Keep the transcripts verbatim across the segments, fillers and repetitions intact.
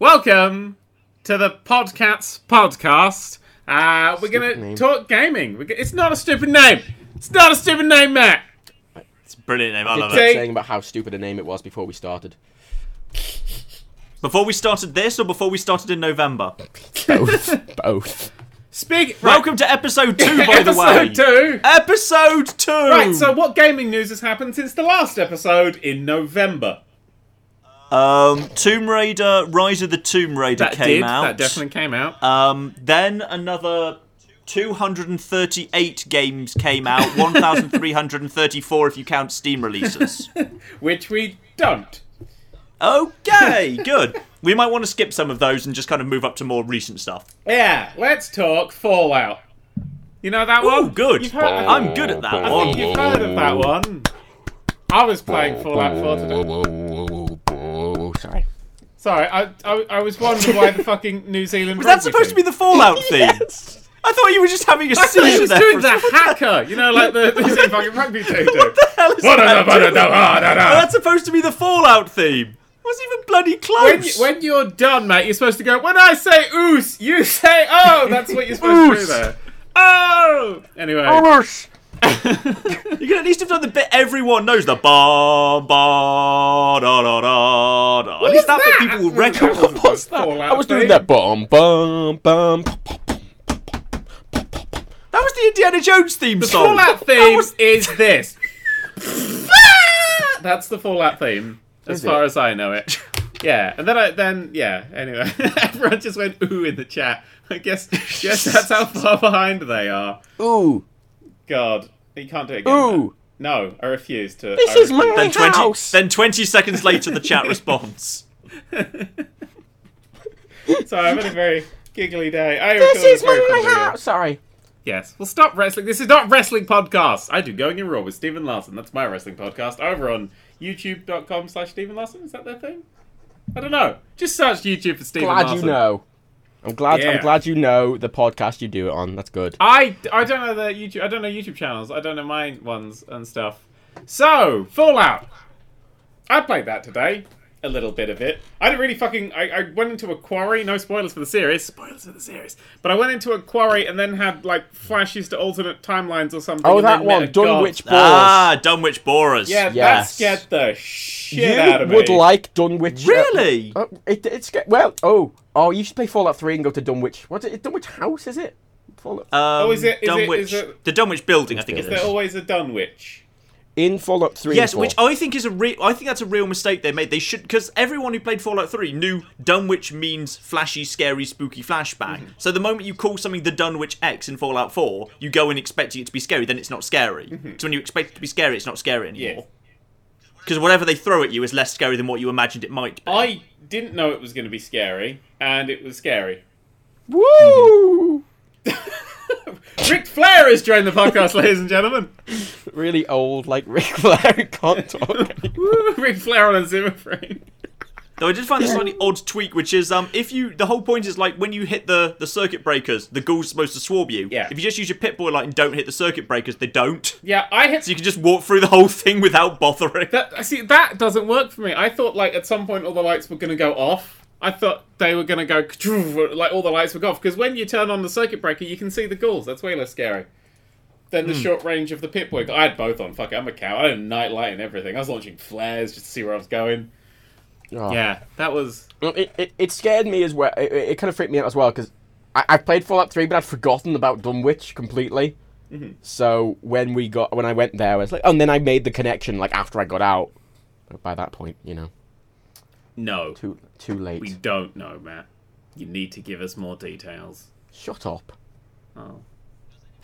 Welcome to the Podcats podcast. Uh, we're going to talk gaming. We're g- it's not a stupid name. It's not a stupid name, Matt. It's a brilliant name. I, I love it. Saying about how stupid a name it was before we started. Before we started this, or before we started in November? Both. Both. Speak. Right. Welcome to episode two, by episode the way. Episode two. Episode two. Right. So, what gaming news has happened since the last episode in November? Um, Tomb Raider, Rise of the Tomb Raider that came did. out. That definitely came out. Um, then another two hundred thirty-eight games came out. one thousand three hundred thirty-four if you count Steam releases, which we don't. Okay, good. We might want to skip some of those and just kind of move up to more recent stuff. Yeah, let's talk Fallout. You know that one? Ooh, good. You've heard of... I'm good at that I one. I think you've heard of that one. I was playing Fallout four today. Sorry. Sorry, I, I, I was wondering why the fucking New Zealand... Was that supposed thing? to be the Fallout theme? Yes. I thought you were just having a seizure there. I thought you were doing the hacker, you know, like the New Zealand fucking rugby team do. What the hell is that? That's supposed to be the Fallout theme. Wasn't even bloody close. When, when you're done, mate, you're supposed to go, when I say oos, you say oh. That's what you're supposed to do there. Oh! Anyway. Oos. You can at least have done the bit everyone knows. The ba ba da da da da. At least that bit people will recognise. What's that? I was doing that bum bum bum. That was the Indiana Jones theme song. The Fallout theme is this. That's the Fallout theme. As far as I know it. Yeah. And then, I, then yeah, anyway. Everyone just went ooh in the chat. I guess, guess that's how far behind they are. Ooh. God. You can't do it again. Ooh. Man. No, I refuse to. This refuse. is my then house. twenty, then twenty seconds later, the chat responds. Sorry, I'm in a very giggly day. I this is my house. Video. Sorry. Yes. Well, stop wrestling. This is not wrestling podcast. I do Going In Raw with Stephen Larson. That's my wrestling podcast over on... YouTube.com slash Stephen Larson? Is that their thing? I don't know. Just search YouTube for Stephen Larson. Glad you know. I'm glad. Yeah. I'm glad you know the podcast you do it on. That's good. I, I don't know the YouTube. I don't know YouTube channels. I don't know my ones and stuff. So Fallout. I played that today. A little bit of it. I didn't really fucking. I, I went into a quarry. No spoilers for the series. Spoilers for the series. But I went into a quarry and then had like flashes to alternate timelines or something. Oh, that one. Dunwich Borers. Ah, Dunwich Borers. Yeah, yes. That scared the shit you out of me. You would like Dunwich. Really? Uh, uh, it, it's well. Oh, oh, you should play Fallout three and go to Dunwich. What's it? Dunwich House, is it? Fallout. Um, oh, is it? Is Dunwich. It, is it, the Dunwich building, I think it is. Is there always a Dunwich? In Fallout three, yes, and which I think is a real. I think that's a real mistake they made. They should, because everyone who played Fallout three knew Dunwich means flashy, scary, spooky flashback. Mm-hmm. So the moment you call something the Dunwich X in Fallout four, you go in expecting it to be scary. Then it's not scary. Mm-hmm. So when you expect it to be scary, it's not scary anymore. Because yeah. whatever they throw at you is less scary than what you imagined it might be. I didn't know it was going to be scary, and it was scary. Woo! Mm-hmm. Ric Flair has joined the podcast, ladies and gentlemen. Really old, like Ric Flair can't talk. Ric Flair on a Zimmer frame. Though I did find a slightly odd tweak, which is um, if you the whole point is like when you hit the, the circuit breakers, the ghouls are supposed to swarm you. Yeah. If you just use your pit boy light and don't hit the circuit breakers, they don't. Yeah, I hit. So you can just walk through the whole thing without bothering. That, see, that doesn't work for me. I thought like at some point all the lights were going to go off. I thought they were going to go, like all the lights were off. Because when you turn on the circuit breaker, you can see the ghouls. That's way less scary than the mm. short range of the pit boy. I had both on. Fuck it, I'm a cow. I had a night light and everything. I was launching flares just to see where I was going. Oh. Yeah, that was... It, it it scared me as well. It, it kind of freaked me out as well, because I, I played Fallout three, but I'd forgotten about Dunwich completely. Mm-hmm. So when we got when I went there, I was like... Oh, and then I made the connection like after I got out. But by that point, you know. No. Too too late. We don't know, Matt. You need to give us more details. Shut up. Oh.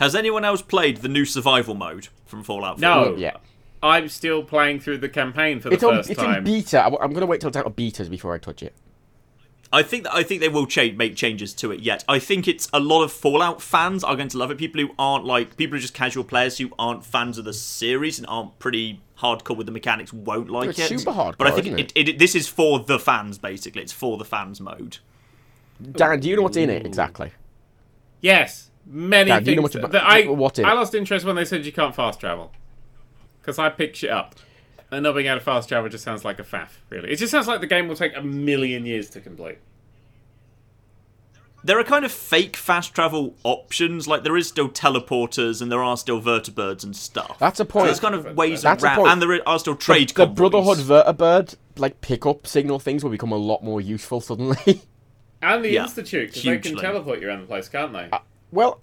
Has anyone else played the new survival mode from Fallout four? No. Yeah. I'm still playing through the campaign for the it's first on, it's time. It's in beta. I'm going to wait till it's out of betas before I touch it. I think that, I think they will change, make changes to it yet. I think it's a lot of Fallout fans are going to love it. People who aren't like... People who are just casual players who aren't fans of the series and aren't pretty... hardcore with the mechanics won't like it's it. It's super hardcore, but I think isn't it? It, it, this is for the fans, basically. It's for the fans mode. Dan, do you know what's in it exactly? Yes, many Dan, things. Do you know much about, that I, what I lost interest when they said you can't fast travel. Because I picked shit up. And not being able to fast travel just sounds like a faff, really. It just sounds like the game will take a million years to complete. there are kind of fake fast travel options. Like, there is still teleporters and there are still vertibirds and stuff. That's a point. So there's kind of ways around. And there are still trade The, the Brotherhood vertibird, like, pick-up signal things will become a lot more useful suddenly. And the yeah, Institute, because they can teleport you around the place, can't they? Uh, well...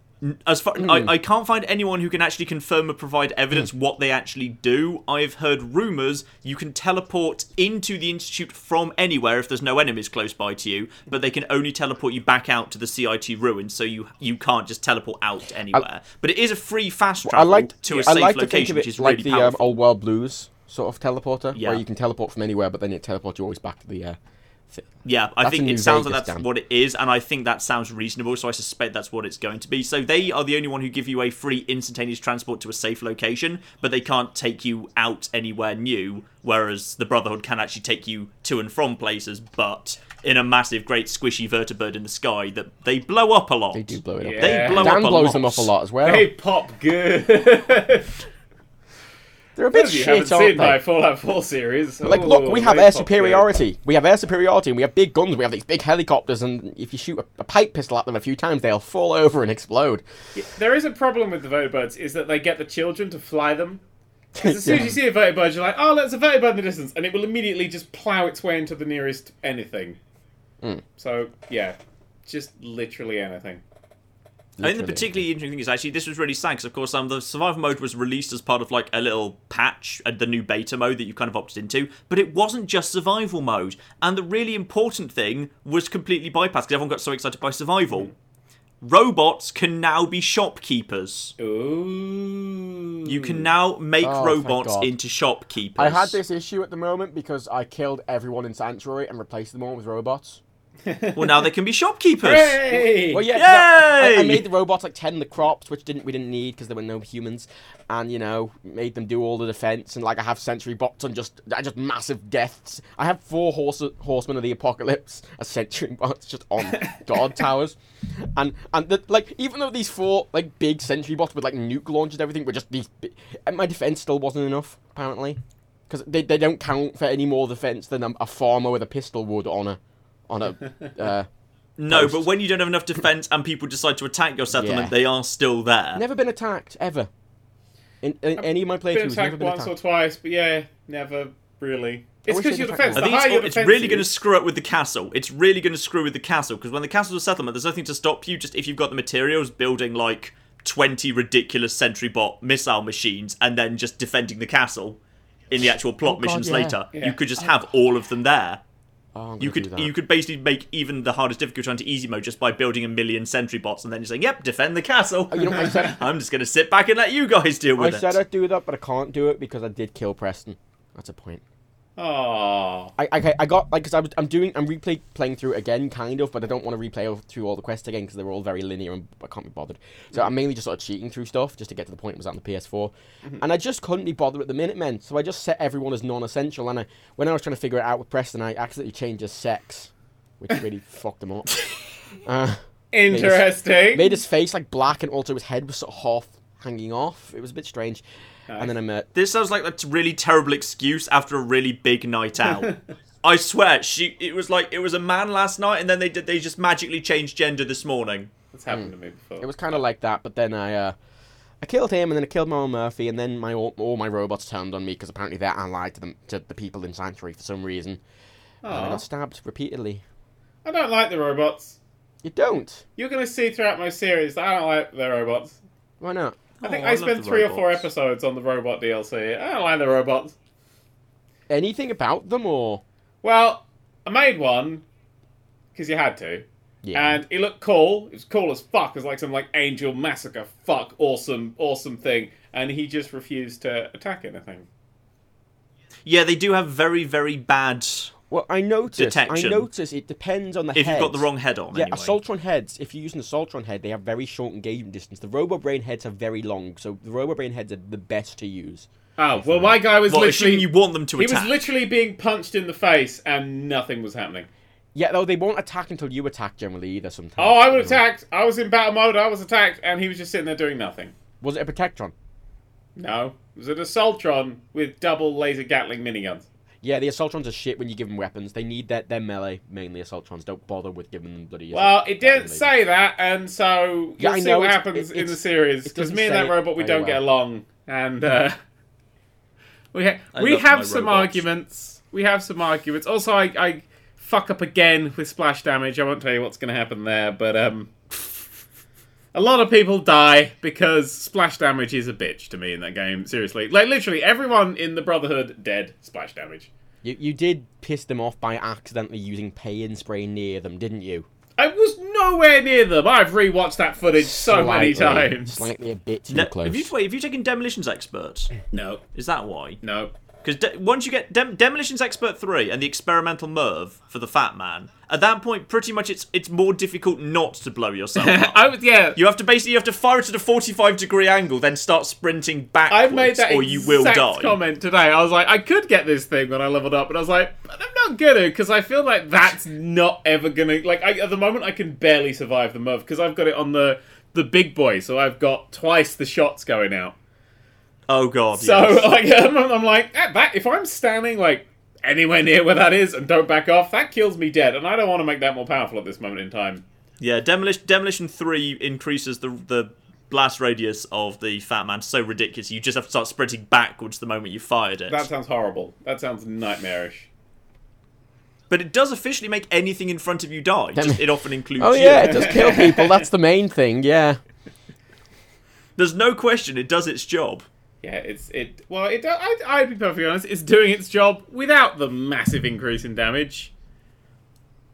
As far, mm. I, I can't find anyone who can actually confirm or provide evidence mm. what they actually do. I've heard rumours you can teleport into the Institute from anywhere if there's no enemies close by to you, but they can only teleport you back out to the C I T ruins, so you you can't just teleport out anywhere. I, but it is a free fast travel like, to a safe like location, which is like really the, powerful. I like the Old World Blues sort of teleporter, yeah. where you can teleport from anywhere, but then it teleports you always back to the... Uh, Yeah, I that's think it sounds Vegas like that's damn. what it is, and I think that sounds reasonable, so I suspect that's what it's going to be. So they are the only one who give you a free instantaneous transport to a safe location, but they can't take you out anywhere new, whereas the Brotherhood can actually take you to and from places, but in a massive, great, squishy vertibird in the sky that they blow up a lot. They do blow it up. Yeah. They blow Dan up blows a blows them up a lot as well. They pop good. They're a bit shit, aren't they? You haven't seen my Fallout four series. Like, Ooh, look, we have air superiority. There. We have air superiority, and we have big guns. We have these big helicopters, and if you shoot a, a pipe pistol at them a few times, they'll fall over and explode. Yeah, there is a problem with the vertibirds, is that they get the children to fly them. Because as soon yeah. as you see a vertibird, you're like, oh, that's a vertibird in the distance, and it will immediately just plough its way into the nearest anything. Mm. So, yeah, just literally anything. Literally. I think the particularly interesting thing is actually this was really sad because of course um, the survival mode was released as part of like a little patch at the new beta mode that you kind of opted into, but it wasn't just survival mode, and the really important thing was completely bypassed because everyone got so excited by survival. Robots can now be shopkeepers. Ooh. You can now make oh, robots into shopkeepers. I had this issue at the moment because I killed everyone in Sanctuary and replaced them all with robots. Well, now they can be shopkeepers. Hooray! Well, yeah, Yay! I, I made the robots like tend the crops, which didn't we didn't need because there were no humans, and you know made them do all the defense and like I have sentry bots and just I just massive deaths. I have four horse, horsemen of the apocalypse, a sentry bots just on guard towers, and and the, like even though these four like big sentry bots with like nuke launchers and everything were just these, big, and my defense still wasn't enough apparently because they they don't count for any more defense than a, a farmer with a pistol would on a. On a, uh, no, but when you don't have enough defense and people decide to attack your settlement, yeah. they are still there. Never been attacked, ever. In, in any of my playthroughs, never been attacked. Once or twice, but yeah, never really. It's because your defense. The higher your defense it's really going to screw up with the castle. It's really going to screw with the castle because when the castle's a settlement, there's nothing to stop you. Just if you've got the materials, building like twenty ridiculous sentry bot missile machines and then just defending the castle in the actual plot oh, missions God, yeah. later, yeah. you could just have all of them there. Oh, you could you could basically make even the hardest difficulty onto easy mode just by building a million sentry bots and then you're saying, yep, defend the castle. You know what I said? I'm just going to sit back and let you guys deal with I it. I said I'd do that, but I can't do it because I did kill Preston. That's a point. Oh. I, I, I got, like, because I'm I'm doing, I'm replay, playing through again, kind of, but I don't want to replay through all the quests again because they're all very linear and I can't be bothered. So I'm mainly just sort of cheating through stuff just to get to the point it was on the P S four. Mm-hmm. And I just couldn't be bothered with the Minutemen, so I just set everyone as non-essential. And I, when I was trying to figure it out with Preston, I accidentally changed his sex, which really fucked him up. Uh, Interesting. Made his, made his face, like, black and also his head was sort of half hanging off. It was a bit strange. And then I met. This sounds like a really terrible excuse after a really big night out. I swear, she. It was like it was a man last night, and then they did. They just magically changed gender this morning. That's happened mm. to me before. It was kind of like that, but then I, uh, I killed him, and then I killed my own Murphy, and then my all, all my robots turned on me because apparently they're allied to them to the people in Sanctuary for some reason. Aww. And I got stabbed repeatedly. I don't like the robots. You don't. You're gonna see throughout my series that I don't like the robots. Why not? I think oh, I, I spent three robots. or four episodes on the robot D L C. I don't like the robots. Anything about them, or...? Well, I made one, because you had to. Yeah. And it looked cool. It was cool as fuck. It was like some, like, angel massacre, fuck, awesome, awesome thing. And he just refused to attack anything. Yeah, they do have very, very bad... Well, I notice. Detection. I notice it depends on the if head. If you've got the wrong head on, yeah. Anyway. Assaultron heads. If you're using Assaultron head, they have very short engagement distance. The Robo Brain heads are very long, so the Robo Brain heads are the best to use. Oh well, my guy was well, literally. You want them to he attack. He was literally being punched in the face, and nothing was happening. Yeah, though they won't attack until you attack generally either. Sometimes. Oh, I was attacked. I was in battle mode. I was attacked, and he was just sitting there doing nothing. Was it a Protectron? No, it was an Assaultron with double laser Gatling miniguns. Yeah, the Assaultrons are shit when you give them weapons. They need that. They're melee, mainly Assaultrons. Don't bother with giving them bloody... Well, it didn't say that, and so you'll yeah, see know, what happens in the series. Because me and that robot, we don't well. get along. And uh, we, ha- we have some robots. arguments. We have some arguments. Also, I, I fuck up again with splash damage. I won't tell you what's going to happen there, but... um. A lot of people die because splash damage is a bitch to me in that game, seriously. Like, literally, everyone in the Brotherhood dead, splash damage. You you did piss them off by accidentally using pain spray near them, didn't you? I was nowhere near them! I've rewatched that footage so slightly, many times. Slightly a bit too no, close. Have you, wait, have you taken Demolitions Expert? No. Is that why? No. Because de- once you get Dem- Demolitions Expert three and the Experimental Merv for the Fat Man, at that point, pretty much it's it's more difficult not to blow yourself up. I would, yeah. You have to basically you have to fire it at a forty-five degree angle, then start sprinting backwards, I made that or you will die. Comment today, I was like, I could get this thing when I leveled up, but I was like, but I'm not gonna, because I feel like that's not ever gonna. Like I, at the moment, I can barely survive the Merv because I've got it on the the big boy, so I've got twice the shots going out. Oh god! So yes. like, I'm, I'm like, at that, if I'm standing like anywhere near where that is and don't back off, that kills me dead, and I don't want to make that more powerful at this moment in time. Yeah, Demolition Demolition three increases the the blast radius of the Fat Man so ridiculous. You just have to start sprinting backwards the moment you fired it. That sounds horrible. That sounds nightmarish. But it does officially make anything in front of you die. Just, it often includes. Oh yeah, you. It does kill people. That's the main thing. Yeah. There's no question. It does its job. Yeah, it's it. Well, it. I, I'd be perfectly honest. It's doing its job without the massive increase in damage.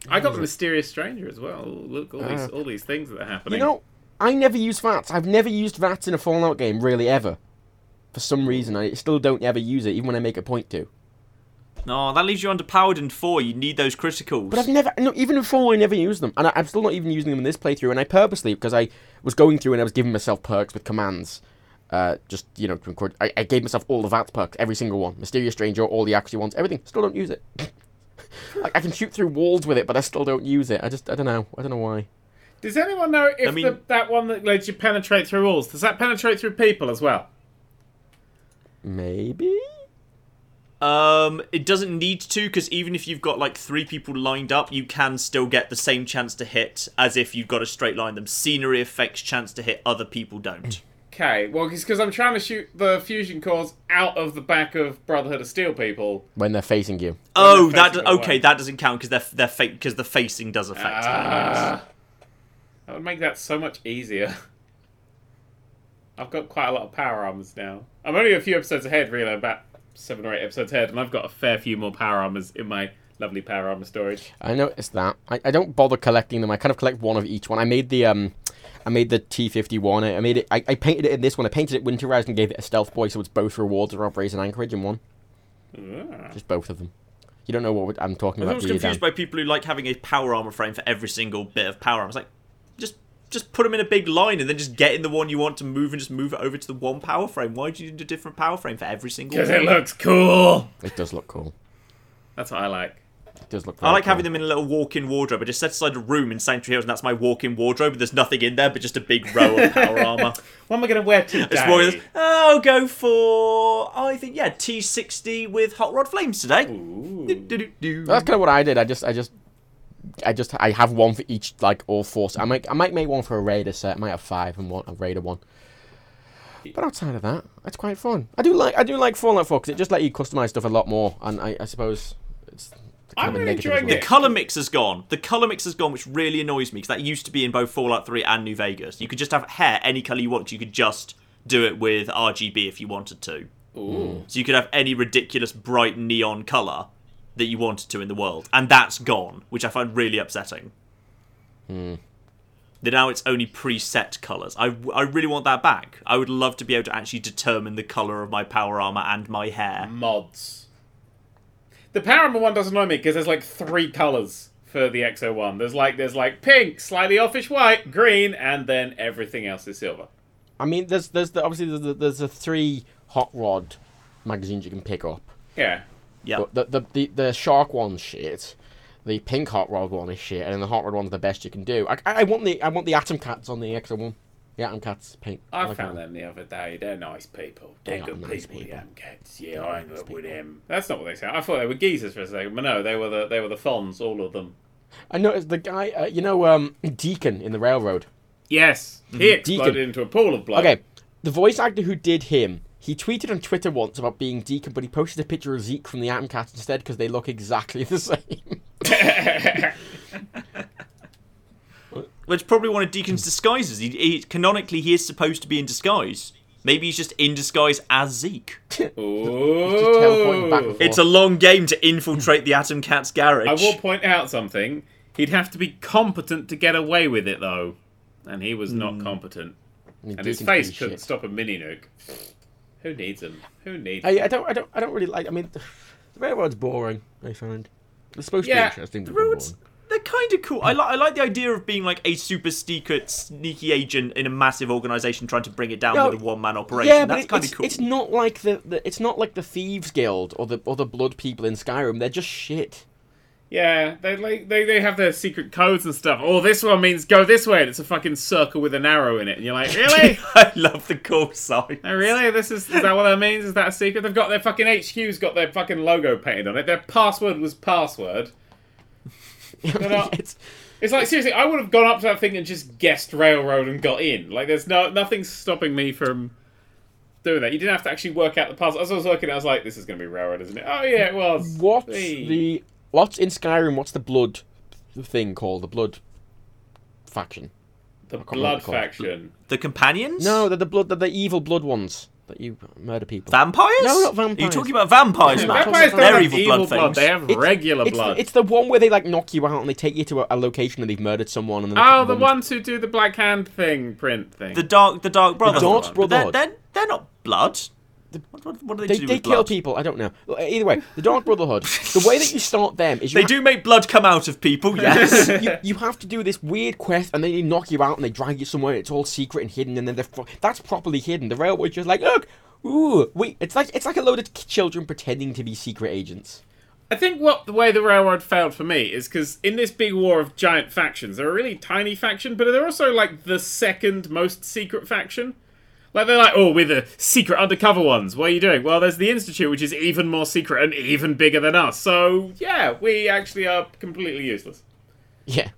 Oh. I got the Mysterious Stranger as well. Look, all uh, these all these things that are happening. You know, I never use V A Ts. I've never used V A Ts in a Fallout game, really, ever. For some reason, I still don't ever use it, even when I make a point to. No, that leaves you underpowered in four. You need those criticals. But I've never, no, even in four, I never used them, and I, I'm still not even using them in this playthrough. And I purposely, because I was going through and I was giving myself perks with commands. Uh, just, you know, to record. I, I gave myself all the V A T perks, every single one. Mysterious Stranger, all the accuracy ones, everything. Still don't use it. I, I can shoot through walls with it, but I still don't use it. I just, I don't know. I don't know why. Does anyone know if I mean, the, that one that lets you penetrate through walls, does that penetrate through people as well? Maybe? Um, it doesn't need to, because even if you've got like three people lined up, you can still get the same chance to hit as if you've got a straight line them. Scenery affects chance to hit, other people don't. Okay, well, it's because I'm trying to shoot the fusion cores out of the back of Brotherhood of Steel people when they're facing you. Oh, that does, okay, that doesn't count because they're they're fake because the facing does affect. Uh, that would make that so much easier. I've got quite a lot of power armors now. I'm only a few episodes ahead, really, about seven or eight episodes ahead, and I've got a fair few more power armors in my lovely power armor storage. I noticed that. I, I don't bother collecting them. I kind of collect one of each one. I made the um. I made the T fifty-one, I made it, I, I painted it in this one, I painted it winterized and gave it a stealth boy, so it's both rewards of robberies and anchorage in one. Yeah. Just both of them. You don't know what I'm talking about. I was confused by people who like having a power armor frame for every single bit of power. I was like, just just put them in a big line and then just get in the one you want to move and just move it over to the one power frame. Why do you need a different power frame for every single one? Because it looks cool! It does look cool. That's what I like. Does look I like cool. having them in a little walk-in wardrobe. I just set aside a room in Sanctuary Hills, and that's my walk-in wardrobe. There's nothing in there, but just a big row of power armor. What am I going to wear today? It's more, oh, go for I think yeah T sixty with hot rod flames today. Do, do, do. That's kind of what I did. I just, I just, I just, I have one for each, like all force. I might, I might make one for a raider set. I might have five and one a raider one. But outside of that, it's quite fun. I do like, I do like Fallout four because it just let you customize stuff a lot more, and I, I suppose it's. I'm really enjoying it. The colour mix has gone. The colour mix has gone, which really annoys me, because that used to be in both Fallout three and New Vegas. You could just have hair any colour you want. You could just do it with R G B if you wanted to. Ooh. So you could have any ridiculous bright neon colour that you wanted to in the world. And that's gone, which I find really upsetting. Hmm. That now it's only preset colours. I, I really want that back. I would love to be able to actually determine the colour of my power armour and my hair. Mods. The power armor one doesn't annoy me because there's like three colours for the X O one. There's like there's like pink, slightly offish white, green, and then everything else is silver. I mean, there's there's the, obviously there's the, there's the three hot rod magazines you can pick up. Yeah, yeah. The, the the the shark one's shit. The pink hot rod one is shit, and then the hot rod one's the best you can do. I I want the I want the Atom Cats on the X O one. The Atom Cats paint. I, I like found them. them the other day. They're nice people. They're they good nice people, people. The Atom Cats. Yeah, they're I hung nice up with them. That's not what they say. I thought they were geezers for a second, but no, they were the they were the Fonz, all of them. I noticed the guy, uh, you know, um, Deacon in the Railroad. Yes, he mm-hmm. exploded Deacon. into a pool of blood. Okay, the voice actor who did him, he tweeted on Twitter once about being Deacon, but he posted a picture of Zeke from the Atom Cats instead because they look exactly the same. Which probably one of Deacon's disguises. He, he canonically he is supposed to be in disguise. Maybe he's just in disguise as Zeke. Oh. Back it's a long game to infiltrate the Atom Cat's garage. I will point out something. He'd have to be competent to get away with it, though. And he was mm. not competent. I mean, and his face couldn't shit. stop a mini nuke. Who needs him? Who needs him? I, I don't I don't I don't really like I mean the Railroad's boring, I find. It's supposed yeah, to be interesting, but the roads they're kind of cool. I like I like the idea of being like a super secret sneaky agent in a massive organisation trying to bring it down no, with a one man operation. Yeah, that's kind of cool. It's not like the, the it's not like the Thieves Guild or the or the Blood People in Skyrim. They're just shit. Yeah, they like they, they have their secret codes and stuff. Oh, this one means go this way, and it's a fucking circle with an arrow in it. And you're like, really? I love the cool signs. Oh, really? This is is that what that means? Is that a secret? They've got their fucking H Q's got their fucking logo painted on it. Their password was password. Not, it's, it's like seriously, I would have gone up to that thing and just guessed Railroad and got in. Like, there's no nothing stopping me from doing that. You didn't have to actually work out the puzzle. As I was working, I was like, this is going to be Railroad, isn't it? Oh yeah, it was. What's hey. the what's in Skyrim? What's the blood thing called? The blood faction. The blood faction. The companions? No, they're the blood. They're the evil blood ones that you murder people. Vampires? No, not vampires. Are you talking about vampires, Matt? Vampires don't have evil blood things. They have regular blood. It's the one where they like knock you out and they take you to a, a location and they've murdered someone. And oh, the ones who do the black hand thing, print thing. The dark, the dark brotherhood. The dark brotherhood. They're, they're, they're not blood. What, what do they, they do They with kill blood? people, I don't know. Either way, the Dark Brotherhood, the way that you start them is... You they ha- do make blood come out of people, yes. you, you have to do this weird quest, and then they knock you out, and they drag you somewhere, and it's all secret and hidden, and then they're... Fr- that's properly hidden. The Railroad's just like, look, ooh, wait. It's like, it's like a load of children pretending to be secret agents. I think what the way the Railroad failed for me is because in this big war of giant factions, they're a really tiny faction, but they're also, like, the second most secret faction. Like, they're like, oh, we're the secret undercover ones. What are you doing? Well, there's the Institute, which is even more secret and even bigger than us. So, yeah, we actually are completely useless. Yeah.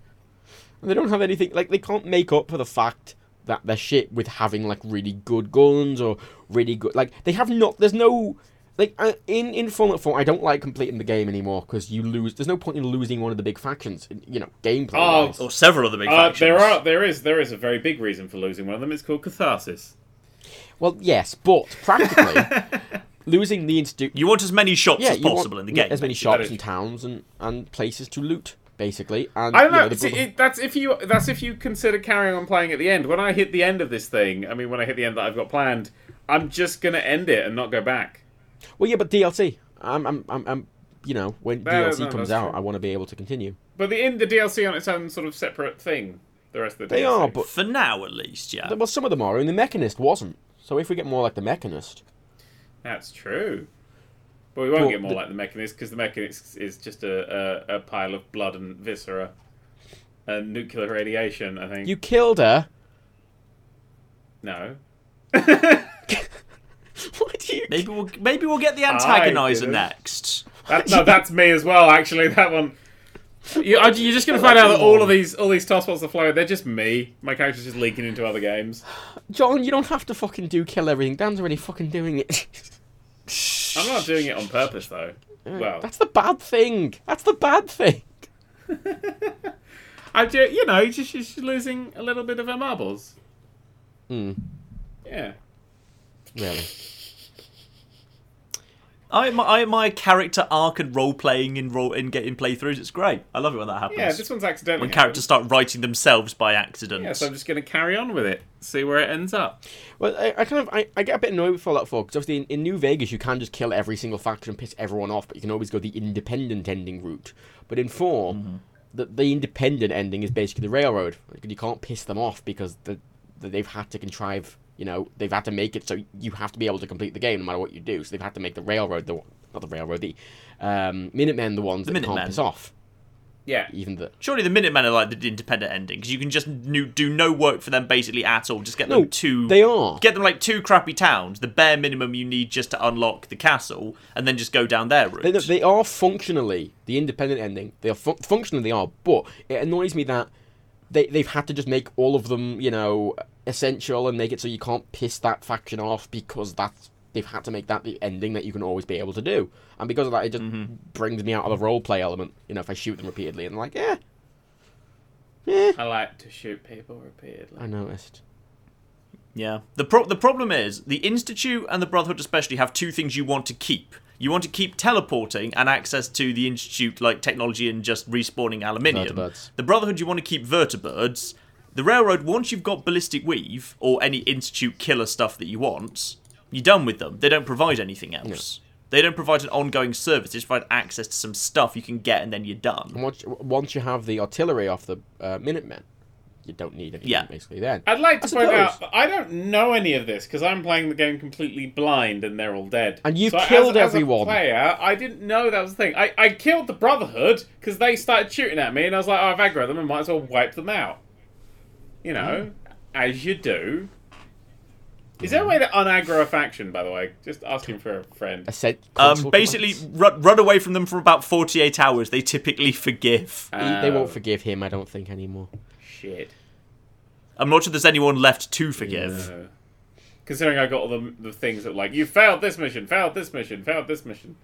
And they don't have anything... Like, they can't make up for the fact that they're shit with having, like, really good guns or really good... Like, they have not... There's no... Like, in, in Fallout four, I don't like completing the game anymore, because you lose... There's no point in losing one of the big factions, you know, gameplay. Oh, or several of the big uh, factions. There are, there is, there is a very big reason for losing one of them. It's called catharsis. Well, yes, but practically, losing the Institute... You want as many shops yeah, as possible in the game. As many shops and towns and, and places to loot, basically. And, I don't you know. know see, it, that's, if you, that's if you consider carrying on playing at the end. When I hit the end of this thing, I mean, when I hit the end that I've got planned, I'm just going to end it and not go back. Well, yeah, but D L C. I'm, I'm, I'm, I'm you know, when no, D L C no, comes out, true. I want to be able to continue. But the, in the D L C on its own sort of separate thing, the rest of the D L C. They are, but... For now, at least, yeah. Well, some of them are, and the Mechanist wasn't. So if we get more like the Mechanist... That's true. But we won't well, get more the, like the Mechanist, because the Mechanist is just a, a, a pile of blood and viscera. And nuclear radiation, I think. You killed her? No. What do you... Maybe we'll, maybe we'll get the antagonizer next. That, no, that's me as well, actually, that one. You, are, you're just going to find out that all of these all these tosspots are flowing. They're just me. My character's just leaking into other games. John, you don't have to fucking do kill everything. Dan's already fucking doing it. I'm not doing it on purpose, though. Uh, well, that's the bad thing. That's the bad thing. I do. You know, just she's losing a little bit of her marbles. Hmm. Yeah. Really. I admire my, my character arc and role playing in role in getting playthroughs. It's great. I love it when that happens. Yeah, this one's accidental. When characters start writing themselves by accident. Yeah, so I'm just going to carry on with it, see where it ends up. Well, I, I kind of I, I get a bit annoyed with Fallout four because obviously in, in New Vegas you can just kill every single faction and piss everyone off, but you can always go the independent ending route. But in four, mm-hmm. the, the independent ending is basically the Railroad. You can't piss them off because the, the, they've had to contrive. You know, they've had to make it so you have to be able to complete the game no matter what you do. So they've had to make the Railroad, the not the Railroad, the um, Minutemen the ones the that Minute can't Men. piss off. Yeah. Even the... Surely the Minutemen are like the independent ending, because you can just do no work for them basically at all. Just get them no, two... they are. Get them like two crappy towns, the bare minimum you need just to unlock the castle, and then just go down their route. They, they are functionally the independent ending. They are fun- Functionally they are, but it annoys me that they, they've had to just make all of them, you know, essential and make it so you can't piss that faction off, because that's... they've had to make that the ending that you can always be able to do. And because of that, it just mm-hmm. brings me out of the roleplay element. You know, if I shoot them repeatedly, and I'm like, yeah. yeah. I like to shoot people repeatedly. I noticed. Yeah. The, pro- the problem is, the Institute and the Brotherhood especially have two things you want to keep. You want to keep teleporting and access to the Institute, like, technology and just respawning aluminium. Vertibirds. The Brotherhood, you want to keep vertibirds. The Railroad, once you've got Ballistic Weave, or any Institute killer stuff that you want... you're done with them. They don't provide anything else. No. They don't provide an ongoing service. They just provide access to some stuff you can get, and then you're done. And once, once you have the artillery off the uh, Minutemen, you don't need anything, yeah. basically, then. I'd like to I point suppose. out, I don't know any of this, because I'm playing the game completely blind, and they're all dead. And you so killed I, as, everyone. As a player, I didn't know that was the thing. I, I killed the Brotherhood, because they started shooting at me, and I was like, oh, I've aggroed them, and might as well wipe them out. You know, mm. as you do. Is there a way to unaggro a faction, by the way? Just asking for a friend. I said, um, basically, run, run away from them for about forty-eight hours. They typically forgive. Uh, they won't forgive him, I don't think, anymore. Shit. I'm not sure there's anyone left to forgive. Yeah. Considering I got all the, the things that, like, you failed this mission, failed this mission, failed this mission.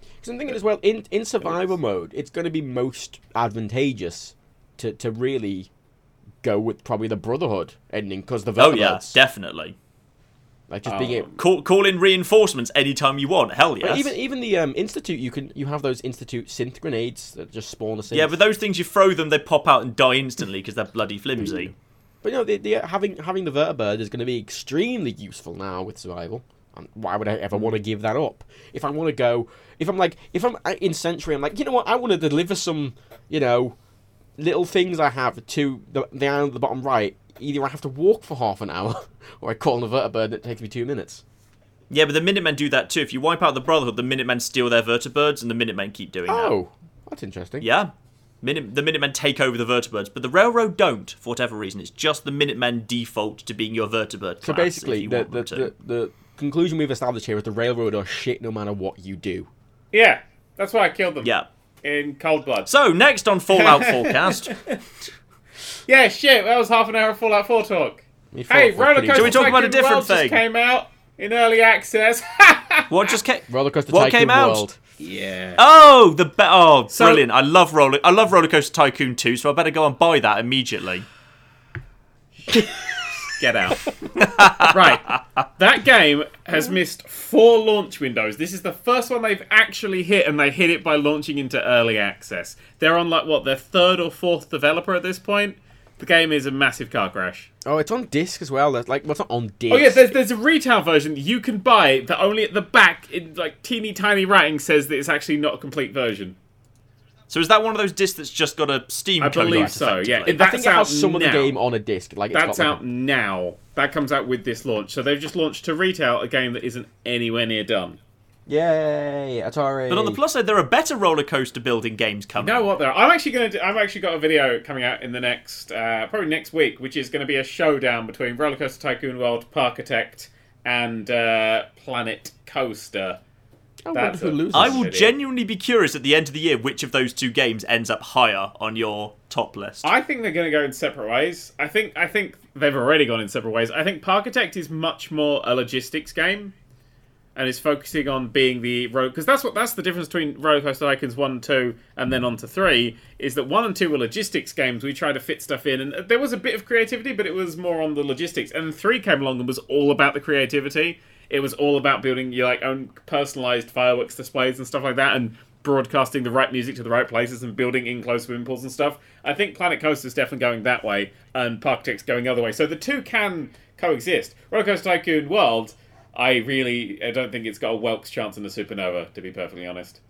Because I'm thinking as well, in, in survival mode, it's going to be most advantageous to, to really... go with probably the Brotherhood ending, because the oh yeah definitely like just um, being able call, call in reinforcements anytime you want. Hell yes. But even even the um, Institute, you can you have those Institute synth grenades that just spawn a synth. Yeah, but those things, you throw them, they pop out and die instantly because they're bloody flimsy. But you know, the, the, having having the vertibird is going to be extremely useful now with survival. And why would I ever want to give that up? If I want to go, if I'm like, if I'm in Sentry, I'm like, you know what, I want to deliver some, you know, little things I have to the, the island at the bottom right. Either I have to walk for half an hour, or I call an vertibird and it takes me two minutes. Yeah, but the Minutemen do that too. If you wipe out the Brotherhood, the Minutemen steal their vertibirds, and the Minutemen keep doing oh, that. Oh, that's interesting. Yeah. Minute, the Minutemen take over the vertibirds, but the Railroad don't, for whatever reason. It's just the Minutemen default to being your vertibird class. So basically, the, the, the, the conclusion we've established here is the Railroad are shit no matter what you do. Yeah, that's why I killed them. Yeah. In cold blood. So, next on Fallout Forecast. Yeah, shit, that was half an hour of Fallout four talk. Hey, Rollercoaster Tycoon World just came out in early access. What just came? Rollercoaster what Tycoon came out? World. Yeah. Oh, the be- oh, so, brilliant! I love roller. I love Rollercoaster Tycoon two, so I better go and buy that immediately. Get out. Right. That game has missed four launch windows. This is the first one they've actually hit, and they hit it by launching into early access. They're on, like, what, their third or fourth developer at this point? The game is a massive car crash. Oh, it's on disc as well. Like, what's not on disc? Oh, yeah, there's, there's a retail version that you can buy that only at the back, in, like, teeny tiny writing says that it's actually not a complete version. So is that one of those discs that's just got a Steam I code? I believe so, yeah. That's I think it has some now. of the game on a disc. Like, it's that's got, like, out a... now. That comes out with this launch. So they've just launched to retail a game that isn't anywhere near done. Yay, Atari. But on the plus side, there are better roller coaster building games coming. You know what, though? I'm actually going to. I've actually got a video coming out in the next, uh, probably next week, which is going to be a showdown between Rollercoaster Tycoon World, Parkitect, and uh, Planet Coaster. I, who I will genuinely be curious at the end of the year which of those two games ends up higher on your top list. I think they're going to go in separate ways. I think I think they've already gone in separate ways. I think Parkitect is much more a logistics game, and it's focusing on being the road, because that's what that's the difference between Rollercoaster Tycoons one and two and then on to three, is that one and two were logistics games. We tried to fit stuff in, and there was a bit of creativity, but it was more on the logistics. And three came along and was all about the creativity. It was all about building your, like, own personalised fireworks displays and stuff like that, and broadcasting the right music to the right places and building in-close swimming pools and stuff. I think Planet Coaster's definitely going that way, and Parkitect's going the other way. So the two can coexist. Rollercoaster Tycoon World, I really I don't think it's got a Welks chance in the Supernova, to be perfectly honest.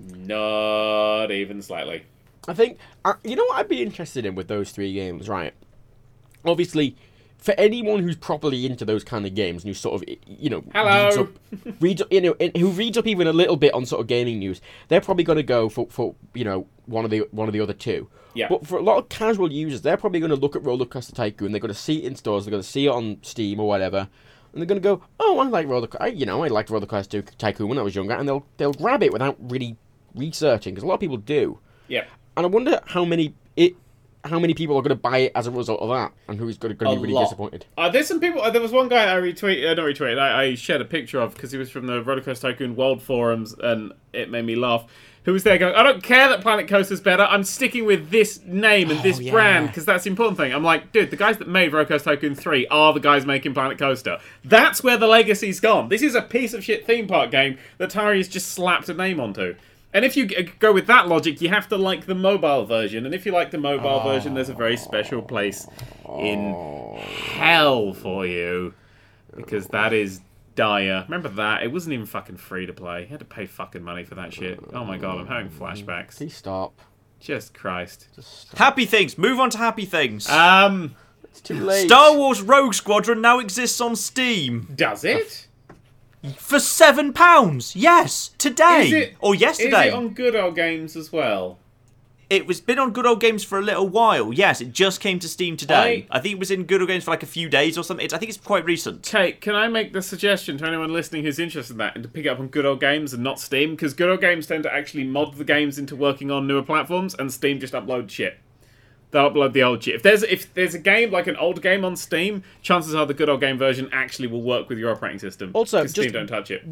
Not even slightly. I think... Uh, you know what I'd be interested in with those three games, right? Obviously... for anyone who's properly into those kind of games and who sort of, you know, Hello. Reads up, reads, you know, who reads up even a little bit on sort of gaming news, they're probably going to go for, for you know, one of the one of the other two. Yeah. But for a lot of casual users, they're probably going to look at Rollercoaster Tycoon. They're going to see it in stores. They're going to see it on Steam or whatever, and they're going to go, "Oh, I like Rollercoaster. You know, I liked Rollercoaster Tycoon when I was younger," and they'll they'll grab it without really researching, because a lot of people do. Yeah. And I wonder how many it. How many people are going to buy it as a result of that, and who's going to be really lot. disappointed? Uh, there's some people. Uh, there was one guy I retweeted, uh, not retweeted. I, I shared a picture of, because he was from the Rollercoaster Tycoon World forums, and it made me laugh. Who was there going, "I don't care that Planet Coaster's better. I'm sticking with this name and oh, this yeah. brand because that's the important thing." I'm like, dude, the guys that made Rollercoaster Tycoon three are the guys making Planet Coaster. That's where the legacy's gone. This is a piece of shit theme park game that Atari's just slapped a name onto. And if you go with that logic, you have to like the mobile version. And if you like the mobile oh. version, there's a very special place in hell for you. Because that is dire. Remember that? It wasn't even fucking free to play. You had to pay fucking money for that shit. Oh my god, I'm having flashbacks. Please stop. Just Christ. Just stop. Happy things. Move on to happy things. Um, It's too late. Star Wars Rogue Squadron now exists on Steam. Does it? For seven pounds, yes, today is it, or yesterday. Is it on Good Old Games as well? It was been on Good Old Games for a little while. Yes, it just came to Steam today. I, I think it was in Good Old Games for like a few days or something. It's, I think it's quite recent. Kate, can I make the suggestion to anyone listening who's interested in that, and to pick it up on Good Old Games and not Steam, because Good Old Games tend to actually mod the games into working on newer platforms, and Steam just upload shit. They'll upload the old shit. If there's if there's a game, like an old game on Steam, chances are the Good Old Game version actually will work with your operating system. Also, just Steam don't touch it.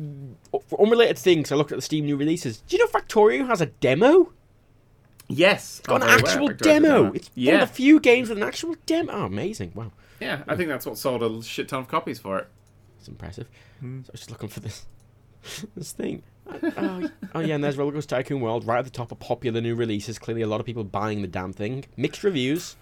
For unrelated things, I looked at the Steam new releases. Do you know Factorio has a demo? Yes. It's got oh, an actual demo. demo. It's yeah. one of the few games with an actual demo. Oh, amazing. Wow. Yeah, I think that's what sold a shit ton of copies for it. It's impressive. Mm. So I was just looking for this, this thing. oh, oh yeah, and there's Rollercoaster Tycoon World right at the top of popular new releases. Clearly, a lot of people buying the damn thing. Mixed reviews.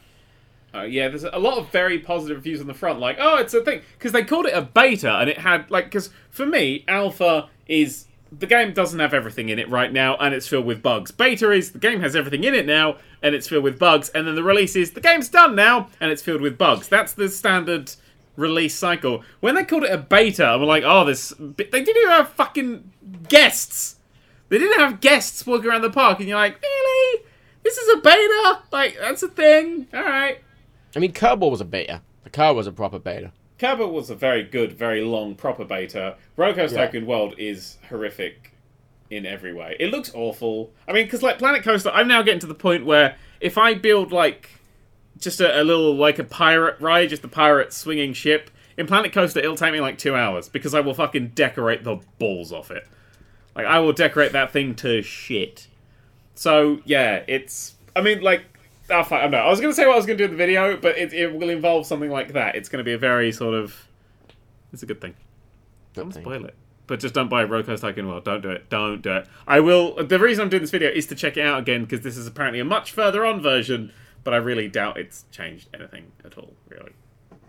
Uh, yeah, there's a lot of very positive reviews on the front. Like, oh, it's a thing, because they called it a beta, and it had like, because for me, alpha is the game doesn't have everything in it right now, and it's filled with bugs. Beta is the game has everything in it now, and it's filled with bugs. And then the release is the game's done now, and it's filled with bugs. That's the standard release cycle. When they called it a beta, I was like, oh, this... They didn't even have fucking guests. They didn't have guests walking around the park, and you're like, really? This is a beta? Like, that's a thing? All right. I mean, Kerbal was a beta. The Kerbal was a proper beta. Kerbal was a very good, very long, proper beta. Rollercoaster yeah. Tycoon World is horrific in every way. It looks awful. I mean, because, like, Planet Coaster, I'm now getting to the point where if I build, like... Just a, a little, like a pirate ride, just the pirate swinging ship. In Planet Coaster, it'll take me like two hours because I will fucking decorate the balls off it. Like, I will decorate that thing to shit. So, yeah, it's... I mean, like... Oh, fuck, I don't know. I was going to say what I was going to do in the video, but it, it will involve something like that. It's going to be a very sort of... It's a good thing. Don't spoil it. But just don't buy Rollercoaster Tycoon World. Don't do it. Don't do it. I will... The reason I'm doing this video is to check it out again, because this is apparently a much further on version... But I really doubt it's changed anything at all, really.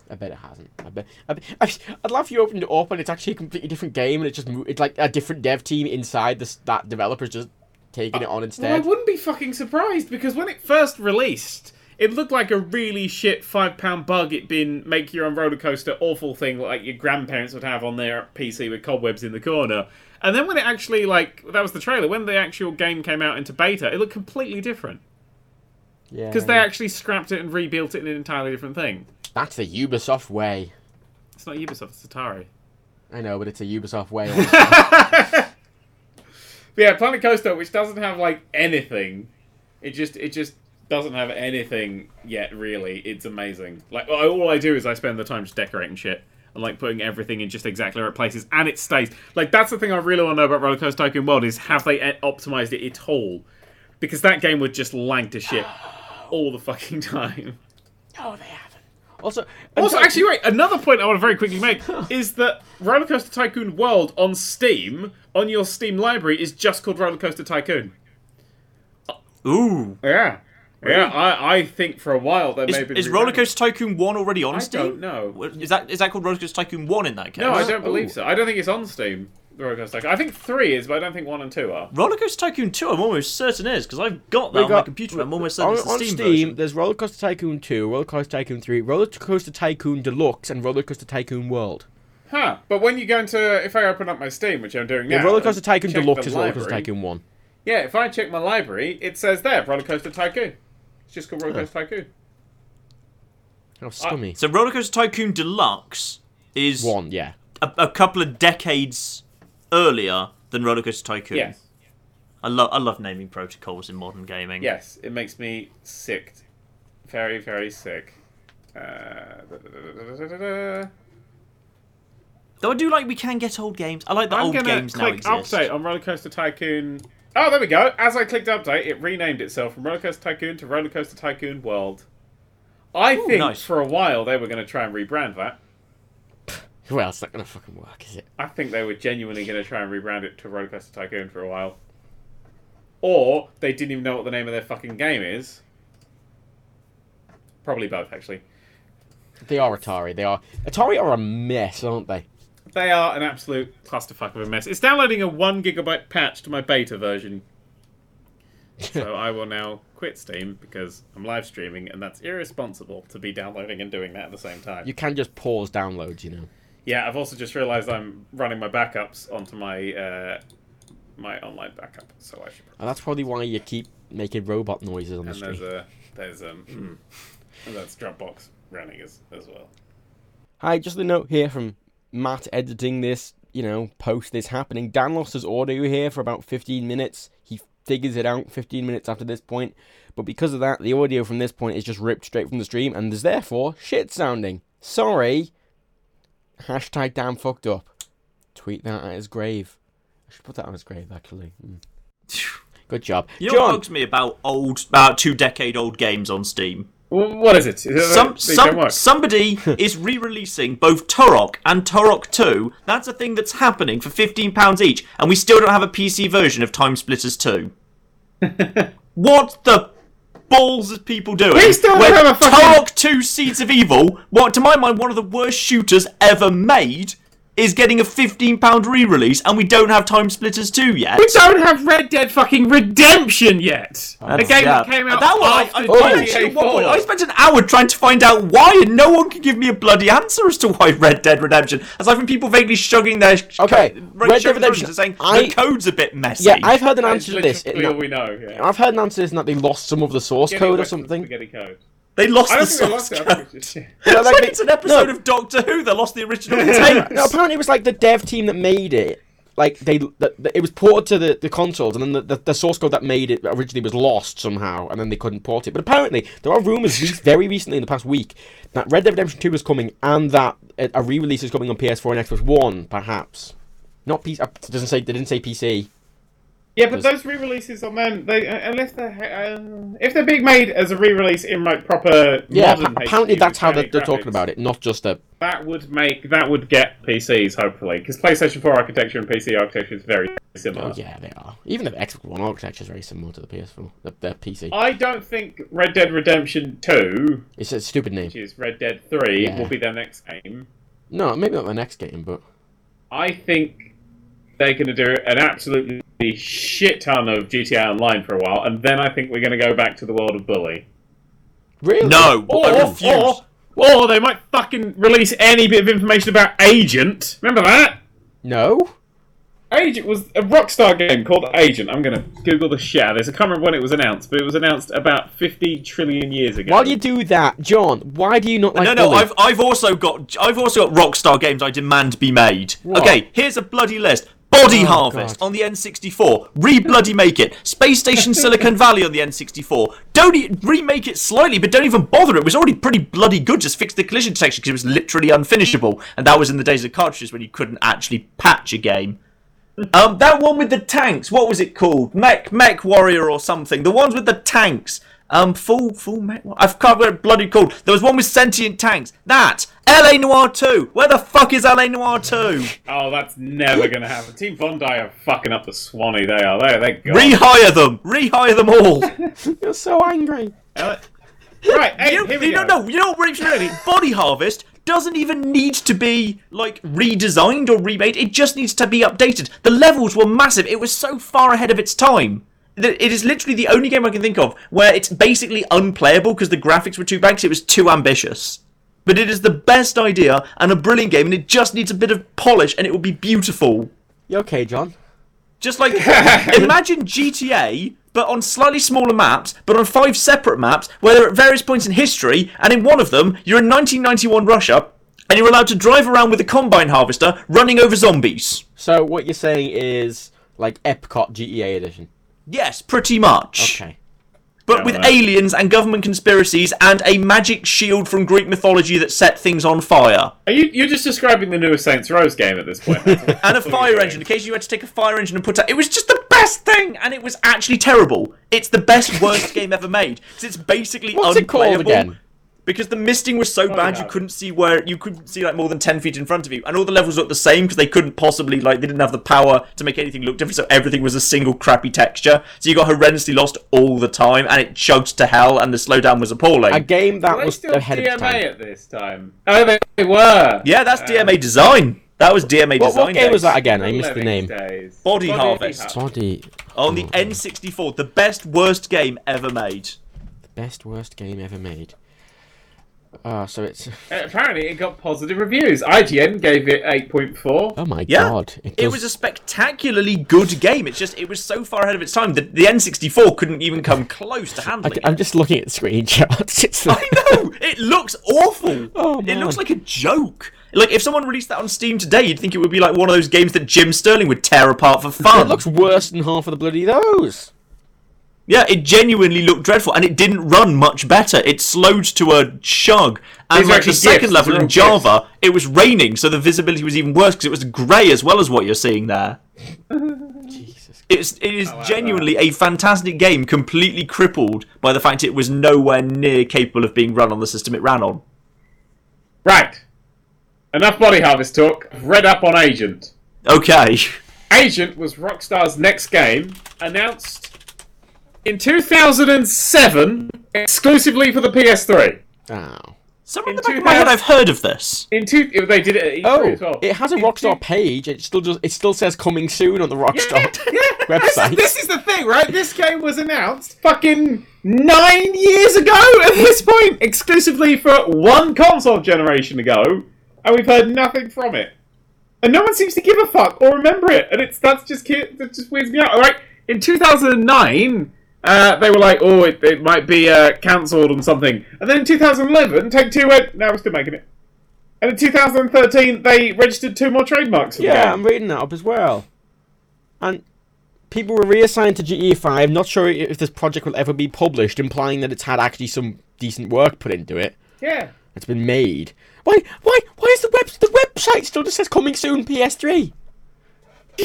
I bet it hasn't. I bet. I bet I, I'd love if you opened it up and it's actually a completely different game, and it's just it's like a different dev team inside this, that developer's just taking uh, it on instead. Well, I wouldn't be fucking surprised, because when it first released, it looked like a really shit five pound bug. It been make your own roller coaster awful thing like your grandparents would have on their P C with cobwebs in the corner. And then when it actually like that was the trailer. When the actual game came out into beta, it looked completely different. Because yeah. they actually scrapped it and rebuilt it in an entirely different thing. That's the Ubisoft way. It's not Ubisoft, it's Atari. I know, but it's a Ubisoft way. Yeah, Planet Coaster, which doesn't have, like, anything. It just it just doesn't have anything yet, really. It's amazing. Like, all I do is I spend the time just decorating shit. And, like, putting everything in just exactly right places. And it stays. Like, that's the thing I really want to know about Rollercoaster Tycoon World is have they optimized it at all? Because that game would just lag to shit. All the fucking time. No, they haven't. Also, also, actually, wait. Another point I want to very quickly make is that Rollercoaster Tycoon World on Steam, on your Steam library, is just called Rollercoaster Tycoon. Ooh. Yeah. Really? Yeah. I, I think for a while there is, may have been. Is Rollercoaster Tycoon One already on I Steam? I don't know. Is that is that called Rollercoaster Tycoon One in that case? No, I don't believe Ooh. so. I don't think it's on Steam. Rollercoaster Tycoon. I think three is, but I don't think one and two are. Rollercoaster Tycoon two, I'm almost certain is, because I've got that we on got, my computer. I'm almost certain on, it's the on Steam, Steam version. There's Rollercoaster Tycoon two, Rollercoaster Tycoon three, Rollercoaster Tycoon Deluxe, and Rollercoaster Tycoon World. Huh. But when you go into... If I open up my Steam, which I'm doing yeah, now... Rollercoaster Tycoon Deluxe is Rollercoaster Tycoon one. Yeah, if I check my library, it says there, Rollercoaster Tycoon. It's just called Rollercoaster oh. Tycoon. How scummy. Uh, so Rollercoaster Tycoon Deluxe is... One, yeah. A, a couple of decades earlier than Rollercoaster Tycoon. Yes. I love I love naming protocols in modern gaming. Yes, it makes me sick. Very, very sick. Uh, da, da, da, da, da, da, da. Though I do like we can get old games. I like that I'm old games now exist. I'm going to click update on Rollercoaster Tycoon. Oh, there we go. As I clicked update, it renamed itself from Rollercoaster Tycoon to Rollercoaster Tycoon World. I Ooh, think nice. For a while they were going to try and rebrand that. Well, it's not going to fucking work, is it? I think they were genuinely going to try and rebrand it to Rollercoaster Tycoon for a while. Or they didn't even know what the name of their fucking game is. Probably both, actually. They are Atari. They are Atari are a mess, aren't they? They are an absolute clusterfuck of a mess. It's downloading a one gigabyte patch to my beta version. So I will now quit Steam because I'm live streaming, and that's irresponsible to be downloading and doing that at the same time. You can just pause downloads, you know. Yeah, I've also just realised I'm running my backups onto my uh, my online backup, so I should. And that's probably why you keep making robot noises on and the stream. And there's a there's um and that's Dropbox running as as well. Hi, just a note here from Matt editing this, you know, post this happening. Dan lost his audio here for about fifteen minutes. He figures it out fifteen minutes after this point, but because of that, the audio from this point is just ripped straight from the stream and is therefore shit sounding. Sorry. Hashtag Dan fucked up. Tweet that at his grave. I should put that on his grave, actually. Mm. Good job. You John. Know what bugs me about old, about two decade old games on Steam? What is it? Is it some, some, somebody is re-releasing both Turok and Turok two. That's a thing that's happening for fifteen pounds each, and we still don't have a P C version of Time Splitters two. What the balls are people doing? We still don't have a fucking... Turok two Seeds of Evil, what, to my mind, one of the worst shooters ever made, is getting a fifteen pounds re-release, and we don't have Time Splitters two yet. We don't have Red Dead fucking Redemption yet. Oh, the game yeah. that came out that after one, I, I, oh, I spent an hour trying to find out why, and no one could give me a bloody answer as to why Red Dead Redemption. As I've been people vaguely shrugging their... Okay, co- Red Dead Redemption, saying I, the code's a bit messy. Yeah, I've heard an answer to this. It, no, we know, yeah. I've heard an answer to this, and that they lost some of the source spaghetti code or something. Code. They lost the source code. I don't think they lost it. It. No, like so they, it's an episode no. of Doctor Who. They lost the original tape. No, apparently it was like the dev team that made it. Like they, the, the, it was ported to the, the consoles, and then the, the, the source code that made it originally was lost somehow, and then they couldn't port it. But apparently there are rumours very recently in the past week that Red Dead Redemption two is coming, and that a re-release is coming on P S four and Xbox One, perhaps. Not P C. It doesn't say. They didn't say P C. Yeah, but those re-releases on them, they unless they're um, if they're being made as a re-release in like proper yeah, modern pa- apparently H D, that's how they're, they're talking about it, not just a. That would make that would get P Cs hopefully, because PlayStation four architecture and P C architecture is very similar. Oh yeah, they are. Even the Xbox One architecture is very similar to the P S four, the, the P C. I don't think Red Dead Redemption two. It's a stupid name. Which is Red Dead three yeah. will be their next game. No, maybe not their next game, but I think they're going to do an absolutely shit ton of G T A Online for a while, and then I think we're going to go back to the world of Bully. Really? No, or, I refuse. Or, or they might fucking release any bit of information about Agent. Remember that? No. Agent was a Rockstar game called Agent. I'm going to Google the shit out of this. I can't remember when it was announced, but it was announced about fifty trillion years ago. While you do that, John, why do you not like No, no, Bully? I've, I've also got I've also got Rockstar games I demand be made. What? Okay, here's a bloody list. Body oh, Harvest God. On the N sixty-four. Re-bloody make it. Space Station Silicon Valley on the N sixty-four. Don't e- remake it slightly, but don't even bother. It was already pretty bloody good. Just fix the collision detection because it was literally unfinishable. And that was in the days of cartridges when you couldn't actually patch a game. Um, that one with the tanks. What was it called? Mech Mech Warrior or something. The ones with the tanks. Um, full, full, mech, I can't remember what it's bloody called. There was one with sentient tanks. That! L A. Noire two! Where the fuck is L A. Noire two? Oh, that's never gonna happen. Team Bondi are fucking up the Swanee, they are. They're, they're gone. Rehire them! Rehire them all! You're so angry. Uh, right, hey, you, here we you go. Don't know, you know what we're really? Body Harvest? doesn't even need to be, like, redesigned or remade. It just needs to be updated. The levels were massive. It was so far ahead of its time. It is literally the only game I can think of where it's basically unplayable because the graphics were too bad, because it was too ambitious. But it is the best idea and a brilliant game, and it just needs a bit of polish, and it will be beautiful. You okay, John? Just like, imagine G T A, but on slightly smaller maps, but on five separate maps, where they're at various points in history, and in one of them, you're in nineteen ninety-one Russia, and you're allowed to drive around with a combine harvester, running over zombies. So what you're saying is, like, Epcot G T A edition? Yes, pretty much. Okay. But with aliens and government conspiracies and a magic shield from Greek mythology that set things on fire. Are you, you're just describing the newest Saints Row's game at this point. And a fire engine. Occasionally you had to take a fire engine and put out... It was just the best thing! And it was actually terrible. It's the best, worst game ever made. Because it's basically unplayable. What's it called again? Because the misting was so oh, bad, yeah. you couldn't see where... You couldn't see, like, more than ten feet in front of you. And all the levels looked the same because they couldn't possibly... Like, they didn't have the power to make anything look different, so everything was a single crappy texture. So you got horrendously lost all the time, and it chugged to hell, and the slowdown was appalling. A game that were was still ahead D M A of time. At this time? Oh, they were! Yeah, that's um, D M A Design. That was D M A what, Design. What game days. was that again? I missed the name. Body, Body Harvest. Body. On the N sixty-four, the best, worst game ever made. The best, worst game ever made. Ah, uh, so it's... Uh, apparently it got positive reviews. I G N gave it eight point four. Oh my yeah. god. It, does... it was a spectacularly good game. It's just, it was so far ahead of its time that the N sixty-four couldn't even come close to handling I, I'm it. I'm just looking at screenshots. It's like... I know! It looks awful! Oh, man. It looks like a joke. Like, if someone released that on Steam today, you'd think it would be like one of those games that Jim Sterling would tear apart for fun. It looks worse than half of the bloody those. Yeah, it genuinely looked dreadful, and it didn't run much better. It slowed to a chug. And like the second level in Java, it was raining, so the visibility was even worse because it was grey as well as what you're seeing there. Jesus. It's, it is genuinely a fantastic game, completely crippled by the fact it was nowhere near capable of being run on the system it ran on. Right. Enough Body Harvest talk. Read up on Agent. Okay. Agent was Rockstar's next game, announced... in two thousand seven, exclusively for the P S three. Oh. Somewhere in the back of my head I've heard of this. In two, they did it at E three oh, as well. It has a in Rockstar two... page. It still does. It still says coming soon on the Rockstar yeah, yeah. website. This, this is the thing, right? This game was announced fucking nine years ago at this point, exclusively for one console generation ago, and we've heard nothing from it. And no one seems to give a fuck or remember it, and it's that's just that just weirds me out. All right, in two thousand nine. Uh, they were like, oh, it, it might be uh, cancelled on something. And then in twenty eleven, Take-Two went, no, we're still making it. And in two thousand thirteen, they registered two more trademarks. Yeah, game. I'm reading that up as well. And people were reassigned to G E five, not sure if this project will ever be published, implying that it's had actually some decent work put into it. Yeah. It's been made. Why Why? Why is the, web, the website still just says coming soon P S three?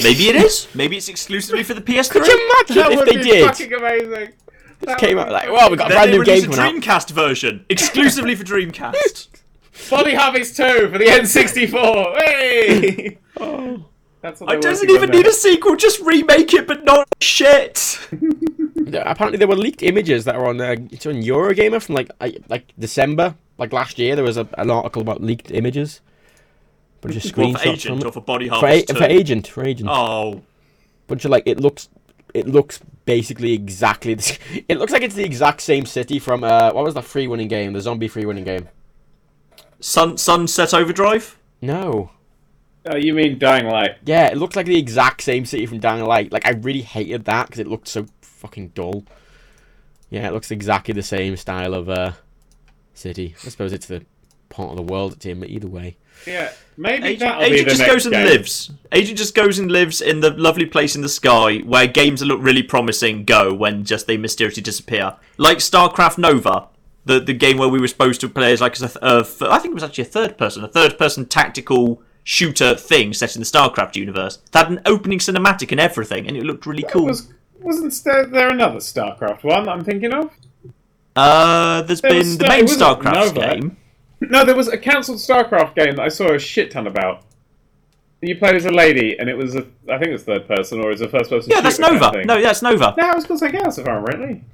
Maybe it is. Maybe it's exclusively for the P S three. Could you imagine that if they did? That would be fucking amazing. It just came out like, well, we got a brand new game coming out. Then they released a Dreamcast version. Exclusively for Dreamcast. Body Harvest two for the N sixty-four. Hey! Oh, that's what I doesn't even need a sequel. Just remake it, but not shit. Apparently there were leaked images that were on, uh, it's on Eurogamer from like like December. Like last year there was a, an article about leaked images. Bunch of screenshots for Agent from or for Body Harvest for, a- for Agent, for Agent. Oh. Bunch of, like, it looks, it looks basically exactly, the, it looks like it's the exact same city from, uh, what was the free winning game, the zombie free winning game? Sun Sunset Overdrive? No. Oh, you mean Dying Light. Yeah, it looks like the exact same city from Dying Light. Like, I really hated that because it looked so fucking dull. Yeah, it looks exactly the same style of, uh, city. I suppose it's the part of the world it's in, but either way. Yeah, maybe Agent, that'll Agent be the just next goes and game. lives. Agent just goes and lives in the lovely place in the sky where games that look really promising go when just they mysteriously disappear. Like StarCraft Nova, the the game where we were supposed to play as like a, a, a I think it was actually a third person, a third person tactical shooter thing set in the StarCraft universe. It had an opening cinematic and everything, and it looked really that cool. Was, wasn't there another StarCraft one I'm thinking of? Uh, there's there been Star- the main StarCraft Nova. game. No, there was a cancelled StarCraft game that I saw a shit ton about. You played as a lady, and it was, a, I think it was third person, or it was a first person. Yeah, that's Nova. Kind of no, that's Nova. No, it was called something else, if I remember rightly.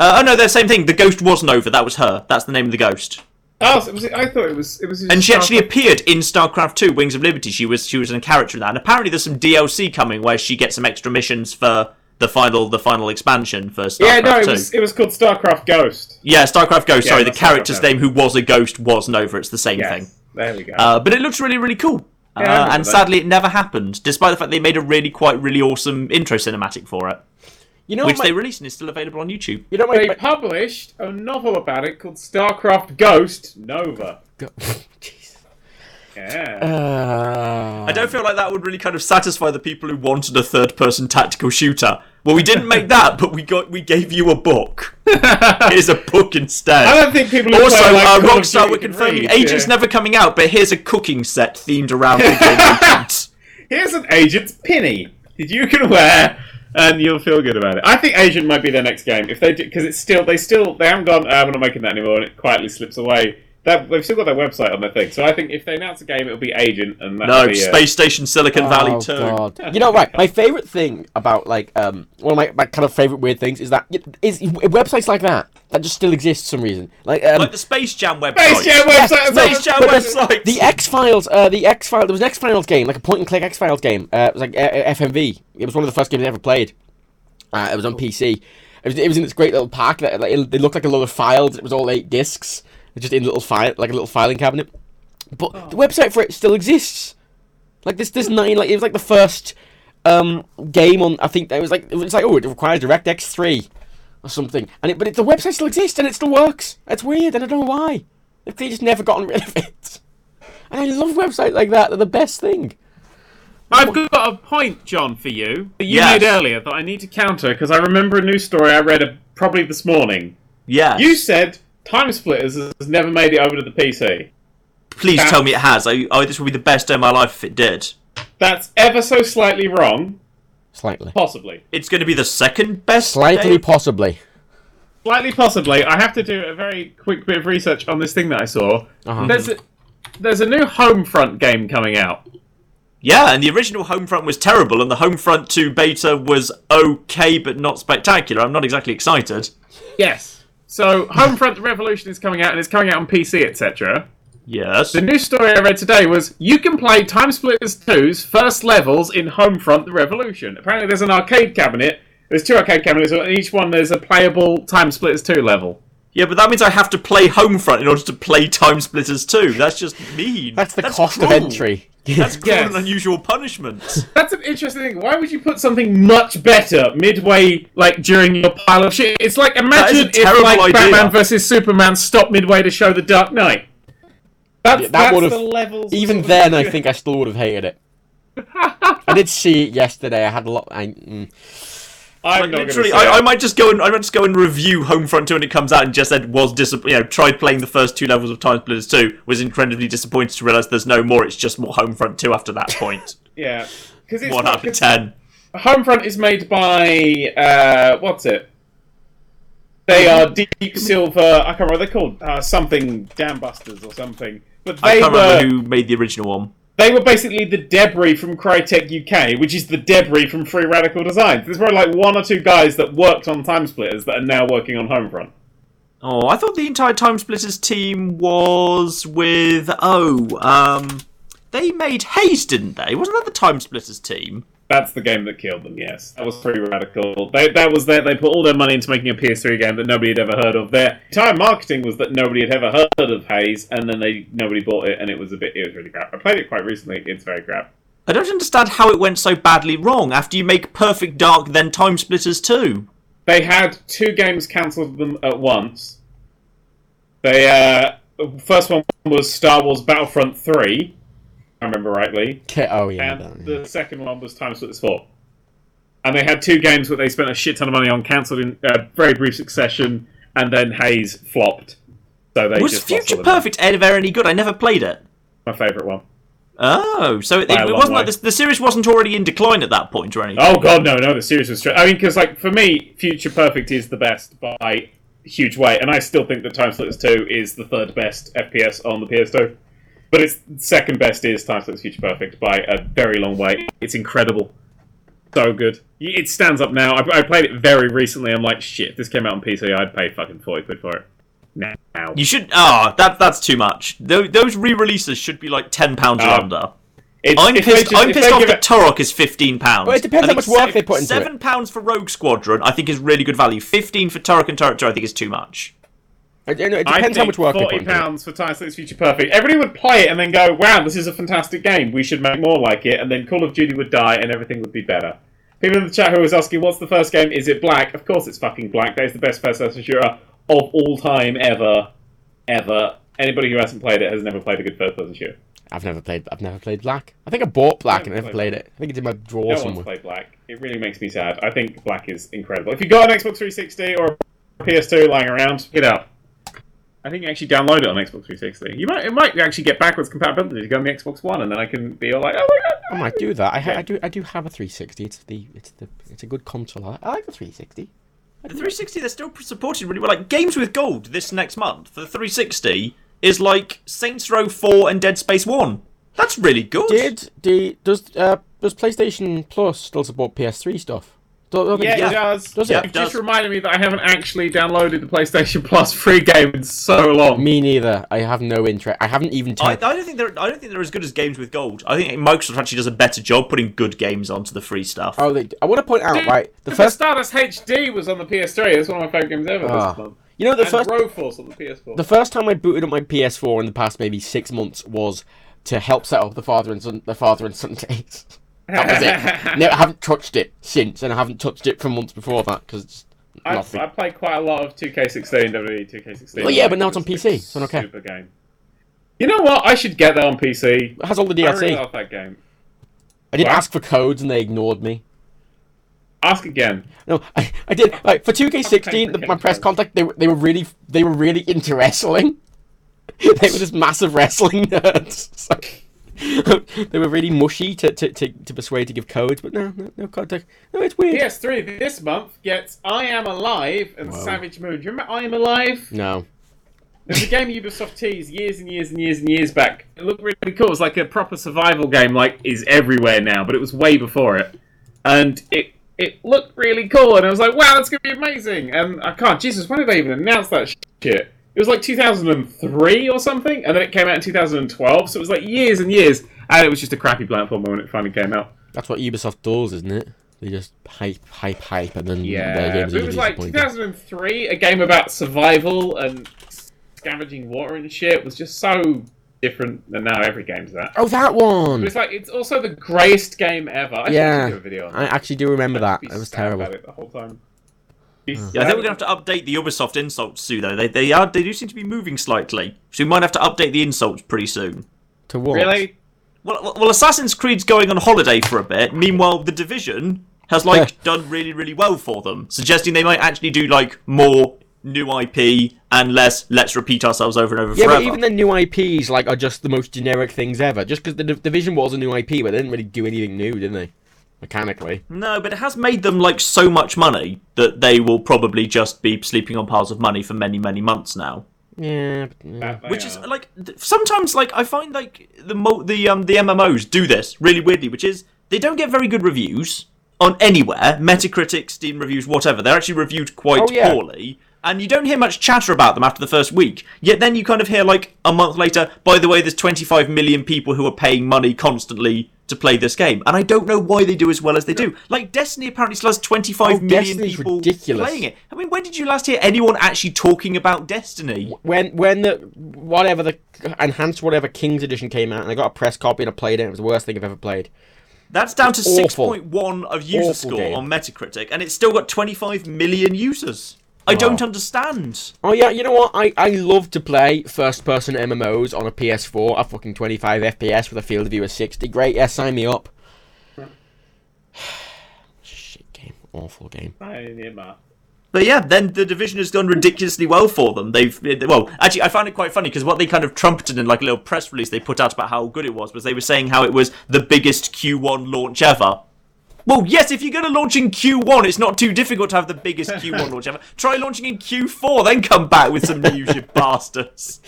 Uh, oh, no, the same thing. The ghost was Nova. That was her. That's the name of the ghost. Oh, so was it, I thought it was. It was. And she Starcraft. actually appeared in StarCraft two, Wings of Liberty. She was she was a character in that. And apparently, there's some D L C coming where she gets some extra missions for the final the final expansion for StarCraft two. Yeah, no, it was it was called StarCraft Ghost. Yeah, StarCraft Ghost. Yeah, sorry, the character's name who was a ghost was Nova. It's the same yes, thing. There we go. Uh, but it looks really really cool. Yeah, uh, and sadly, it never happened, despite the fact they made a really quite really awesome intro cinematic for it. You know Which my, they released and is still available on YouTube. You know my, they my, published a novel about it called StarCraft Ghost Nova. Jeez. Yeah. Uh, I don't feel like that would really kind of satisfy the people who wanted a third-person tactical shooter. Well, we didn't make that, but we got we gave you a book. Here's a book instead. I don't think people... Also, play, like, uh, Rockstar, we're confirming Agent's yeah. never coming out, but here's a cooking set themed around the game. Here's an Agent's Pinny that you can wear... And you'll feel good about it. I think Agent might be their next game if they do, because it's still they still they haven't gone. Oh, we're not making that anymore, and it quietly slips away. That, they've still got their website on their thing, so I think if they announce a game, it'll be Agent and that'll no be, uh... Space Station Silicon oh, Valley two. God. You know, right? My favorite thing about like um one of my, my kind of favorite weird things is that is websites like that that just still exist for some reason, like um, like the Space Jam website. Space Jam website. Yes, no, Space Jam website. The X Files. Uh, the X Files. There was an X Files game, like a point and click X Files game. Uh, it was like uh, F M V. It was one of the first games I ever played. Uh, it was on P C. It was, it was in this great little pack that like, it, it looked like a load of files. It was all eight discs. Just in little file, like a little filing cabinet, but oh. the website for it still exists. Like this, this nine, like it was like the first um, game on. I think that was like it was like oh, it requires DirectX three or something. And it, but it, the website still exists and it still works. It's weird, and I don't know why. They just never gotten rid of it. And I love websites like that. They're the best thing. I've got a point, John, for you that you yes. made earlier that I need to counter because I remember a news story I read a, probably this morning. Yeah, you said. Time Splitters has never made it over to the P C. Please that's, tell me it has. I, oh, this would be the best day of my life if it did. That's ever so slightly wrong. Slightly. Possibly. It's going to be the second best Slightly day. possibly. Slightly possibly. I have to do a very quick bit of research on this thing that I saw. Uh-huh. There's, a, there's a new Homefront game coming out. Yeah, and the original Homefront was terrible, and the Homefront two beta was okay, but not spectacular. I'm not exactly excited. Yes. So, Homefront the Revolution is coming out, and it's coming out on P C, et cetera. Yes. The news story I read today was, you can play Time Splitters two's first levels in Homefront the Revolution. Apparently there's an arcade cabinet, there's two arcade cabinets, and each one there's a playable Time Splitters two level. Yeah, but that means I have to play Homefront in order to play Time Splitters two. That's just mean. That's the That's cost cruel. of entry. That's cruel yes. and unusual punishment. That's an interesting thing. Why would you put something much better midway, like, during your pile of shit? It's like, imagine if, like, idea. Batman versus Superman stopped midway to show the Dark Knight. That's, yeah, that that's the levels... Even then, I think I still would have hated it. I did see it yesterday. I had a lot... I, mm. I'm like, literally, I, I might just go and I might just go and review Homefront two when it comes out, and just said was disappointed. You know, tried playing the first two levels of Time Splitters two, was incredibly disappointed to realise there's no more. It's just more Homefront two after that point. Yeah, because it's one out of ten. Homefront is made by uh, what's it? They are Deep Silver. I can't remember what they're called. Uh, something Dambusters or something. But they I can't were... remember who made the original one. They were basically the debris from Crytek U K, which is the debris from Free Radical Designs. There's probably like one or two guys that worked on Time Splitters that are now working on Homefront. Oh, I thought the entire Time Splitters team was with... Oh, um... They made Haze, didn't they? Wasn't that the Time Splitters team? That's the game that killed them, yes. That was Free Radical. They, that was their, they put all their money into making a P S three game that nobody had ever heard of. Their entire marketing was that nobody had ever heard of Haze, and then they nobody bought it, and it was a bit. It was really crap. I played it quite recently. It's very crap. I don't understand how it went so badly wrong after you make Perfect Dark, then Time Splitters two. They had two games cancelled them at once. They uh, the first one was Star Wars Battlefront three. I remember rightly. Oh, yeah. And that, yeah. the second one was Time Splitters four. And they had two games where they spent a shit ton of money on, cancelled in uh, very brief succession, and then Haze flopped. So they was just Future Perfect ever any good? I never played it. My favourite one. Oh, so it, it, it wasn't way. like the, the series wasn't already in decline at that point or anything? Oh, God, no, no, the series was... Str- I mean, because, like, for me, Future Perfect is the best by a huge way, and I still think that Time Splitters two is the third best F P S on the P S two. But its second best is Time Splitters Future Perfect by a very long way. It's incredible. So good. It stands up now. I, I played it very recently. I'm like, shit, this came out on P C. I'd pay fucking forty quid for it. now. You should. Oh, that that's too much. Those re-releases should be like ten pounds oh. or under. It's, I'm, it's pissed, just, I'm pissed off that Turok is fifteen pounds. Well, it depends how much work they put into seven pounds it. seven pounds for Rogue Squadron I think is really good value. fifteen pounds for Turok and Turok two I think is too much. It, it depends I think how much work they put into forty pounds for Time Splitters Future Perfect. Everybody would play it and then go, wow, this is a fantastic game. We should make more like it. And then Call of Duty would die and everything would be better. People in the chat who was asking, what's the first game? Is it Black? Of course it's fucking Black. That is the best first-person shooter of all time ever. Ever. Anybody who hasn't played it has never played a good first-person shooter. I've never played. I've never played Black. I think I bought Black and never played it. I think it's in my drawer somewhere. No one's played Black. It really makes me sad. I think Black is incredible. If you got an Xbox three sixty or a P S two lying around, get up. I think you actually download it on Xbox three sixty. You might. It might actually get backwards compatibility to go on the Xbox One, and then I can be all like, oh my god. I might do that. I, ha- I do. I do have a three sixty. It's the. It's the. It's a good console. I like the three sixty. The three sixty. They're still supported really well. Like Games with Gold this next month for the three sixty. Is like Saints Row four and Dead Space one. That's really good. Did the does uh, does PlayStation Plus still support P S three stuff? Do, do yeah, it does. Does yeah, it? It does. Just reminded me that I haven't actually downloaded the PlayStation Plus free game in so long. Me neither. I have no interest. I haven't even. T- I, I don't think they're. I don't think they're as good as Games with Gold. I think Microsoft actually does a better job putting good games onto the free stuff. Oh, they, I want to point out Dude, right. The first Stardust H D was on the P S three. That's one of my favorite games ever. Oh. This month. You know, the and first Road Force on the P S four. The first time I booted up my P S four in the past maybe six months was to help set up the father and son, the father and son days. That was it. No, I haven't touched it since, and I haven't touched it for months before that because I, I played quite a lot of two K sixteen, W W E two K sixteen. Well, yeah, like, but now it's on P C, so okay. Super game. You know what? I should get that on P C. It has all the D L C. I really love that game. I did what? ask for codes, and they ignored me. Ask again. No, I, I did. Like, for two K sixteen, the, my press contact, they they were really they were really into wrestling. They were just massive wrestling nerds. So, they were really mushy to, to, to, to persuade to give codes, but no, no, no contact. No, it's weird. P S three this month gets I Am Alive and Whoa. Savage Moon. Do you remember I Am Alive? No. There's a game Ubisoft teased years and years and years and years back. It looked really cool. It was like a proper survival game, like, is everywhere now, but it was way before it. And it... It looked really cool, and I was like, wow, that's going to be amazing. And I can't, Jesus, when did they even announce that shit? It was like two thousand three or something, and then it came out in two thousand twelve, so it was like years and years, and it was just a crappy platformer when it finally came out. That's what Ubisoft does, isn't it? They just hype, hype, hype, and then yeah, their games are disappointing. It was like two thousand three, a game about survival and scavenging water and shit was just so... different than now. Every game's that. Oh, that one. But it's like it's also the greatest game ever. I yeah, think do a video on that. I actually do remember that. It was terrible. It the whole time. Oh. Yeah, I think we're gonna have to update the Ubisoft insults soon. Though they they are they do seem to be moving slightly, so we might have to update the insults pretty soon. To what? Really? Well, well, Assassin's Creed's going on holiday for a bit. Meanwhile, The Division has like done really, really well for them, suggesting they might actually do like more. New I P and less let's repeat ourselves over and over yeah, forever. Yeah, but even the new I Ps like are just the most generic things ever. Just because the D- Division was a new I P, but they didn't really do anything new, did they? Mechanically. No, but it has made them like so much money that they will probably just be sleeping on piles of money for many, many months now. Yeah, but, yeah. Which is like th- sometimes like I find like the mo- the um the M M Os do this really weirdly, which is they don't get very good reviews on anywhere, Metacritic, Steam reviews, whatever. They're actually reviewed quite oh, yeah. poorly. And you don't hear much chatter about them after the first week. Yet then you kind of hear, like, a month later, by the way, there's twenty-five million people who are paying money constantly to play this game. And I don't know why they do as well as they do. Like, Destiny apparently still has twenty-five oh, million Destiny's people ridiculous. Playing it. I mean, when did you last hear anyone actually talking about Destiny? When when the, whatever, the enhanced whatever King's Edition came out, and I got a press copy and I played it, it was the worst thing I've ever played. That's down it's to awful. six point one of user awful score game. On Metacritic, and it's still got twenty-five million users. I don't understand. Oh, yeah, you know what? I, I love to play first-person M M Os on a P S four at fucking twenty-five F P S with a field of view of sixty. Great, yeah, sign me up. Shit game. Awful game. But yeah, then The Division has done ridiculously well for them. They've Well, actually, I found it quite funny because what they kind of trumpeted in like a little press release they put out about how good it was was they were saying how it was the biggest Q one launch ever. Well, yes, if you're going to launch in Q one, it's not too difficult to have the biggest Q one launch ever. Try launching in Q four, then come back with some news, you bastards.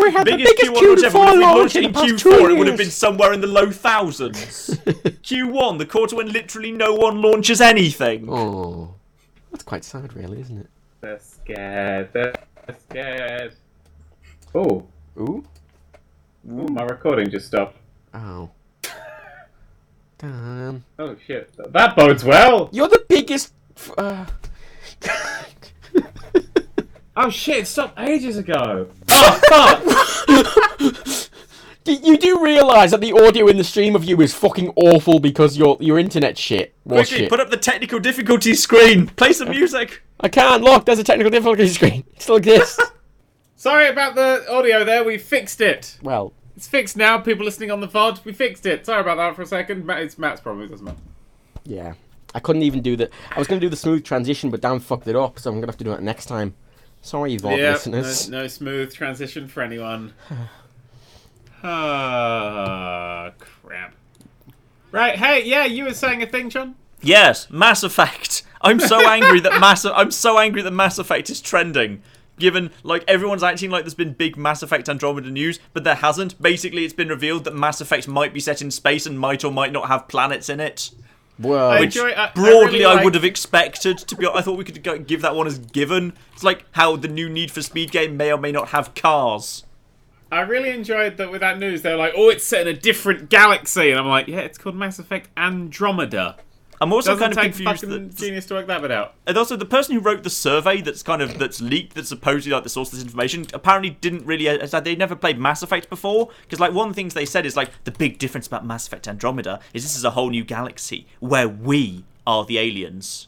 We had biggest the biggest Q one, Q one launch ever. If we launched in Q four, it would have been somewhere in the low thousands. Q one, the quarter when literally no one launches anything. Oh, that's quite sad, really, isn't it? They're scared. They're Yes. Oh. Ooh. Ooh. My recording just stopped. Oh. Damn. Oh shit. That bodes well. You're the biggest. F uh... Oh shit! It stopped ages ago. Oh fuck! You do realise that the audio in the stream of you is fucking awful because your your internet shit. Was Quickly, shit. Put up the technical difficulty screen. Play some music. I can't. Look, there's a technical difficulty screen. It still exists. Sorry about the audio there. We fixed it. Well, it's fixed now. People listening on the V O D, we fixed it. Sorry about that for a second. It's Matt's problem. It doesn't matter. Yeah, I couldn't even do that. I was going to do the smooth transition, but Dan fucked it up, so I'm going to have to do it next time. Sorry, V O D yep, listeners. No, no smooth transition for anyone. Ah, oh, crap. Right, hey, yeah, you were saying a thing, John? Yes, Mass Effect. I'm so angry that Mass I'm so angry that Mass Effect is trending. Given, like, everyone's acting like there's been big Mass Effect Andromeda news, but there hasn't. Basically, it's been revealed that Mass Effect might be set in space and might or might not have planets in it. Well, I enjoy, I, broadly, I, really like... I would have expected to be. I thought we could go give that one as given. It's like how the new Need for Speed game may or may not have cars. I really enjoyed that with that news. They're like, oh, it's set in a different galaxy. And I'm like, yeah, it's called Mass Effect Andromeda. I'm also Doesn't kind of confused. That, genius to work that bit out. And also, the person who wrote the survey that's kind of that's leaked, that's supposedly like the source of this information, apparently didn't really. They never played Mass Effect before, because like one of the things they said is like the big difference about Mass Effect Andromeda is this is a whole new galaxy where we are the aliens.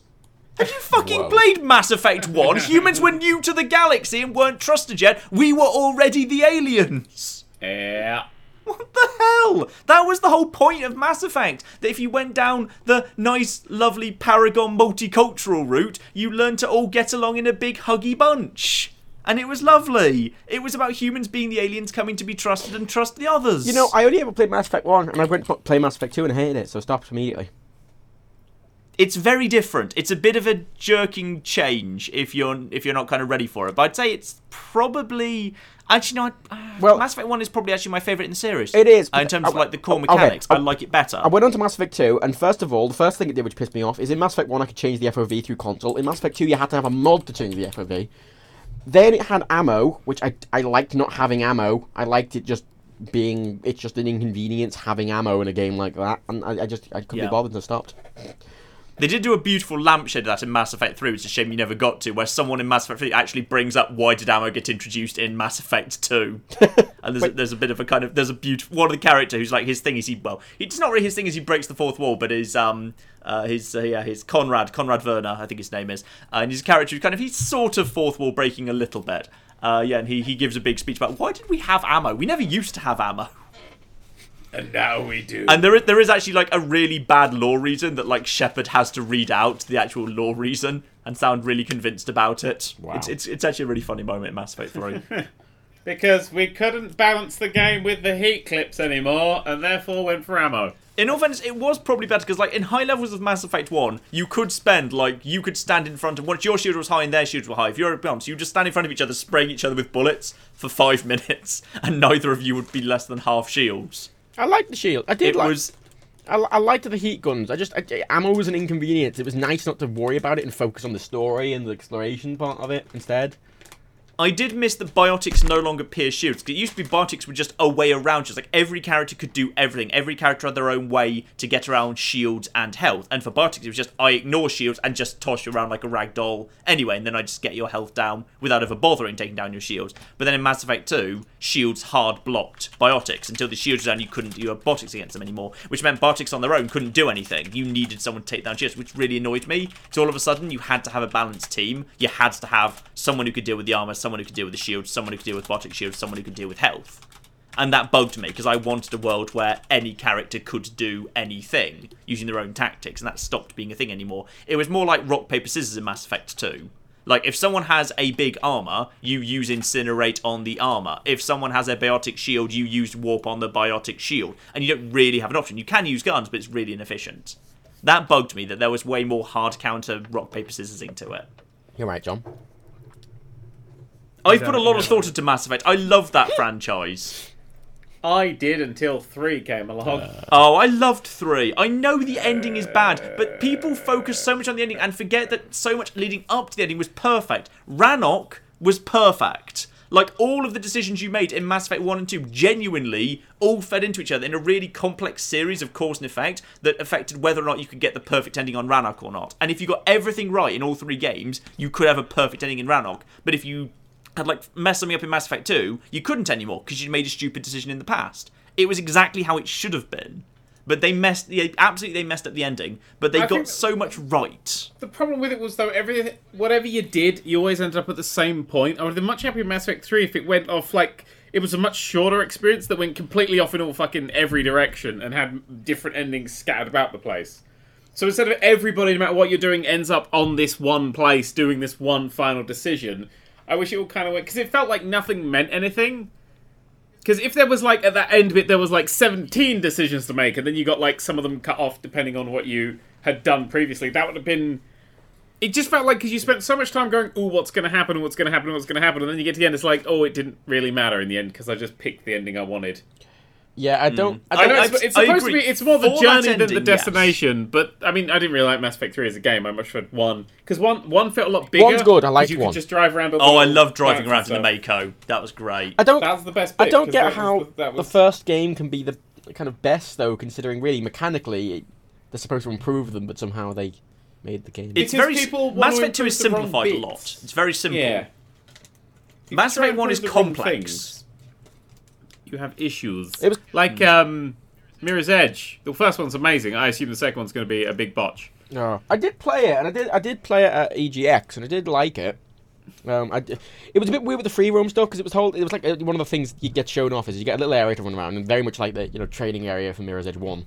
Have you fucking Whoa. played Mass Effect one? Humans were new to the galaxy and weren't trusted yet. We were already the aliens. Yeah. What the hell? That was the whole point of Mass Effect. That if you went down the nice, lovely Paragon multicultural route, you learned to all get along in a big huggy bunch. And it was lovely. It was about humans being the aliens coming to be trusted and trust the others. You know, I only ever played Mass Effect one, and I went to play Mass Effect two and hated it, so I stopped immediately. It's very different. It's a bit of a jerking change if you're if you're not kind of ready for it. But I'd say it's probably actually not. Uh, well, Mass Effect One is probably actually my favourite in the series. It is in terms I, of like the core okay, mechanics. I, I like it better. I went on to Mass Effect Two, and first of all, the first thing it did, which pissed me off, is in Mass Effect One I could change the F O V through console. In Mass Effect Two, you had to have a mod to change the F O V. Then it had ammo, which I I liked not having ammo. I liked it just being it's just an inconvenience having ammo in a game like that, and I, I just I couldn't yeah. be bothered and stopped. They did do a beautiful lampshade of that in Mass Effect three, which is a shame you never got to, where someone in Mass Effect three actually brings up why did ammo get introduced in Mass Effect two. And there's a, there's a bit of a kind of, there's a beautiful, one of the character who's like, his thing is he, well, it's not really his thing is he breaks the fourth wall, but his, um, uh, his, uh, yeah, his Conrad, Conrad Werner, I think his name is, uh, and his character who's kind of, he's sort of fourth wall breaking a little bit. Uh, yeah, and he, he gives a big speech about, why did we have ammo? We never used to have ammo. And now we do. And there is, there is actually, like, a really bad law reason that, like, Shepard has to read out the actual law reason and sound really convinced about it. Wow. It's, it's, it's actually a really funny moment in Mass Effect three. Because we couldn't balance the game with the heat clips anymore, and therefore went for ammo. In all fairness, it was probably better, because, like, in high levels of Mass Effect one, you could spend, like, you could stand in front of... Once your shield was high and their shields were high, if you're at bounce, you just stand in front of each other, spraying each other with bullets for five minutes, and neither of you would be less than half shields. I liked the shield. I did it like... Was... I, I liked the heat guns. I just... I, ammo was an inconvenience. It was nice not to worry about it and focus on the story and the exploration part of it instead. I did miss that biotics no longer pierce shields. Because it used to be biotics were just a way around shields. Like, every character could do everything. Every character had their own way to get around shields and health. And for biotics, it was just, I ignore shields and just toss you around like a rag doll anyway. And then I just get your health down without ever bothering taking down your shields. But then in Mass Effect two, shields hard blocked biotics. Until the shields were down, you couldn't do biotics against them anymore. Which meant biotics on their own couldn't do anything. You needed someone to take down shields, which really annoyed me. So all of a sudden, you had to have a balanced team. You had to have someone who could deal with the armor, someone Someone who could deal with the shield, someone who could deal with biotic shields, someone who could deal with health. And that bugged me, because I wanted a world where any character could do anything, using their own tactics, and that stopped being a thing anymore. It was more like rock, paper, scissors in Mass Effect two. Like, if someone has a big armor, you use Incinerate on the armor. If someone has a biotic shield, you use Warp on the biotic shield. And you don't really have an option. You can use guns, but it's really inefficient. That bugged me, that there was way more hard counter rock, paper, scissorsing to it. You're right, John. I've put a lot of thought into Mass Effect. I love that franchise. I did until three came along. Uh, oh, I loved three. I know the ending is bad, but people focus so much on the ending and forget that so much leading up to the ending was perfect. Rannoch was perfect. Like, all of the decisions you made in Mass Effect one and two genuinely all fed into each other in a really complex series of cause and effect that affected whether or not you could get the perfect ending on Rannoch or not. And if you got everything right in all three games, you could have a perfect ending in Rannoch. But if you had, like, messed something up in Mass Effect two, you couldn't anymore because you'd made a stupid decision in the past. It was exactly how it should have been. But they messed, they absolutely they messed up the ending, but they I got so much right. The problem with it was, though, everything, whatever you did, you always ended up at the same point. I would have been much happier in Mass Effect three if it went off, like, it was a much shorter experience that went completely off in all fucking every direction and had different endings scattered about the place. So instead of everybody, no matter what you're doing, ends up on this one place doing this one final decision, I wish it all kind of went, because it felt like nothing meant anything. Because if there was, like, at that end bit, there was, like, seventeen decisions to make, and then you got, like, some of them cut off depending on what you had done previously, that would have been... It just felt like, because you spent so much time going, ooh, what's going to happen, and what's going to happen, and what's going to happen, and then you get to the end, it's like, oh, it didn't really matter in the end, because I just picked the ending I wanted. Yeah, I don't... Mm. I, don't I know, it's, it's supposed to be... It's more the journey ending, than the destination, yes. But, I mean, I didn't really like Mass Effect three as a game, I much preferred one. Because one, one felt a lot bigger. One's good, I liked you one. You could just drive around... All oh, I love driving around in the Mako. That was great. I don't... That was the best bit, I don't get how the, that was... the first game can be the kind of best, though, considering, really, mechanically, it, they're supposed to improve them, but somehow they made the game. It's very... Mass Effect two is simplified a lot. It's very simple. Yeah. Mass Effect one is complex. You have issues. It was like um, Mirror's Edge. The first one's amazing. I assume the second one's going to be a big botch. No, I did play it, and I did. I did play it at E G X, and I did like it. Um, I did, it was a bit weird with the free roam stuff because it was whole. It was like one of the things you get shown off is you get a little area to run around, and very much like the you know training area for Mirror's Edge one. And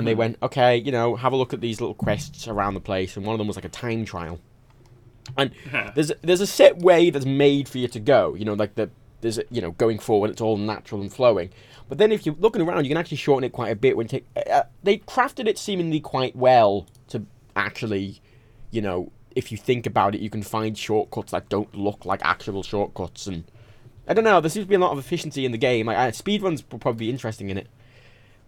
mm-hmm. They went, okay, you know, have a look at these little quests around the place, and one of them was like a time trial. And there's there's a set way that's made for you to go. You know, like the. There's, you know, going forward, it's all natural and flowing. But then if you're looking around, you can actually shorten it quite a bit. When take, uh, they crafted it seemingly quite well to actually, you know, if you think about it, you can find shortcuts that don't look like actual shortcuts. And I don't know, there seems to be a lot of efficiency in the game. Like, uh, speedruns will probably be interesting in it.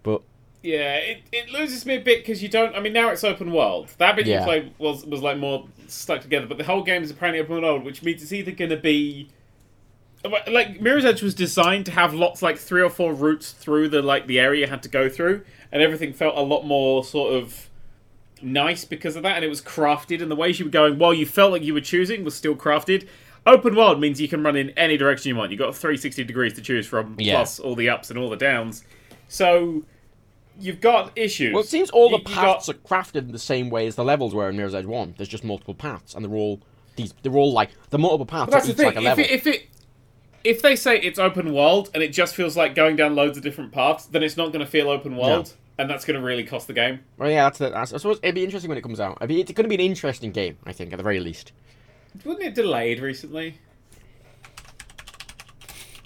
But... Yeah, it, it loses me a bit because you don't... I mean, now it's open world. That bit yeah. you played was, was, like, more stuck together. But the whole game is apparently open world, which means it's either going to be... Like, Mirror's Edge was designed to have lots, like, three or four routes through the, like, the area you had to go through, and everything felt a lot more, sort of, nice because of that, and it was crafted, and the ways you were going, while you felt like you were choosing, was still crafted. Open world means you can run in any direction you want. You've got three hundred sixty degrees to choose from, yeah. plus all the ups and all the downs. So, you've got issues. Well, it seems all you, the paths got... are crafted in the same way as the levels were in Mirror's Edge one. There's just multiple paths, and they're all, these, they're all like, the multiple paths are each, like, a level. If it, if it, If they say it's open world and it just feels like going down loads of different paths, then it's not going to feel open world, no. And that's going to really cost the game. Well, yeah, that's, that's I suppose it'd be interesting when it comes out. I mean, it's going to be an interesting game, I think, at the very least. Wasn't it delayed recently?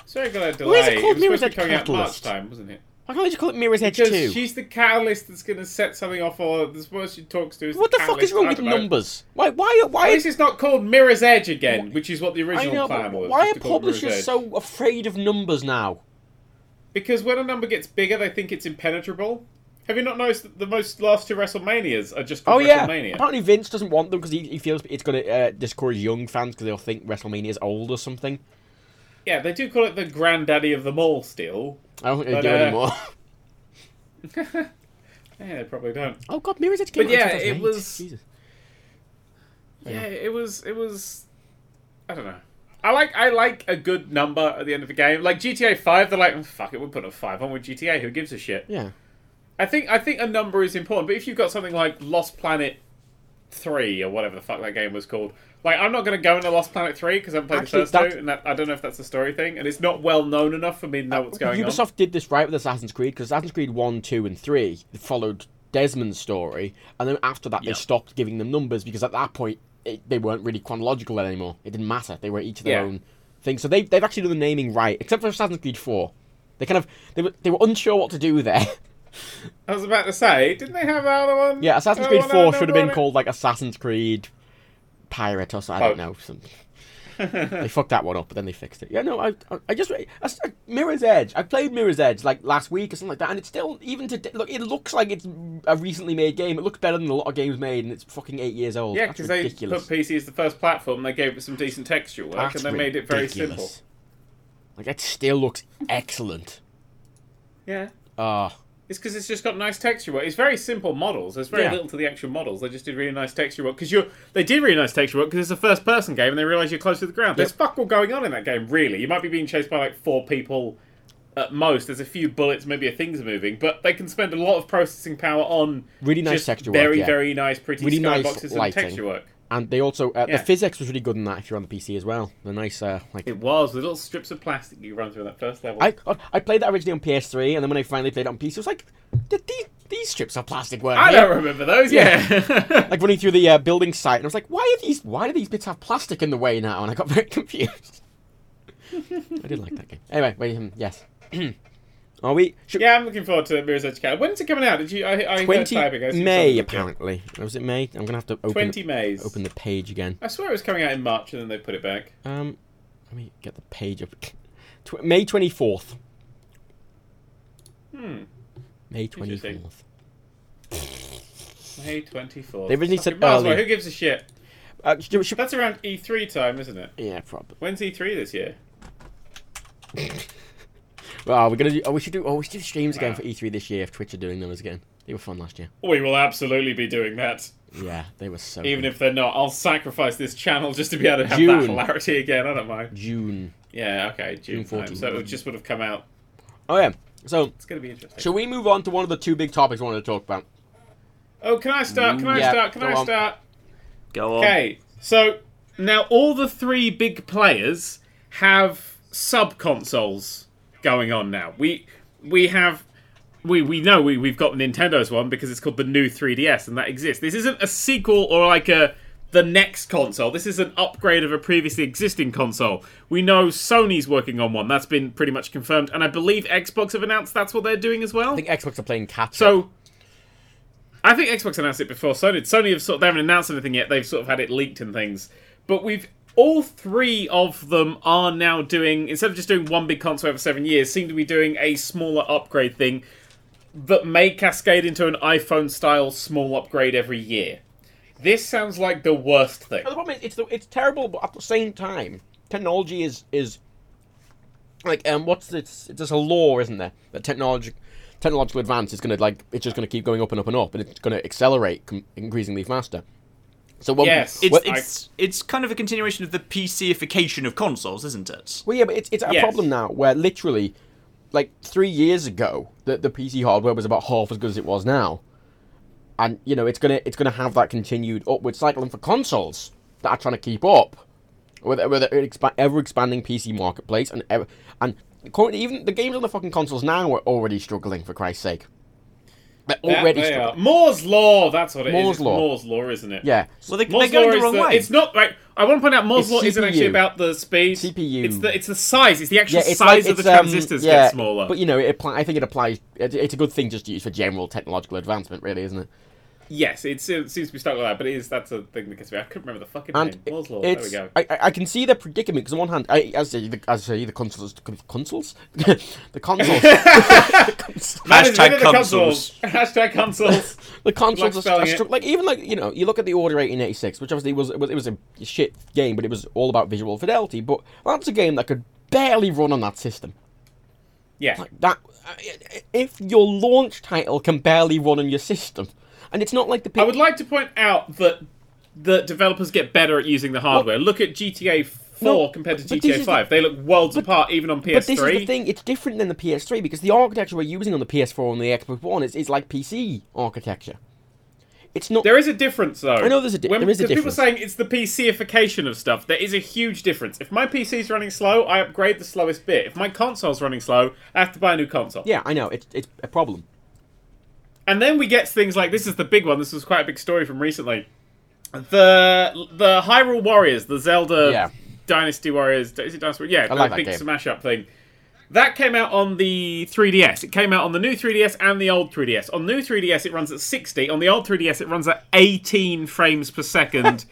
Sorry, got a delay. Well, it, it was supposed to be coming out March time, wasn't it? Why can't we just call it Mirror's Edge two? She's the catalyst that's going to set something off, or the person she talks to is what the, the fuck is wrong with numbers? Why? Why? Why is this not called Mirror's Edge again? Wh- which is what the original know, plan was. Why are publishers so afraid of numbers now? Because when a number gets bigger, they think it's impenetrable. Have you not noticed that the most last two WrestleManias are just called oh, WrestleMania? Yeah. Apparently Vince doesn't want them because he, he feels it's going to uh, discourage young fans because they'll think WrestleMania is old or something. Yeah, they do call it the granddaddy of them all still. I don't think they do uh, anymore. Yeah, they probably don't. Oh god, Mirror's Edge came out in two thousand eight. But yeah, it was... Jesus. Yeah, it was... It was... I don't know. I like I like a good number at the end of the game. Like G T A five, they're like, oh, fuck it, we'll put a five on with G T A, who gives a shit? Yeah. I think I think a number is important, but if you've got something like Lost Planet three, or whatever the fuck that game was called... Like, I'm not going to go into Lost Planet three because I haven't played Actually, the first that... two, and that, I don't know if that's a story thing, and it's not well known enough for me to know uh, what's going Ubisoft on. Ubisoft did this right with Assassin's Creed, because Assassin's Creed one, two, and three followed Desmond's story, and then after that yep. they stopped giving them numbers, because at that point it, they weren't really chronological anymore. It didn't matter. They were each of their yeah. own thing. So they, they've actually done the naming right, except for Assassin's Creed four. They kind of they were, they were unsure what to do there. I was about to say, didn't they have another one? Yeah, Assassin's Creed four should have been called, like, Assassin's Creed... Pirate or something, I don't know. Something. They fucked that one up, but then they fixed it. Yeah, no, I, I, I just I, I, Mirror's Edge. I played Mirror's Edge like last week or something like that, and it's still even today. Look, it looks like it's a recently made game. It looks better than a lot of games made, and it's fucking eight years old. Yeah, because they put P C as the first platform. And they gave it some decent texture work, That's and they ridiculous. made it very simple. Like it still looks excellent. Yeah. Ah. Uh, It's because it's just got nice texture work. It's very simple models. There's very yeah. little to the actual models. They just did really nice texture work. Because you're, they did really nice texture work because it's a first-person game and they realise you're close to the ground. Yep. There's fuck all going on in that game, really. You might be being chased by, like, four people at most. There's a few bullets, maybe a thing's moving. But they can spend a lot of processing power on really nice just texture very, work, yeah. very nice, pretty really skyboxes nice and texture work. And they also... Uh, yeah. The physics was really good in that if you're on the P C as well. The nice... Uh, like It was. The little strips of plastic you run through in that first level. I I played that originally on P S three, and then when I finally played it on P C, I was like, did these, these strips of plastic work? I here? don't remember those, yeah. yeah. Like running through the uh, building site, and I was like, why are these Why do these bits have plastic in the way now? And I got very confused. I did like that game. Anyway, wait, um, yes. Are we... Should... Yeah, I'm looking forward to Mirror's Edge. When is it coming out? Did you? I, I twentieth May, apparently. Good. Was it May? I'm going to have to open, twenty Mays. open the page again. I swear it was coming out in March and then they put it back. Um, Let me get the page up. Tw- May twenty-fourth. Hmm. May twenty-fourth. May twenty-fourth. They originally said earlier. Who gives a shit? Uh, should, should... That's around E three time, isn't it? Yeah, probably. When's E three this year? Well, we're gonna do. Oh, we should do. Oh, we should do streams again wow. for E three this year. If Twitch are doing those again, they were fun last year. We will absolutely be doing that. Yeah, they were so. Even good. If they're not, I'll sacrifice this channel just to be able to have June. that hilarity again. I don't mind. June. Yeah. Okay. June. June fourteenth. So it just would have come out. Oh yeah. So it's gonna be interesting. Shall we move on to one of the two big topics we wanted to talk about? Oh, can I start? Can I yeah, start? Can I on. start? Go on. Okay. So now all the three big players have sub consoles. Going on now. We we have we we know we we've got Nintendo's one because it's called the new three D S and that exists. This isn't a sequel or like a the next console. This is an upgrade of a previously existing console. We know Sony's working on one. That's been pretty much confirmed, and I believe Xbox have announced that's what they're doing as well. I think Xbox are playing catch up. So I think Xbox announced it before Sony. Sony have sort of, they haven't announced anything yet. They've sort of had it leaked and things, but we've. All three of them are now doing, instead of just doing one big console over seven years, seem to be doing a smaller upgrade thing that may cascade into an iPhone-style small upgrade every year. This sounds like the worst thing. The problem is, it's, the, it's terrible, but at the same time, technology is, is like, um, what's this, there's a law, isn't there, that technology, technological advance is going to, like, it's just going to keep going up and up and up, and it's going to accelerate com- increasingly faster. So one, yes, it's well, it's, I, it's kind of a continuation of the PCification of consoles, isn't it? Well, yeah, but it's it's a yes. problem now where literally, like three years ago, the the P C hardware was about half as good as it was now, and you know it's gonna it's gonna have that continued upward cycle. And for consoles that are trying to keep up with with the ever expanding P C marketplace, and ever, and currently even the games on the fucking consoles now are already struggling, for Christ's sake. Already yeah, Moore's Law, that's what it Moore's is. Law. Moore's Law, isn't it? Yeah. Well, they, they're going the wrong the, way. It's not, right. I want to point out Moore's it's Law C P U. Isn't actually about the speed. C P U. It's the, it's the size. It's the actual yeah, it's size like, of the um, transistors yeah, gets smaller. But, you know, it, I think it applies... It, it's a good thing just to use for general technological advancement, really, isn't it? Yes, it seems to be stuck like that, but it is, that's a thing that gets me. I couldn't remember the fucking and name. Moore's Law, there we go. I, I can see the predicament, because on one hand, I, as I say, the, as I say, the consoles... Consoles? The consoles. the consoles. Hashtag consoles. Hashtag consoles. The consoles are... are like, even, like, you know, you look at the Order eighteen eighty-six, which obviously was, was... It was a shit game, but it was all about visual fidelity, but that's a game that could barely run on that system. Yeah. Like, that... If your launch title can barely run on your system... And it's not like the people... I would like to point out that the developers get better at using the hardware. Well, look at G T A four no, compared to G T A five. The, they look worlds but, apart even on P S three. But this is the thing. It's different than the P S three because the architecture we're using on the P S four and the Xbox One is, is like P C architecture. It's not... There is a difference, though. I know there's a, di- when, there is a difference. People are saying it's the PCification of stuff. There is a huge difference. If my P C's running slow, I upgrade the slowest bit. If my console's running slow, I have to buy a new console. Yeah, I know. It's, it's a problem. And then we get things like, this is the big one, this was quite a big story from recently. The the Hyrule Warriors, the Zelda yeah. Dynasty Warriors, is it Dynasty Warriors? Yeah, like the big game. Smash up thing. That came out on the three D S. It came out on the new three D S and the old three D S. On the new three D S it runs at sixty, on the old three D S it runs at eighteen frames per second.